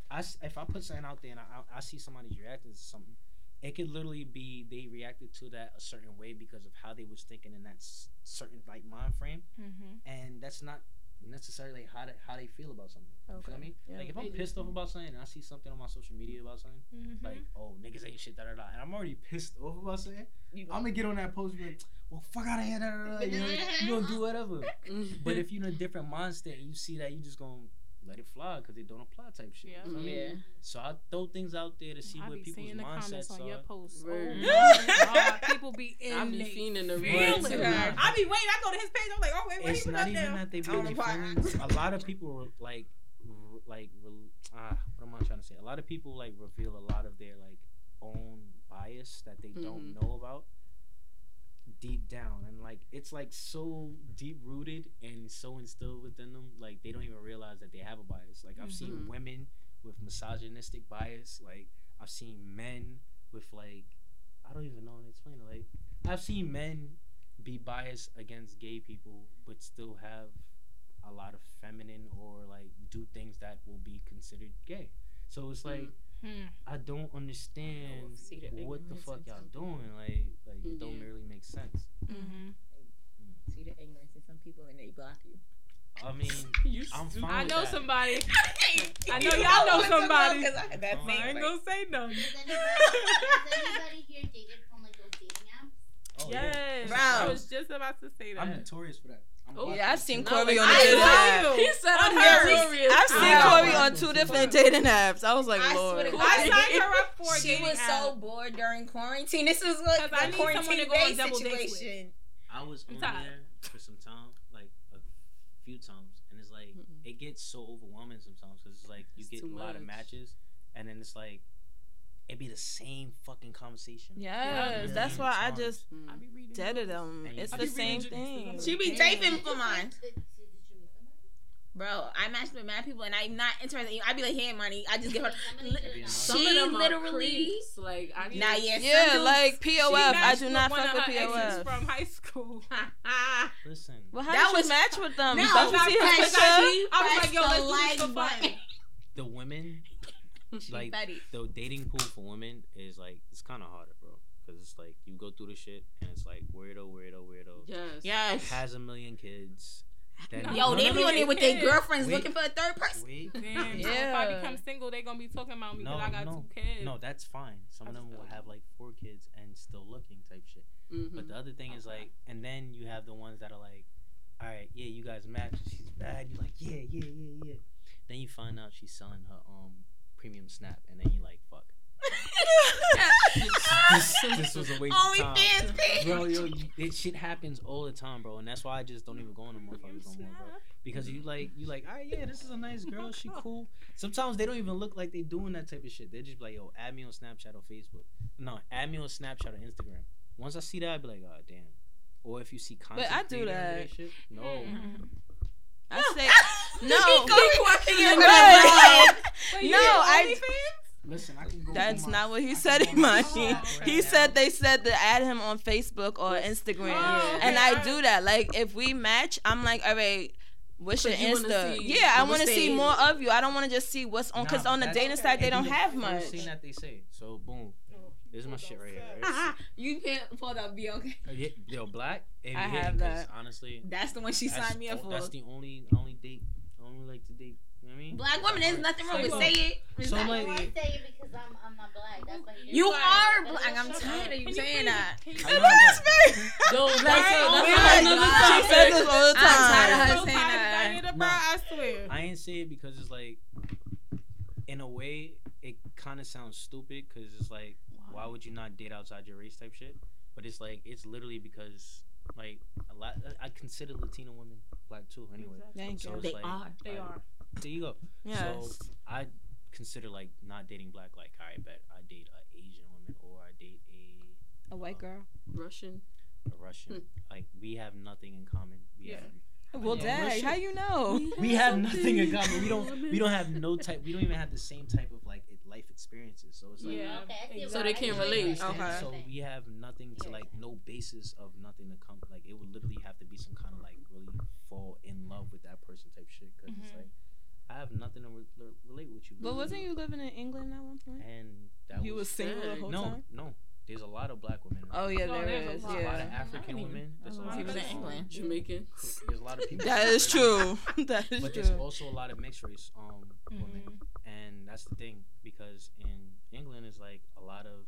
I put something out there and I see somebody's reacting to something, it could literally be they reacted to that a certain way because of how they was thinking in that certain like mind frame, and that's not necessarily how they feel about something. You know what I mean? Yeah. Like if I'm pissed off about something and I see something on my social media about something, like, oh, niggas ain't shit, and I'm already pissed off about something, I'm gonna get on that post and be like, well, fuck out of here, you know, you gonna do whatever. But if you're in a different mindset and you see that, you just gonna let it fly because they don't apply type shit. Yeah. So I throw things out there to see what people's mindsets are. People be in I be feeling the real. I be waiting. I go to his page. I'm like, oh wait, what he put up there? It's not even that they really feeling. A lot of people what am I trying to say? A lot of people like reveal a lot of their like own bias that they don't know about deep down, and like it's like so deep rooted and so instilled within them, like they don't even realize that they have a bias. Like I've seen women with misogynistic bias, like I've seen men with like I don't even know how to explain it. Like I've seen men be biased against gay people but still have a lot of feminine or like do things that will be considered gay. So it's like I don't understand what the fuck y'all doing. Like it don't really make sense. See the ignorance in some people, and they block you. I mean, I know somebody. I know y'all know somebody. I ain't gonna say nothing. Has anybody here dated on like those dating apps? Oh, yes. Yeah. I was just about to say that. I'm notorious for that. Oh yeah, I've seen Corey on the dating app. He said I've seen Corey on two different dating apps. I was like, Lord. I signed her up for a dating app. She was so bored during quarantine. This was like a quarantine-based situation. I was on there for some time, like a few times, and it's like it gets so overwhelming sometimes because it's like you get a lot of matches, and then it's like it be the same fucking conversation. Yes, that's why I just deaded them. It's the same thing. She be taping for mine. Bro, I matched with mad people and I'm not interested in you. I be like, hey, money. I just give her. She literally. Like, I mean, yeah, like P.O.F. I do not fuck with P.O.F. from high school. Listen. Well, how did you match with them? No, I was like, yo, let's do this for fun. The women. Like the dating pool for women is like it's kind of harder, bro, because it's like you go through the shit and it's like weirdo. Yes. Has a million kids. Yo, they be on there with their girlfriends looking for a third person. Damn, so if I become single, they gonna be talking about me because I got two kids. No, that's fine. Some of them will have like 4 kids and still looking type shit. But the other thing is like, and then you have the ones that are like, all right, yeah, you guys match. She's bad. You're like, yeah. Then you find out she's selling her premium snap, and then you like, fuck. this was a waste of time, bro. Yo, this shit happens all the time, bro, and that's why I just don't even go on the motherfuckers no more, bro. Because you like, all right, yeah, this is a nice girl, she cool. Sometimes they don't even look like they doing that type of shit. They just be like, yo, add me on Snapchat or Facebook. No, add me on Snapchat or Instagram. Once I see that, I be like, oh damn. Or if you see content, but I do that shit, no. I say no. Listen, I can go. That's not what he said, Imani. He said they said to add him on Facebook or Instagram, and I do that. Like if we match, I'm like, all right, what's your Insta? I want to see more of you. I don't want to just see what's on because on the dating side they don't have much. Seen that they say so. Boom. This is my shit right here. Right? You can't pull that B, okay? Yo, Black. I have that. Honestly, that's the one she signed me up for. That's the only date. I only like to date. You know what I mean? Black woman, there's nothing wrong with say it. So I won't say it because I'm not Black. That's why you are Black. I'm tired of you saying that. Look at me. Yo, that's it. She says this all the time. I'm tired of her saying that. I swear. I ain't say it because it's like, in a way, it kind of sounds stupid because it's like, why would you not date outside your race type shit? But it's like, it's literally because like a lot. I consider Latino women Black too anyway. Exactly. So they are. There you go. Yes. So I consider like not dating Black, like, all right, bet I date an Asian woman or I date a white girl, Russian. Like we have nothing in common. Well, Dad, how you know? We have nothing in common. We don't have no type. We don't even have the same type of like life experience. experiences, so it's like so they can't relate. So we have nothing to like, no basis of nothing to come. Like it would literally have to be some kind of like really fall in love with that person type shit, because it's like I have nothing to relate with you. But wasn't you living in England at one point? And that you was single the whole time? No. There's a lot of black women. Oh yeah, there is. There's a lot of African women. There's a lot of England, Jamaican. There's a lot of people. That is true. That is true. But there's also a lot of mixed race women, and that's the thing, because in England is like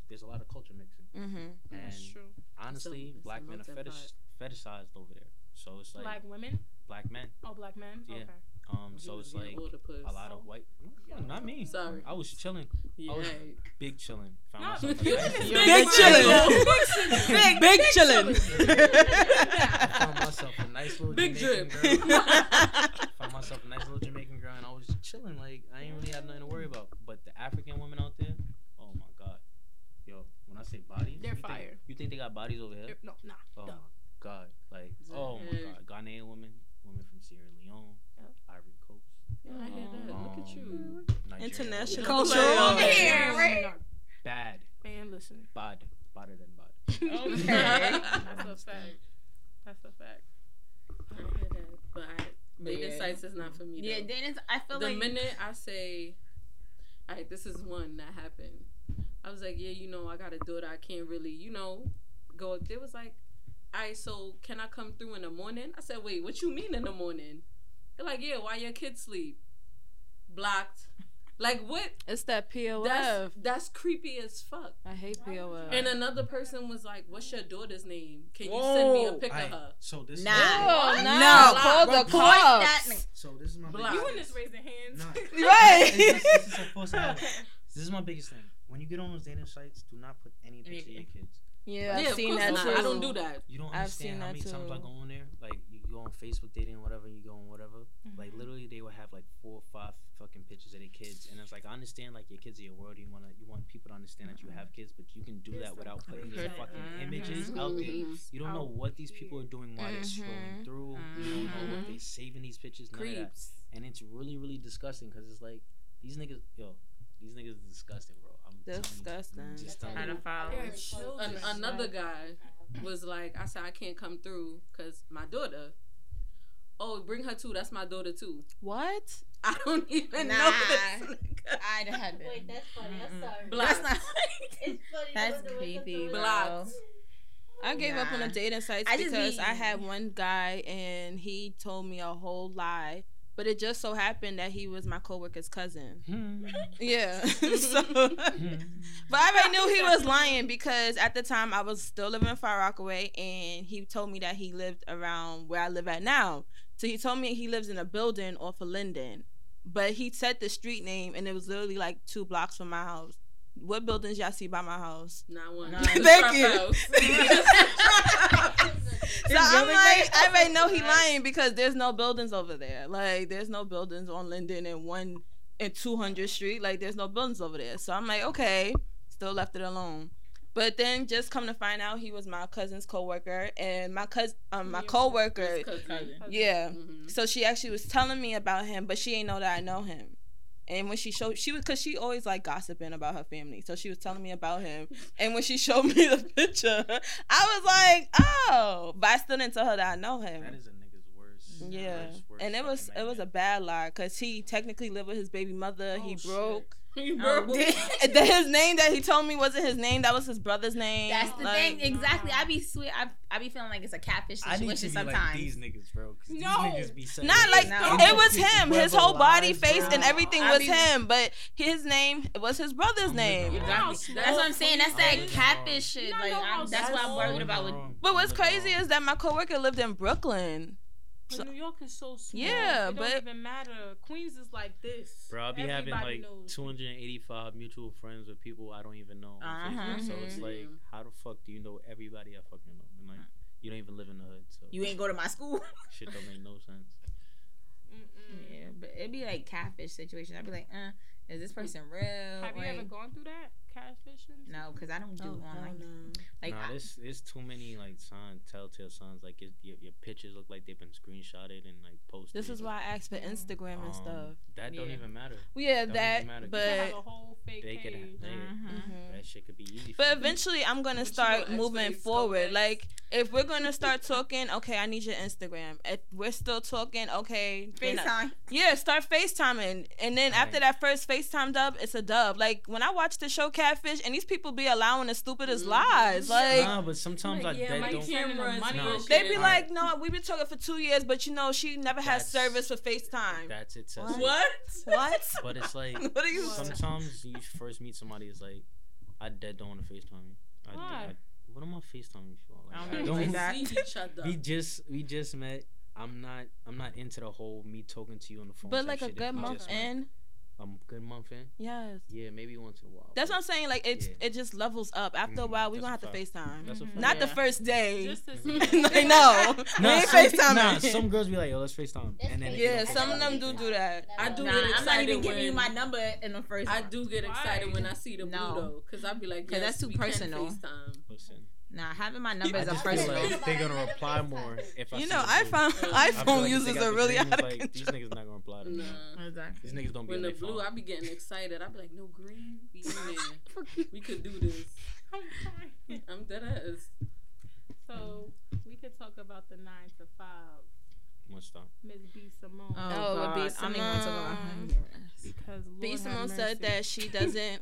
there's a lot of culture mixing. And that's true. Honestly, black men are fetishized over there, so it's like black women, black men. Oh, black men. Yeah. So it's like a lot of white. Not me. Sorry, I was chilling. Yeah. I was big chilling. Big chilling. Found myself a nice little big Jamaican girl. And I was chilling. Like I ain't really have nothing to worry about. But the African women out there, oh my god, yo. When I say bodies, they're fire. You think they got bodies over here? No, nah. Oh my god, like Ghanaian women from Sierra Leone. Ivory Coast. Yeah, I hear that. Look at you. Nigeria. International culture over here, right? Bad. Man, listen. Bad. Badder than bad. Okay. That's a fact. I hear that, but dating sites is not for me. Yeah, dating. I feel like the minute I say, "All right, this is one that happened," I was like, "Yeah, you know, I got a daughter. I can't really, you know, go." They was like, "All right, so can I come through in the morning?" I said, "Wait, what you mean in the morning?" Like, yeah, why your kids sleep? Blocked. Like, what? It's that P.O.F. That's creepy as fuck. I hate P.O.F. And another person was like, what's your daughter's name? Can you send me a pic of her? So this No. Call the cops. So this is my biggest thing. You wouldn't just raise your hands. Nah. Right. This is my biggest thing. When you get on those dating sites, do not put any picture of your kids. Yeah, I've seen that too. I don't do that. You don't understand how many times I go on there. Like, you go on Facebook dating, whatever, you go on whatever. Like, literally, they would have like 4 or 5 fucking pictures of their kids. And it's like, I understand, like, your kids are your world. You want people to understand that you have kids, but you can do that without putting your fucking images out there. You don't know what these people are doing while they're scrolling through. You don't know what they're saving these pictures. None of that. And it's really, really disgusting, because it's like, these niggas are disgusting, bro. Another guy was like, I said I can't come through because my daughter. Oh, bring her too. That's my daughter too. What? I don't even know this. I'd have been. Wait, that's funny. I'm sorry. Blocked. That's not. It's funny. That's creepy. Blocked. I gave up on the dating sites because I had one guy and he told me a whole lie. But it just so happened that he was my coworker's cousin. Yeah. But I already knew he was lying, because at the time I was still living in Far Rockaway, and he told me that he lived around where I live at now. So he told me he lives in a building off of Linden, but he said the street name, and it was literally like 2 blocks from my house. What buildings y'all see by my house? Not one. Thank you. So I'm like, I already know he lying, because there's no buildings over there. Like, there's no buildings on Linden and 200 Street. Like, there's no buildings over there. So I'm like, okay, still left it alone. But then just come to find out, he was my cousin's coworker, and my coworker, So she actually was telling me about him, but she ain't know that I know him. And when because she always like gossiping about her family, so she was telling me about him. And when she showed me the picture, I was like, oh, but I still didn't tell her that I know him. That is a nigga's worst. Yeah, and it was a bad lie, because he technically lived with his baby mother. He broke. His name that he told me wasn't his name. That was his brother's name. That's the thing, exactly. I be feeling like it's a catfish situation sometimes. Like these niggas, bro. It was him. His whole body, face, and everything was him. But his name was his brother's name. Exactly. That's what I'm saying. That's that catfish shit. Like that's what I'm worried about. But what's crazy is that my coworker lived in Brooklyn. But New York is so small. Yeah, it don't even matter. Queens is like this. Bro, I'll be having like 285 mutual friends with people I don't even know. So it's like, how the fuck do you know everybody I fucking know? And like, you don't even live in the hood. So you ain't go to my school. Shit don't make no sense. Yeah, but it'd be like catfish situation. I'd be like, is this person real? Have you ever gone through that? Catfish? No, because I don't do online. Like, nah, it's too many like signs, telltale signs. Like your pictures look like they've been screenshotted and like posted. This is why I asked for Instagram and stuff. That don't even matter. Well, yeah, that. But have a whole fake page. That shit could be easy. But eventually, I'm gonna start moving forward. Like if we're gonna start talking, okay, I need your Instagram. If we're still talking, okay, FaceTime. Yeah, start FaceTiming, and then after that first FaceTime dub, it's a dub. Like when I watch the show Catfish, and these people be allowing the stupidest lies. Like, nah, but sometimes like they don't. They be like, no, we've been talking for 2 years, but you know she never has service for FaceTime. That's it. What? But it's like sometimes you first meet somebody, it's like, I dead don't want to FaceTime you. What am I FaceTiming for? Like, I don't see each other. We just met. I'm not into the whole me talking to you on the phone. But like a good month in. Yes. Yeah, maybe once in a while. That's what I'm saying. Like it just levels up. After a while, we are gonna have to FaceTime. Not the first day. Just to see. We ain't FaceTime. Nah, some girls be like, yo, let's FaceTime. And then some of them do that. I do get excited. I'm not even giving you my number in the first. I do get excited when I see the blue though, because I be like, yeah, that's too personal. Listen. Nah, having my number is a first. Like, they're gonna reply more. If iPhone users are really out of control. These niggas not gonna reply to me. Exactly. These niggas don't be. When the blue, I be getting excited. I be like, no green, we could do this. I'm dead ass. So we could talk about the 9 to 5. What's that? Miss B. Simone. Oh, B. Simone. Because B. Simone said that she doesn't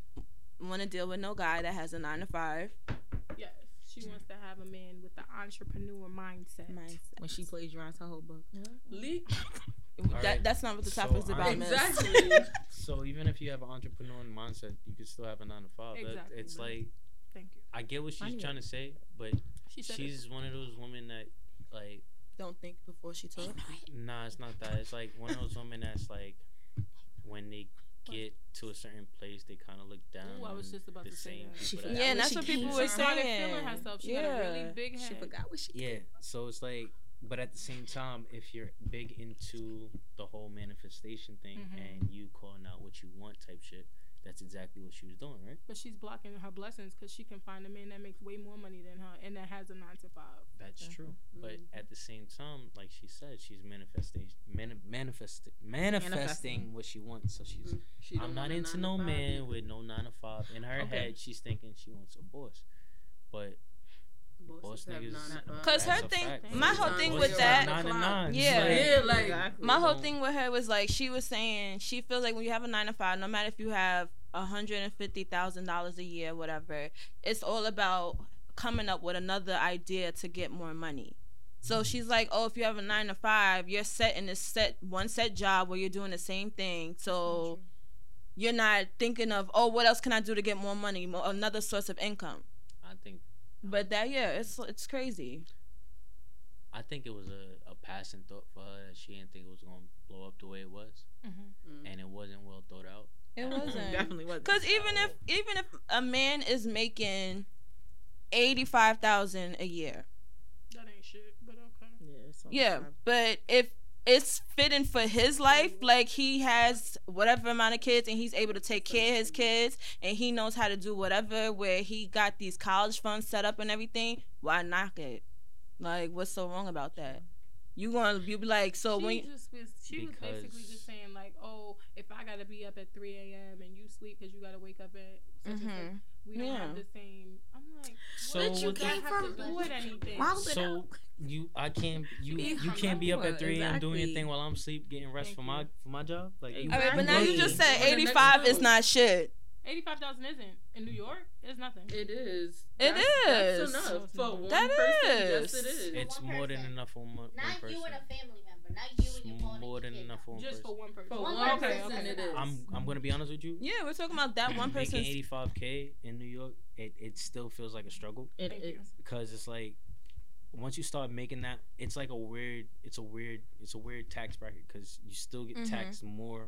want to deal with no guy that has a 9 to 5. She wants to have a man with the entrepreneur mindset. When she plagiarized her whole book. That's not what the topic's about, miss. Exactly. So even if you have an entrepreneur mindset, you can still have a 9 to 5. Exactly. It's like, thank you. I get what she's trying to say, but she's one of those women that like don't think before she talks. Nah, it's not that. It's like one of those women that's like when they get to a certain place, they kind of look down. Ooh, I was just about to say that. Yeah, and that's what people were saying. She started feeling herself. She got a really big head. She forgot what she did. Yeah, so it's like, but at the same time, if you're big into the whole manifestation thing and you calling out what you want type shit, that's exactly what she was doing, right? But she's blocking her blessings because she can find a man that makes way more money than her and that has a 9 to 5. That's true. But at the same time, like she said, she's manifesting what she wants. So she's, I'm not into no man with no 9 to 5. In her head, she's thinking she wants a boss. But boss niggas, because her thing, my whole thing with that, my whole thing with her was like, she was saying she feels like when you have a 9 to 5, no matter if you have $150,000 a year, whatever, it's all about coming up with another idea to get more money. So she's like, oh, if you have a 9 to 5, you're set in this set job where you're doing the same thing. So you're not thinking of, oh, what else can I do to get more money, another source of income. I think. But that, yeah, it's crazy. I think it was a passing thought for her. That she didn't think it was going to blow up the way it was. And it wasn't well thought out. It wasn't. Definitely wasn't. Because even if a man is making $85,000 a year. That ain't shit, but okay. Yeah, but if it's fitting for his life, like he has whatever amount of kids and he's able to take care of his kids and he knows how to do whatever, where he got these college funds set up and everything, why knock it? Like, what's so wrong about that? You be like, so she was basically just saying like, oh, if I gotta be up at 3 a.m. and you sleep because you gotta wake up at such and such, we don't have the same. I'm like, what you can't have to do with anything. So you can't be up at 3 a.m. doing anything while I'm asleep getting rest for my job. Like, but now you just said 85 is not shit. 85,000 isn't in New York. It's nothing. It is. That's enough for one person. Yes, it is. It's more than enough for one person. Not you and a family member. Not you and your partner. More than enough for one person. Just for one person. Okay, it is. I'm gonna be honest with you. Yeah, we're talking about that one person. Making $85,000 in New York, it still feels like a struggle. It is, because it's like, once you start making that, it's like a weird tax bracket, because you still get taxed more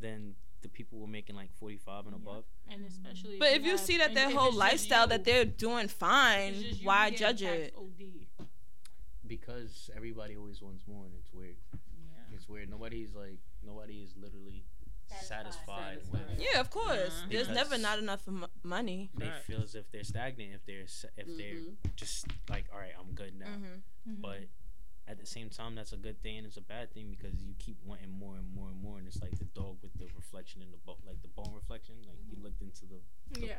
than the people were making like 45 and above. And especially, but if you see that their whole lifestyle that they're doing fine, why judge it? Because everybody always wants more, and it's weird. Nobody is literally satisfied with. Yeah, of course. Mm-hmm. There's never not enough money. They feel as if they're stagnant, if they're just like, all right, I'm good now. Mm-hmm. Mm-hmm. But at the same time, that's a good thing and it's a bad thing because you keep wanting more and more and more, and it's like the dog with the reflection in the bone, like the bone reflection. Like you looked into the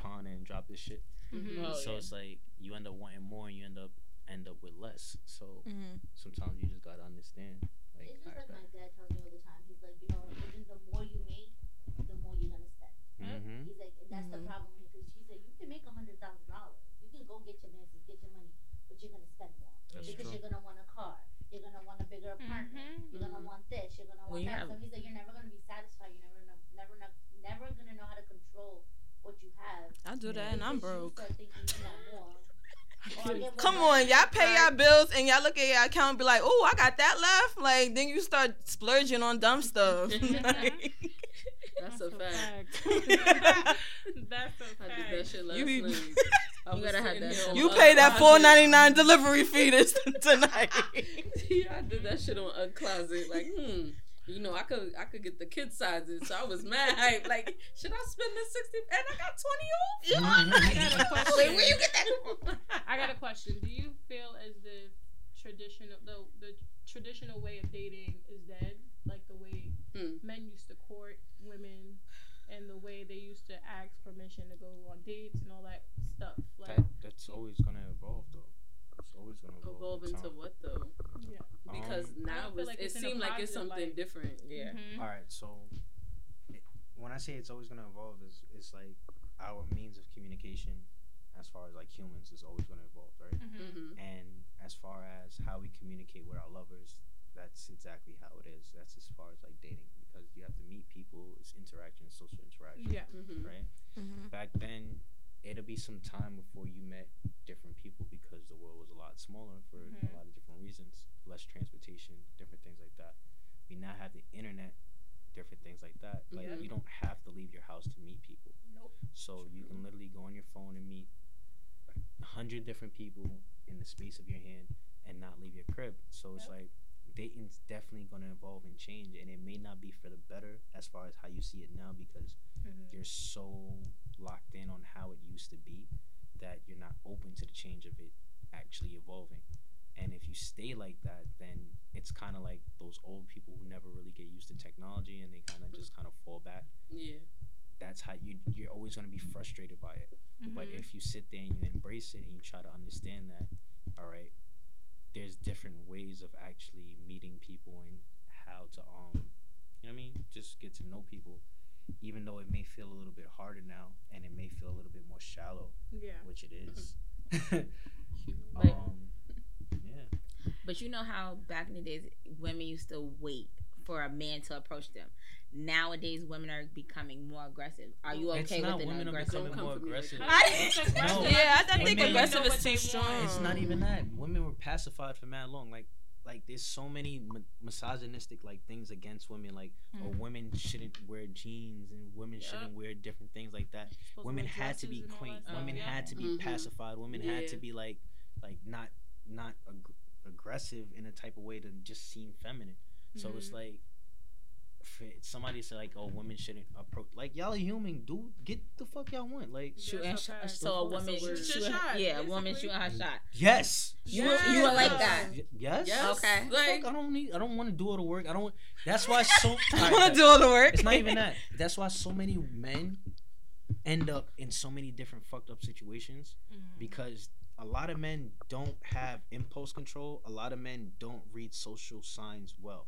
pond and dropped this shit. Mm-hmm. It's like you end up wanting more and you end up with less. So sometimes you just gotta understand. Like, it's just like my dad tells me all the time. He's like, you know, the more you make, the more you're gonna spend. Mm-hmm. He's like, and that's the problem here, because he said you can make $100,000, you can go get your mansions, get your money, but you're gonna spend more because you're gonna want a car, you're gonna want a bigger apartment, you're gonna want this, you're gonna want that. So he's like, you're never gonna be satisfied. You're never gonna know how to control what you have. I do that, and I'm broke. Come on, y'all pay y'all bills and y'all look at y'all account and be like, oh, I got that left. Like, then you start splurging on dumb stuff. Like, that's a fact. That's a fact. I did that shit last night. I'm gonna have that. You pay that $4.99 delivery fee this tonight. Yeah, I did that shit on a closet. Like, you know, I could get the kid sizes, so I was mad hype. Like, should I spend this 60? And I got 20 off. I got a question. Wait, where you get that? I got a question. Do you feel as the traditional traditional way of dating is dead? Like the way men used to court women, and the way they used to ask permission to go on dates and all that stuff. Like that's always gonna evolve, though. It's always gonna evolve into what though? Yeah. Because now it seemed like it's something different. Yeah. Mm-hmm. All right. So when I say it's always gonna evolve, it's like our means of communication, as far as like humans, is always gonna evolve, right? Mm-hmm. And as far as how we communicate with our lovers, that's exactly how it is. That's as far as like dating, because you have to meet people. It's interaction, social interaction. Yeah. Mm-hmm. Right. Mm-hmm. Back then, it'll be some time before you met different people because the world was a lot smaller for a lot of different reasons. Less transportation, different things like that. We now have the internet, different things like that. Like, you don't have to leave your house to meet people. Nope. So you can literally go on your phone and meet 100 different people in the space of your hand and not leave your crib. So it's like dating's definitely going to evolve and change, and it may not be for the better as far as how you see it now, because you're so locked in on how it used to be that you're not open to the change of it actually evolving. And if you stay like that, then it's kind of like those old people who never really get used to technology and they kind of just kind of fall back. Yeah, that's how you're always going to be frustrated by it. But if you sit there and you embrace it and you try to understand that, all right, there's different ways of actually meeting people and how to, you know what I mean? Just get to know people, even though it may feel a little bit harder now and it may feel a little bit more shallow, which it is. But you know how back in the days, women used to wait for a man to approach them. Nowadays, women are becoming more aggressive. Are you okay with an aggressive? It's not women are becoming more aggressive. No. Yeah, I think aggressive is too strong. It's not even that. Women were pacified for mad long. Like there's so many misogynistic like things against women. Like, women shouldn't wear jeans and women shouldn't wear different things like that. Women had to be quaint. Women had to be pacified. Women had to be like not aggressive in a type of way to just seem feminine. So it's like, somebody said like, oh, women shouldn't approach. Like, y'all are human, dude. Get the fuck y'all want. Like, a woman shooting her shot. Yes. You were like that. Yes. Okay. Like, fuck, I don't want to do all the work. That's why I want to do all the work. It's not even that. That's why so many men end up in so many different fucked up situations, because a lot of men don't have impulse control. A lot of men don't read social signs well.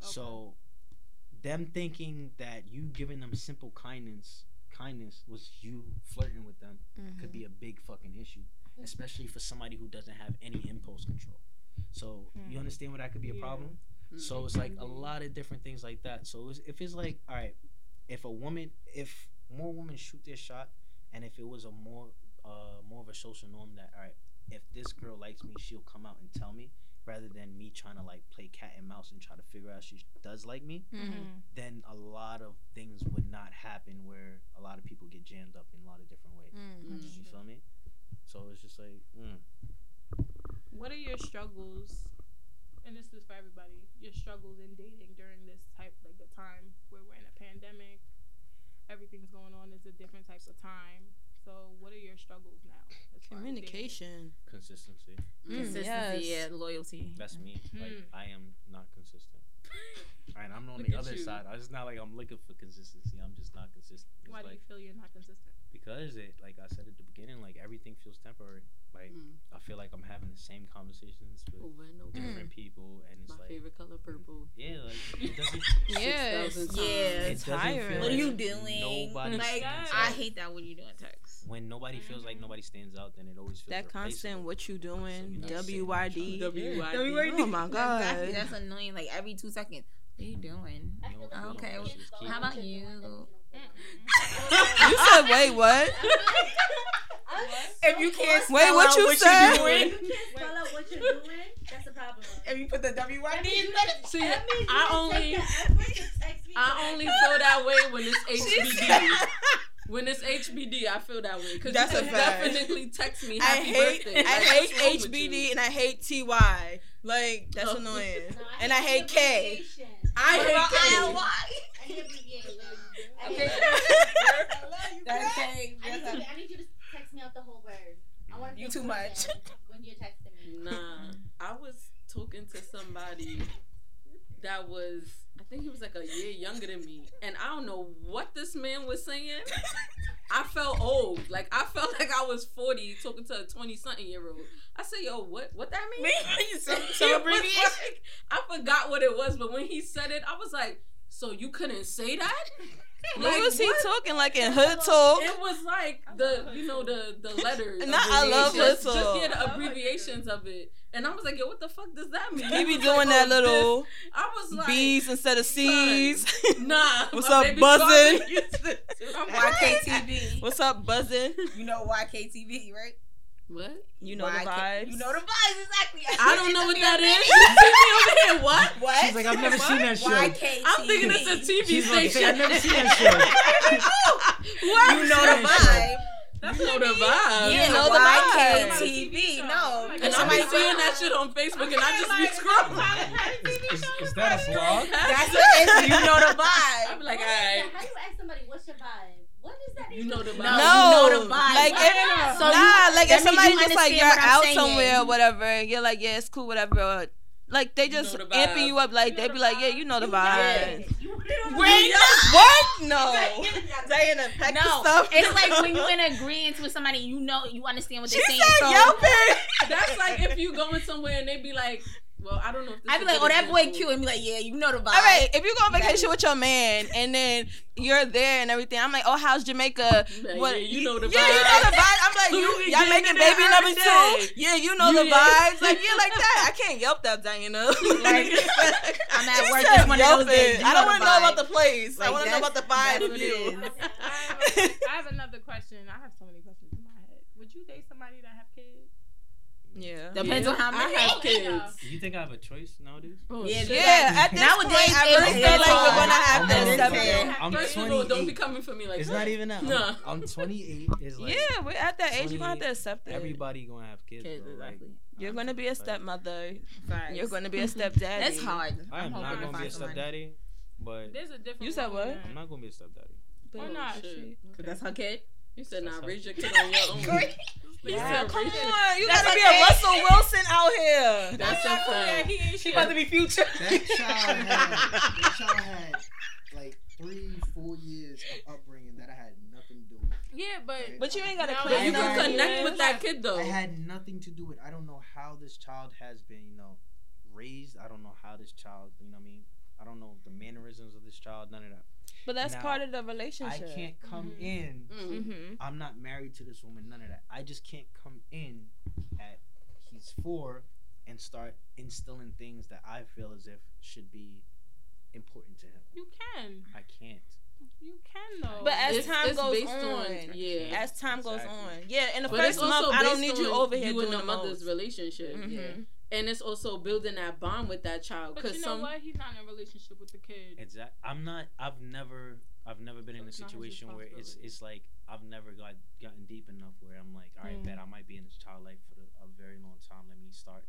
Okay. So them thinking that you giving them simple kindness was you flirting with them could be a big fucking issue, especially for somebody who doesn't have any impulse control. So you understand why that could be a problem? So it's like a lot of different things like that. So if it's like, all right, if more women shoot their shot, and if it was a more of a social norm that, all right, if this girl likes me, she'll come out and tell me, rather than me trying to like play cat and mouse and try to figure out if she does like me, then a lot of things would not happen, where a lot of people get jammed up in a lot of different ways. You feel me? So it's just like, what are your struggles, and this is for everybody, your struggles in dating during this type, like the time where we're in a pandemic, everything's going on. It's a different types of time. So what are your struggles now? Communication. Consistency. Consistency, yes. Yeah, loyalty. That's me. Like, I am not consistent. And I'm on the other side. It's not like I'm looking for consistency. I'm just not consistent. It's Why do you feel you're not consistent? Because, like I said at the beginning, like, everything feels temporary. Like, I feel like I'm having the same conversations with different people. And it's my favorite color, purple. Yeah, like, it doesn't... yes. It's tired. Like, what are you doing? Like, I hate that when you're doing text. When nobody feels like nobody stands out, then it always feels that constant what you doing, WYD. Oh, my God. Exactly. That's annoying. Like, every 2 seconds. What are you doing? Okay. How about you? You said, wait, what? If you can't wait, what you said? Spell out what you're doing. That's the problem. If you put the WYD. See, I only feel that way when it's HBD. When it's HBD, I feel that way. Because you can definitely text me happy birthday. I hate HBD and I hate TY. Like, that's annoying. And I hate K. I hate K. I hate K. I need you to text me out the whole word. I want you too much. When you're texting me. Nah. I was talking to somebody that was... I think he was like a year younger than me. And I don't know what this man was saying. I felt old. Like, I felt like I was 40 talking to a 20-something-year-old. I said, yo, what that mean? I forgot what it was, but when he said it, I was like, so you couldn't say that? Like, what was he talking like in hood talk? It was like the letters. Not I love hood talk. Just the abbreviations of it. And I was like, yo, what the fuck does that mean? He be doing like, that little I was like, B's instead of C's. Nah. What's up, buzzing? I'm YKTV. What's up, buzzing? You know YKTV, right? What? You know the vibes. You know the vibes, exactly. I don't know what that is. You see me over here, what? She's like, I've never seen that show. YKTV. I'm thinking it's a TV station. I've never seen that show. What? You know the vibe. That's not the vibe. You know the YKTV. No. And I'm seeing that shit on Facebook, and I just be scrolling. Is that a vlog? That's what it is. You know the vibe. I'm like, all right. How do you ask somebody, what's your vibe? What is that? You know the vibe. No, you know the vibe. Like, if somebody just like you're out somewhere or whatever, and you're like, yeah, it's cool, whatever. Like, they just amping you up. Like, they be like, yeah, you know the vibe. Wait, what? No. Diana, pack the stuff. It's like when you're in agreement with somebody, you know, you understand what they're saying. She said yelping. That's like if you going somewhere and they be like, well, I don't know if this I'd be like, oh, that boy cute. And be like, yeah, you know the vibe. All right, if you go on vacation with your man and then you're there and everything, I'm like, oh, how's Jamaica? What, you know the vibe. Yeah, you know the vibe. I'm like, y'all making baby number 2? Yeah, you know the vibes. Like, yeah, like that. I can't yelp that, Diana. Like, I'm at work this one of those days. I don't want to know about the place. Like, I want to know about the vibe of you. I have another question. I have so many questions in my head. Would you date somebody that have kids? Yeah. Depends on how many I have kids. You think I have a choice nowadays? Oh, yeah. At this nowadays, point, I really feel like we're going to have I'm 28. Don't be coming for me like it's that. It's not even that. No. I'm 28. Is like yeah, we're at that age. You're going to have to accept it. Everybody going to have kids. Bro, exactly. Like, you're going to be a stepmother. Right. You're going to be a stepdaddy. That's hard. I am not going to be a stepdaddy. But there's a different. You said what? I'm not going to be a stepdaddy. Why not? Because that's her kid? You said, nah, raise your kid on your own. Yeah, come on. You gotta be a Russell Wilson out here. That's your friend. She about to be future. That child had like 3-4 years of upbringing that I had nothing to do with. Yeah, but you ain't gotta claim. You can connect with that kid, though. I had nothing to do with. I don't know how this child has been, raised. I don't know how this child, I don't know the mannerisms of this child, none of that. But that's part of the relationship. I can't come in. Mm-hmm. I'm not married to this woman, none of that. I just can't come in at he's 4 and start instilling things that I feel as if should be important to him. You can. I can't. You can though. But as time goes on. Yeah. As time goes on. Yeah, in the first month, I don't need you over here doing the mother's relationship. Mm-hmm. Yeah. And it's also building that bond with that child. But you know what? He's not in a relationship with the kid. Exactly. I've never been in a situation where it's like I've never gotten deep enough where I'm like, all right, bet I might be in this child life for a very long time. Let me start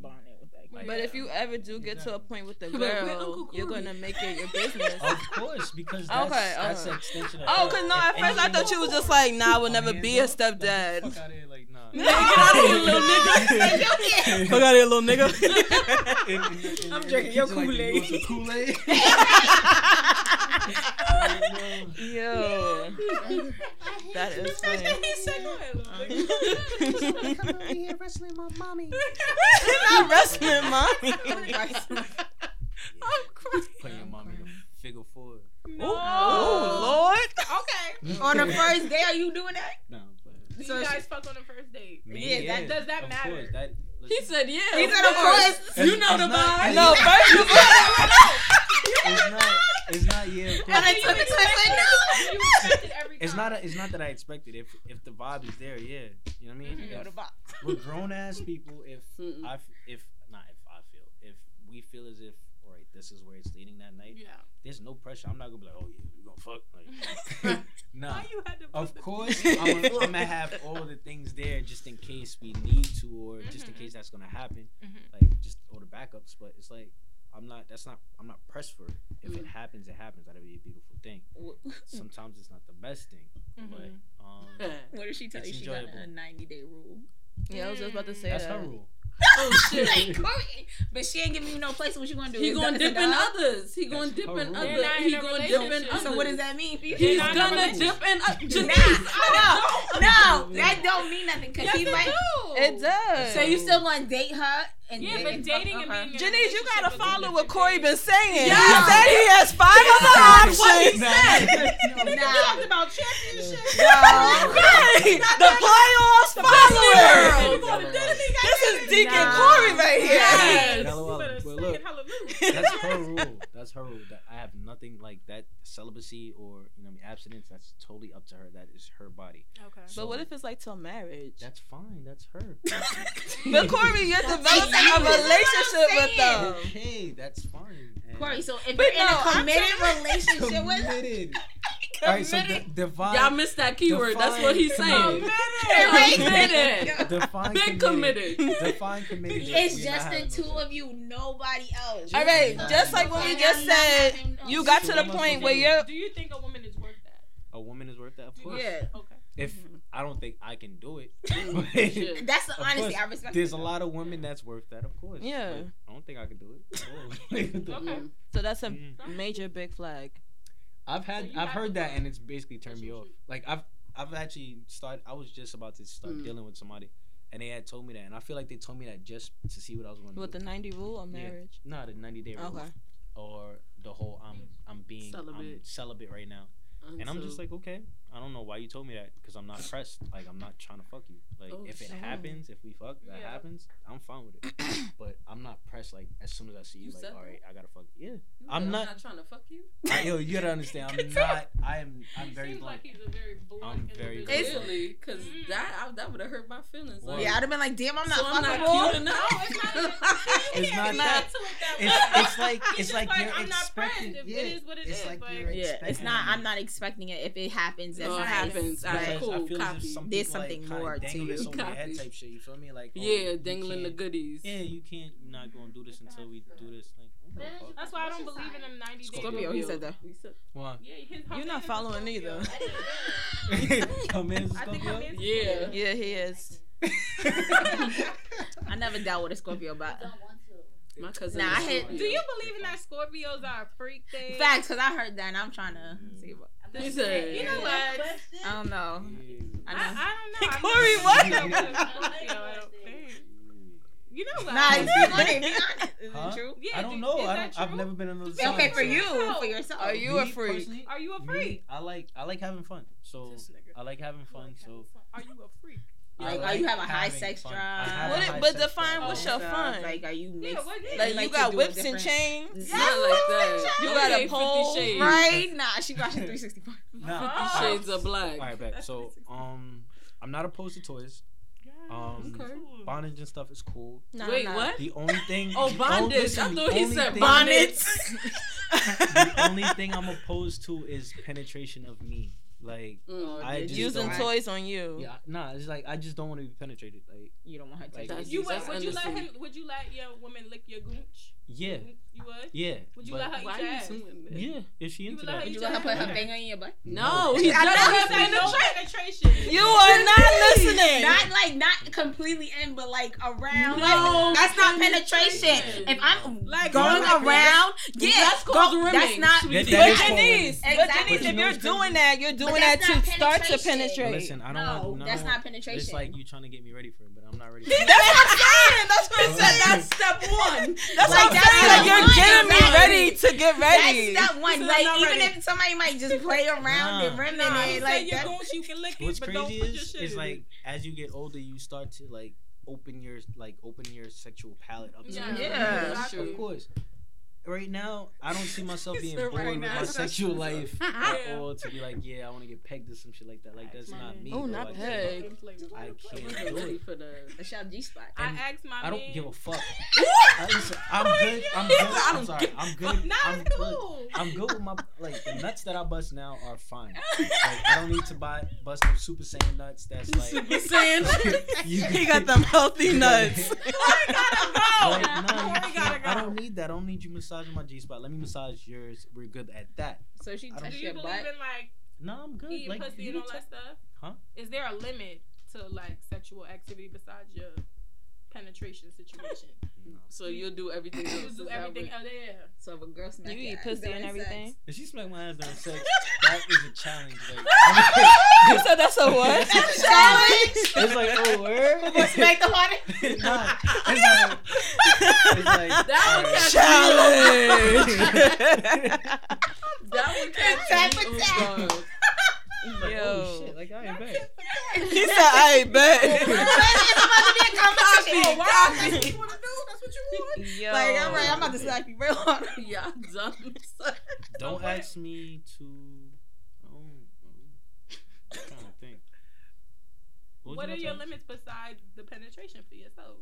bonding with that girl. But if you ever do get to a point with the girl, you're gonna make it your business. Of course, because that's, that's an extension of because at first I thought you was just like, nah, I will never be a stepdad. Fuck out of here, like, nah. Get out of here, little nigga. Fuck out of here, little nigga. I'm drinking your Kool-Aid. Yo, that is funny. He said, "Come over here, wrestling my mommy." Not wrestling mommy. I'm crying. Playing your mommy figure four. No. Oh Lord. Okay. On the first day, are you doing that? No. But... So you guys fuck on the first date? Yeah. Does that matter? He said, yeah. He said, of course. You know the vibe. No, first of all. It's not, And I took it to no. It's not that I expected. If the vibe is there, you know what I mean? Mm-hmm. We're grown ass people. If we feel as if, all right, this is where it's leading that night. Yeah. There's no pressure. I'm not gonna be like, oh yeah, you gonna fuck. Like, nah. Of course, I'm gonna have all the things there just in case we need to, or just in case that's gonna happen. Mm-hmm. Like just all the backups. But it's like. I'm not pressed for it. If it happens, it happens. That'll be a beautiful thing. Sometimes it's not the best thing, but what did she tell you? She got a 90-day rule. Yeah, I was just about to say that's her rule. Oh shit! Like, Corey, but she ain't giving you no place. What you gonna do? He gonna dip in others. He gonna dip in others. He gonna dip in others. So what does that mean? He's gonna dip in others. No, that don't mean nothing because he might. It does. So you still gonna date her? Yeah, but dating and being Janice, you gotta follow what Corey been saying. Yeah. He said he has five other options. He talked about championship. The playoffs, follow it. This is Deacon Corey right here. That's her rule. I have nothing like that. Celibacy or abstinence. That's totally up to her. That is her body. Okay. So, but what if it's like till marriage? That's fine. That's her. But Corey, you're developing a relationship with them. Okay, that's fine. And Corey, so if you're in a committed relationship with them. All right, so define. Y'all missed that keyword. That's what he's saying. Committed. Define committed. It's just the two of you, nobody else. All right, just like what we just said, you got to the point where you're. Do you think a woman is worth that? A woman is worth that, of course. Yeah. Okay. If I don't think I can do it, that's the honesty. I respect. There's a lot of women that's worth that, of course. Yeah. But I don't think I can do it. Okay. So that's a major big flag. I've heard that, and it's basically turned me off. Like I've actually started. I was just about to start dealing with somebody, and they had told me that, and I feel like they told me that just to see what I was going to do. With the 90 rule or marriage? No, the 90-day rule. Okay. Or the whole I'm celibate right now, and I'm just like, okay, I don't know why you told me that because I'm not pressed. Like I'm not trying to fuck you. Like if it happens, if we fuck, that happens. I'm fine with it, but I'm not pressed. Like as soon as I see you, like all right, I gotta fuck you. Yeah, I'm not trying to fuck you. Yo, you gotta understand. I'm not. I'm very blunt. Seems like he's a very blunt. I'm very blunt. Because that would have hurt my feelings. Well, I'd have been like, damn, I'm not cute enough. No, it's not that. It's like you're expecting. It is what it is. Yeah, it's not. I'm not expecting it. If it happens, it happens. Cool. There's something more to it. Head type shit, you feel me? Like dangling the goodies. Yeah, you can't. You're not gonna do this until we do this. Like, that's why I don't believe in them 90 days. Scorpio, he said that. Why? Yeah, you're not following either. I think yeah, he is. I never dealt with a Scorpio, but. My cousin. Do you believe in that Scorpios are a freak thing? Facts, because I heard that, and I'm trying to see what. You said, you know what? I don't know. I don't know. Corey, what? You know what? Nah, is it true? Yeah, I don't know. I've never been on those. Okay, for you, for yourself. Are you a freak? I like having fun. So I like having fun. So are you a freak? Like, are you have a high sex drive? But define what's your fun? Like, are you mixed? Like you got whips and chains? It's not like that. You got a pole, right? Nah, she watching 365. Nah, 50 Shades of Black. All right, back. So, I'm not opposed to toys. Bondage and stuff is cool. Wait, what? The only thing. Oh, bondage. I thought he said bonnets. The only thing I'm opposed to is penetration of me. Like, I just using toys on you. Yeah, nah, it's like I just don't want to be penetrated. Like, you don't want her to. Like, would you let your woman lick your gooch? Yeah, you would. Yeah. Would you let her eat your ass? Yeah, if she into that. Would you let her put her finger in your butt? No, he's not penetration. You are not listening. Not completely in, but like around. No, that's not penetration. If I'm like going around, yeah, that's not. But Janice, if you're doing that, you're doing. When that to start to penetrate. Listen, I don't know. No, that's not penetration. It's like you trying to get me ready for it, but I'm not ready for it. That's what I'm saying. That's what I said. That's step one. That's like, what I'm saying. Like, you're getting me ready to get ready. That's step one. Like, even if somebody might just play around and reminisce, like, that's what you can lick it, but don't put your shit in. It's like, as you get older, you start to, like, open your sexual palate up. Yeah, of course. Right now, I don't see myself being born with my sexual life at all to be like, yeah, I want to get pegged or some shit like that. Like, that's not me. Oh, not pegged. I can't do it. A sharp G spot. I asked my man. I don't give a fuck. I'm good. I'm good with my, like, the nuts that I bust now are fine. Like, I don't need to bust them Super Saiyan nuts. That's like. Super Saiyan? He got them healthy nuts. I gotta go. I don't need that. I don't need you massaging my G spot. Let me massage yours. We're good at that. So she touched your butt. Do you believe in like? No, I'm good. Like pussy and all that stuff. Huh? Is there a limit to like sexual activity besides your penetration situation? No. So you'll do everything. You'll do everything out there. So if a girl smack, you eat pussy and everything. Sex. If she smack my ass during sex, that is a challenge. Like, you said that's a what? That's a challenge. It's like oh word. What smack the hardest? Nah. It's like, that would catch me. That would catch me. Like, yo, shit, like I ain't bet. He said I ain't bet. It's about to be a conversation. Wow, that's what you want to do. That's what you want. Yo. Like all right, I'm about to slap you real hard. Yeah, dumb. Don't ask me to. I'm trying to think. What are your limits besides the penetration for yourself?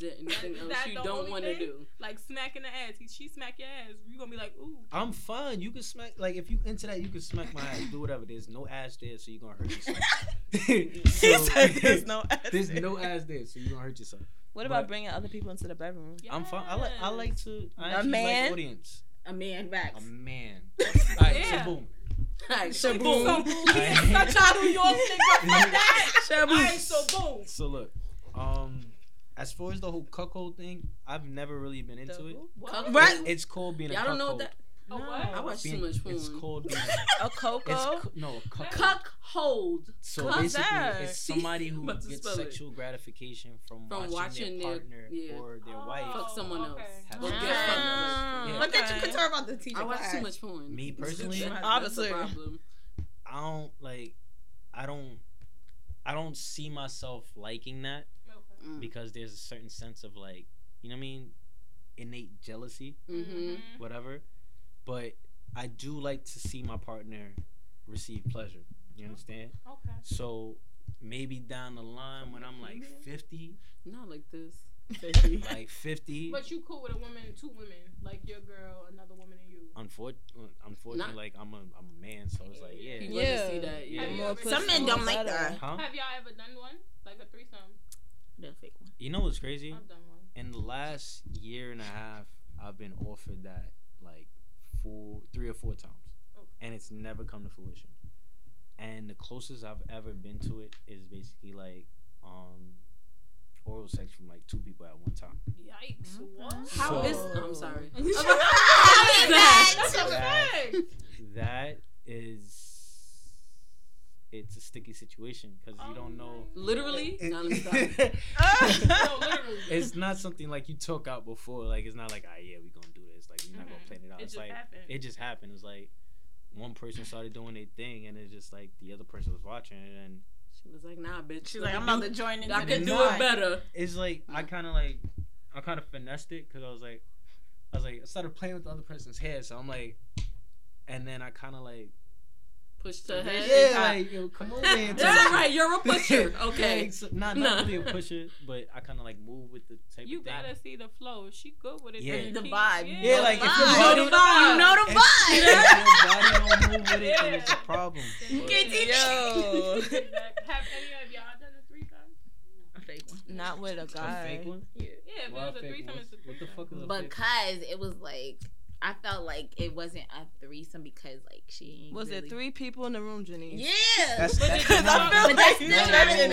Anything else you don't want to do, like smacking the ass. She smack your ass, you gonna be like, ooh. I'm fine. You can smack. Like if you into that, you can smack my ass. Do whatever. There's no ass there, so you gonna hurt yourself. There's no ass there, so you gonna hurt yourself. What about bringing other people into the bedroom? Yes. I'm fine. I like audience. A man back. A man. Alright, yeah. So boom. Alright, so boom. Such a New York nigga for that. Alright, so boom. So look, as far as the whole cuckold thing, I've never really been into it. What? Right? It's called being a cuckold. Y'all don't know that? No. I watch too much porn. It's called being a cuckold. Cuckold. So basically, it's somebody who gets sexual gratification from watching their partner or their wife fuck someone else. Okay. Yeah. What that you could talk about the teacher? I watch too much porn. Me personally, obviously, I don't see myself liking that. Because there's a certain sense of like, you know what I mean, innate jealousy, whatever. But I do like to see my partner receive pleasure. You understand? Okay. So maybe down the line when I'm like 50, not like this, 50, like 50. But you cool with a woman, two women, like your girl, another woman, and you. Unfortunately, like I'm a man, so it's like yeah. You want to see that? Yeah. Some men don't like that. Huh? Have y'all ever done one like a threesome? You know what's crazy? I've done one. In the last year and a half, I've been offered that like 3 or 4 times, and it's never come to fruition. And the closest I've ever been to it is basically like oral sex from like 2 people at one time. Yikes! What? I'm sorry. How is that? That is. It's a sticky situation because you don't know. Literally? No, let me stop. No, literally. It's not something like you talk out before. Like, it's not like, we going to do this. Like, we're not going to plan it out. It just happened. It was like one person started doing their thing, and it's just like the other person was watching it, and she was like, nah, bitch. She's like, I'm about to join in. I can do it better. It's like, I kind of finessed it because I started playing with the other person's hair. So I'm like, and then I kind of like, Pushed her head. Yeah, like, yo, come on, man. That's right. You're a pusher. Okay. Like, so, not really a pusher, but I kind of like move with the type you of thing. You gotta see the flow. She good with it. Yeah. And the vibe. Yeah, yeah, like if you know the vibe. You know the vibe. If your body don't move with it, then it's a problem. You can't teach it. Have any of y'all done a threesome? A fake one. Not with a guy. A fake one? Yeah. Yeah, if it was a threesome, it's a threesome. What the fuck is a fake? Because it was like, I felt like it wasn't a threesome because like she ain't. Was really... it three people in the room, Janice? Yeah, that's because I feel but like everybody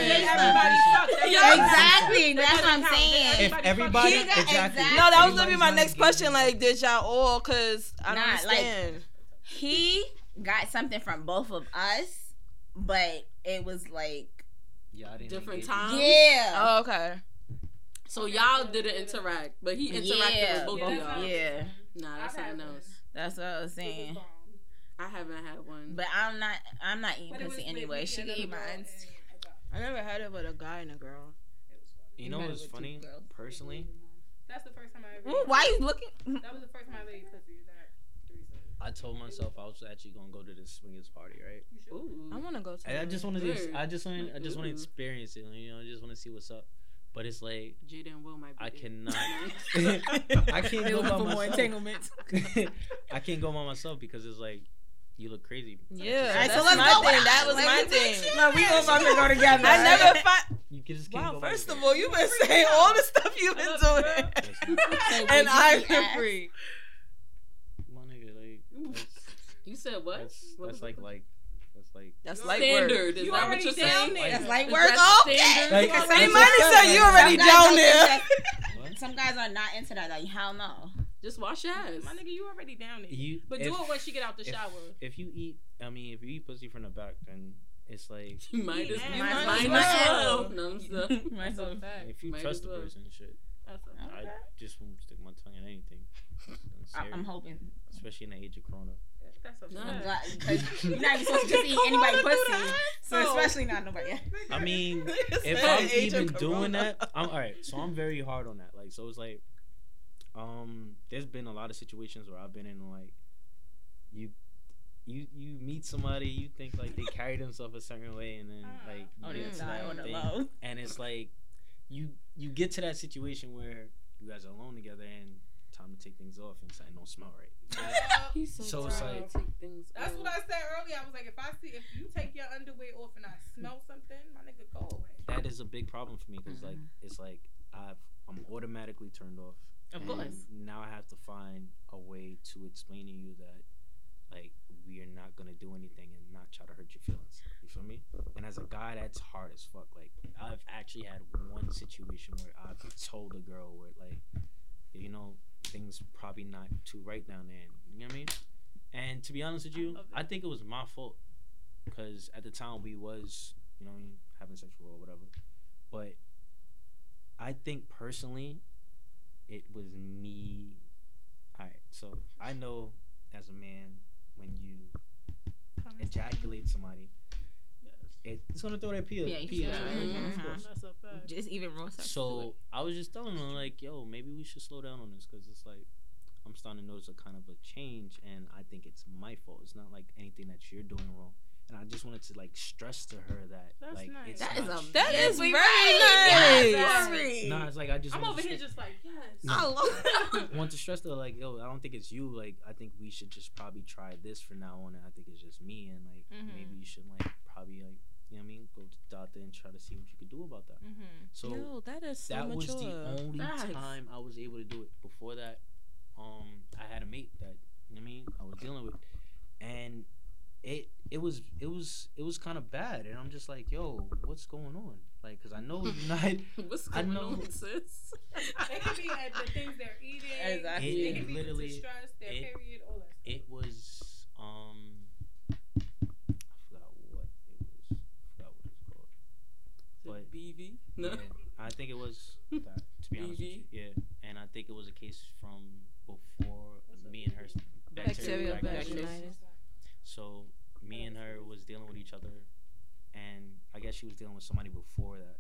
yeah, exactly. That's what I'm saying. If everybody exactly. No, that was gonna be my next question. Like, did y'all all? Because I don't understand. Like, he got something from both of us, but it was like different times. Yeah. Oh, okay. So y'all didn't interact, but he interacted with both of y'all. Yeah. Nah, that's something else. That's what I was saying. I haven't had one, but I'm not eating pussy anyway. She can eat mine. I never had it with a guy and a girl. You know what's funny? Personally, that's the first time I ever. Why are you looking? That was the first time I ever ate pussy. I told myself I was actually gonna go to this swingers party, right? Ooh, I wanna go to. I just want to experience it. You know, I just want to see what's up. But it's like Jada and Will might be. I cannot. I can't go by myself. More entanglements. I can't go by myself because it's like you look crazy. Yeah, right, so let's go. That was my thing. No, we all about to go together. I never find. You just can't go. First of all, you've been saying all the stuff you've been doing, and I've been free. My nigga, like you said, what? That's like. That's light standard. Work. Is that what you're saying? That's light work. Okay. Like, somebody said you already down there. Some guys are not into that. Like, hell no. Just wash your ass, my nigga. You already down there. Do it when she get out the shower. If you eat pussy from the back, then it's like you might as well. If you trust the person, and shit. I just won't stick my tongue in anything. I'm hoping, especially in the age of Corona. That's okay. You're not supposed to just eat anybody's pussy, so especially not nobody else. I mean, if I'm even doing that, I'm all right. So I'm very hard on that. Like, so it's like, there's been a lot of situations where I've been in like, you meet somebody, you think like they carry themselves a certain way, and then like, and it's like, you get to that situation where you guys are alone together and. Time to take things off and something don't smell right. He's so it's like that's what I said earlier. I was like, if you take your underwear off and I smell something, my nigga, go away. That is a big problem for me because like it's like I'm automatically turned off. Of course. Now I have to find a way to explain to you that like we are not gonna do anything and not try to hurt your feelings. You feel me? And as a guy, that's hard as fuck. Like I've actually had one situation where I've told a girl where like you know. Things probably not too right down there. You know what I mean? And to be honest with you, I think it was my fault because at the time we was, you know what I mean, having sexual or whatever. But I think personally, it was me. All right, so I know as a man when you ejaculate somebody, it's gonna throw that pee. Just even raw sex. So I was just telling them like, yo, maybe we should slow down on this because it's like I'm starting to notice a kind of a change, and I think it's my fault. It's not like anything that you're doing wrong, and I just wanted to like stress to her that that's like nice. It's that is very nice. Nah, it's like I just. I'm over here just like yes. No. I love. Want to stress to her like, yo, I don't think it's you. Like I think we should just probably try this from now on, and I think it's just me, and like maybe you should like probably like. You know what I mean? Go to the doctor and try to see what you could do about that. So yo, that is so mature. Was the only time I was able to do it. Before that, I had a mate that you know what I mean I was dealing with, and it was kind of bad. And I'm just like, yo, what's going on? Like, cause I know you're not. What's going on, sis? It could be the things they're eating. Exactly. It could be the stress, their period, all that. It was But BV? No. Yeah, I think it was that, to be honest with you. Yeah. And I think it was a case from before me and her bacterial vaginitis. So me and her was dealing with each other, and I guess she was dealing with somebody before that.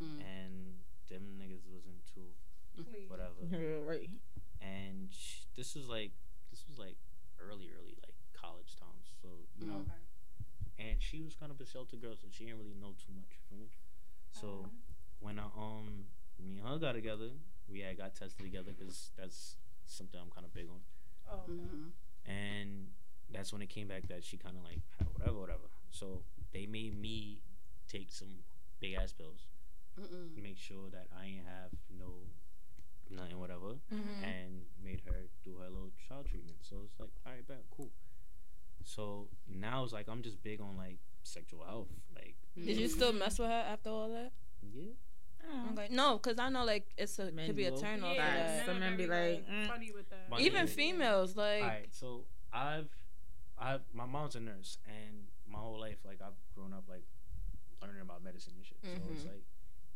And them niggas wasn't too whatever. Right. And this was like early college times. So you know she was kind of a sheltered girl, so she didn't really know too much for me. So when me and her got together, we had got tested together because that's something I'm kind of big on. Oh. Mm-hmm. And that's when it came back that she kind of like had whatever. So they made me take some big ass pills, to make sure that I ain't have nothing, whatever, and made her do her little child treatment. So it's like, all right, bet, cool. So now it's like I'm just big on like sexual health. Like, did you still mess with her after all that? Yeah. Okay. No, because I know like it could be a turn off. Yeah, some men be like funny with that. Funny. Even females like. All right, so I've my mom's a nurse, and my whole life like I've grown up like learning about medicine and shit. So it's like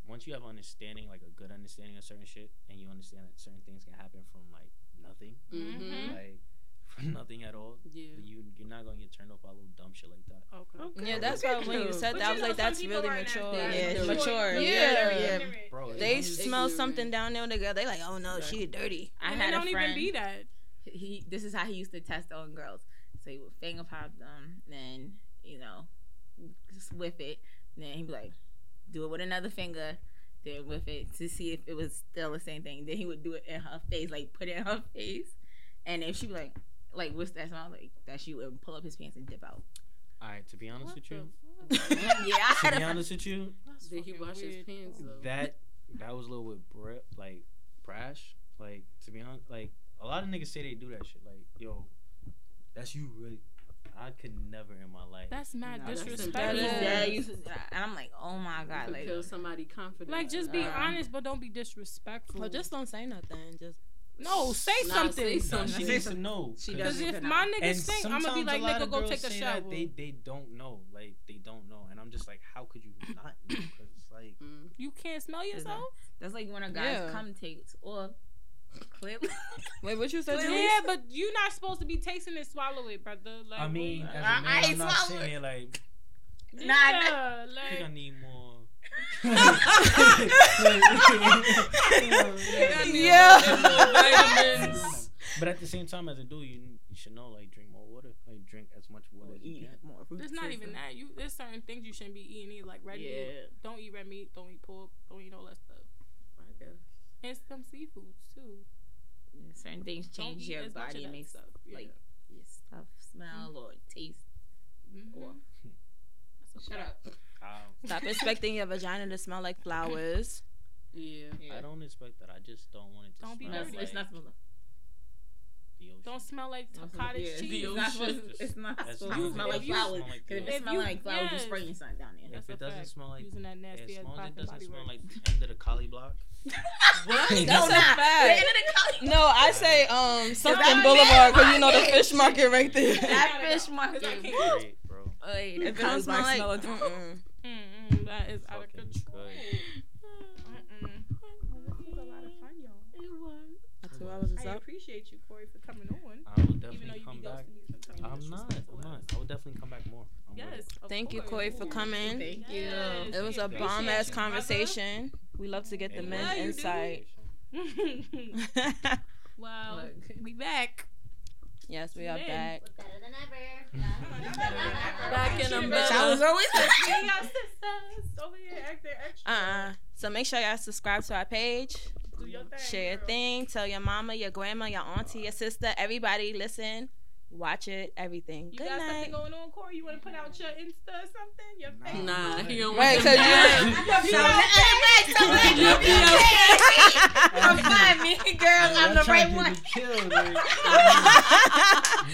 once you have understanding, like a good understanding of certain shit, and you understand that certain things can happen from like nothing, like from nothing at all. Yeah, you're not gonna get turned off by little dumb shit like that. Okay. Yeah, that's why when you said that, I was like, that's really mature. Yeah, mature. Yeah. Bro, they smell something down there together. They like, oh no, she dirty. I had a friend. Don't even be that. This is how he used to test on girls. So he would finger pop them, then just whip it. And then he'd be like, do it with another finger, then whip it to see if it was still the same thing. Then he would do it in her face, like put it in her face. And if she be like, what's that smell? Like, that's you, and pull up his pants and dip out. All right, to be honest with you. Yeah. To be honest with you. Did he wash his pants though? That was a little bit brash. Like, to be honest, like, a lot of niggas say they do that shit. Like, yo, that's you, really. I could never in my life. That's mad disrespectful. And I'm like, oh my god, like kill somebody confident. Like, just be honest, but don't be disrespectful. Well, just don't say nothing. Just say something. She doesn't know. Because if my niggas think, I'm gonna be like, nigga, go take a shower. They don't know. Like, they don't know, and I'm just like, how could you not know? Because like, you can't smell yourself. That's like when a guy's cum takes off. Clip. Wait, what you said? Yeah, but you're not supposed to be tasting and swallow it, brother. Like, I mean, as a man, I'm not sitting here like, I think I need more. I need more vitamins. But at the same time, as a dude, you should know, like, drink more water. Like, drink as much water as you can. More fruit. It's not even that. There's certain things you shouldn't be eating, like red meat. Don't eat red meat. Don't eat pork. Don't eat all that stuff. Right there. And some seafoods too. Yeah, certain things change your body, makes up like your stuff smell or taste. Or shut up. Stop expecting your vagina to smell like flowers. Yeah. I don't expect that. I just don't want it to smell like. It's not supposed to. Don't smell like cottage cheese. It's not supposed to smell like flowers. Because if it smells like flowers, you spraying something down there. If it doesn't smell like, the end of the collie block. What? That's a fact. No, I say something Boulevard, because the fish market right there. That fish market. Great, bro. It doesn't smell like. That is out of control. I appreciate you, Corey, for coming on. I will definitely come back. I'm not. I will definitely come back more. Thank you, Corey, for coming. Thank you. It was a bomb ass conversation. We love to get the men's insight. Wow. We back. Yes, we are back. Better than ever. Back in a better. I was always sisters over here acting extra. So make sure y'all subscribe to our page. Share your thing, tell your mama, your grandma, your auntie, your sister, everybody. Listen, watch it, everything. You got something going on, Corey? You want to put out your Insta or something? Your Facebook? Nah, he don't want to. Wait, you come find me, girl. I'm the right one.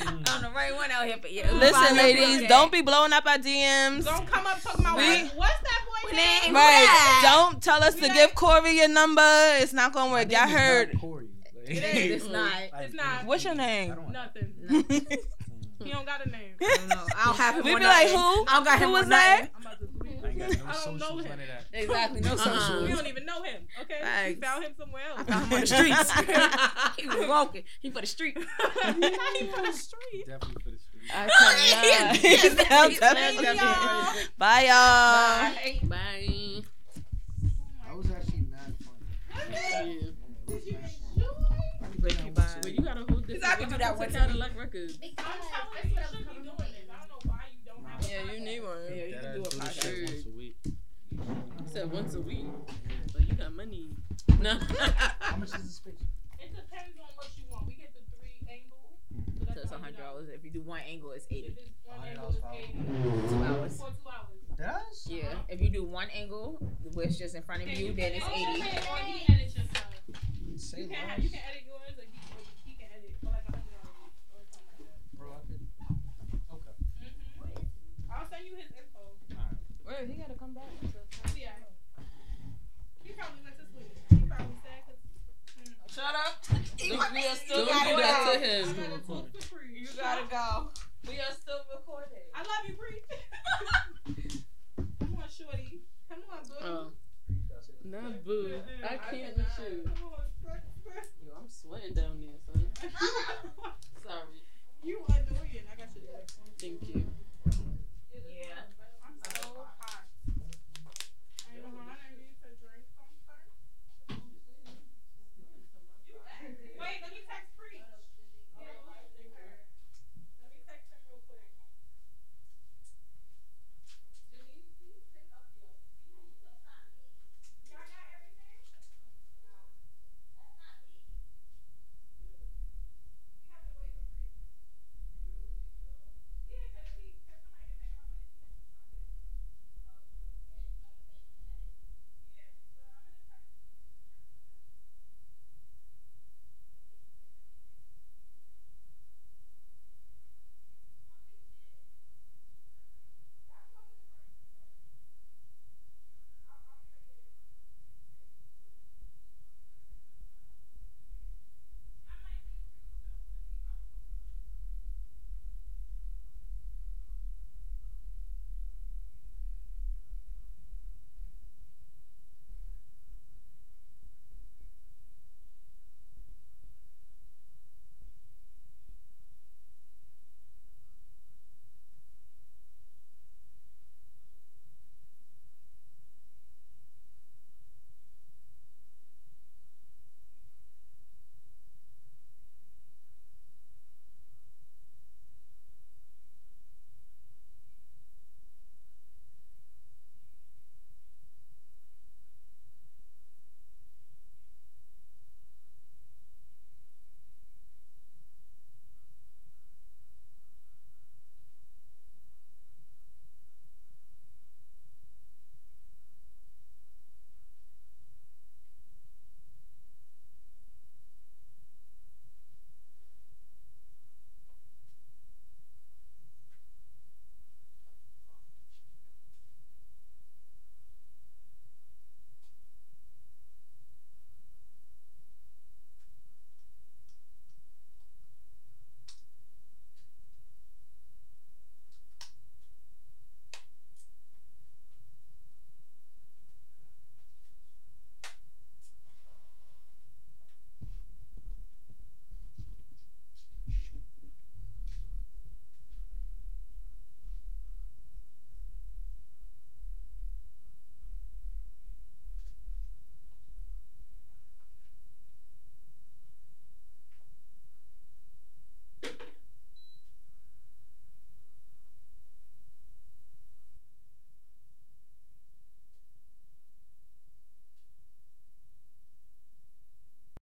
I'm the right one out here for you. Listen, ladies, don't be blowing up our DMs. Don't come up talking about what's that boy's name? Right. Don't tell us to give Corey your number. It's not gonna work. Y'all heard. It's not. What's your name? Nothing. He don't got a name. I don't know. I'll have him. We be like, who? I don't got him. Who was that? I don't know him. Exactly. No social. We don't even know him. Okay. Thanks. We found him somewhere else. I found him on the streets. He was walking. He for the street. Definitely for the street. I Bye, y'all. Bye. I was actually mad funny. Did you? Well, you gotta hold this. I can do that one. Records. I don't know why you don't have. Yeah, you need one. Yeah, once a week. But you got money. No. How much is this picture? It depends on what you want. We get the 3 angles. So that's $100. If you do 1 angle, it's $80. If it's 1 angle, it's $80. 2 hours. For 2 hours. That's yeah. Wow. If you do 1 angle, where it's just in front of you, then it's $80. Or he edits yourself. You can edit yours, or he can edit for like $100 or something like that. Bro, I could. Okay. Mm-hmm. I'll send you his info. Alright. Wait, he gotta come back. Yeah. He probably went to sleep. He probably said, "Shut up. We are still recording. I gotta talk to Bree. You gotta go. We are still recording. I love you, Bree. Come on, shorty. Come on, boo. Not boo. I can't with you. Come on.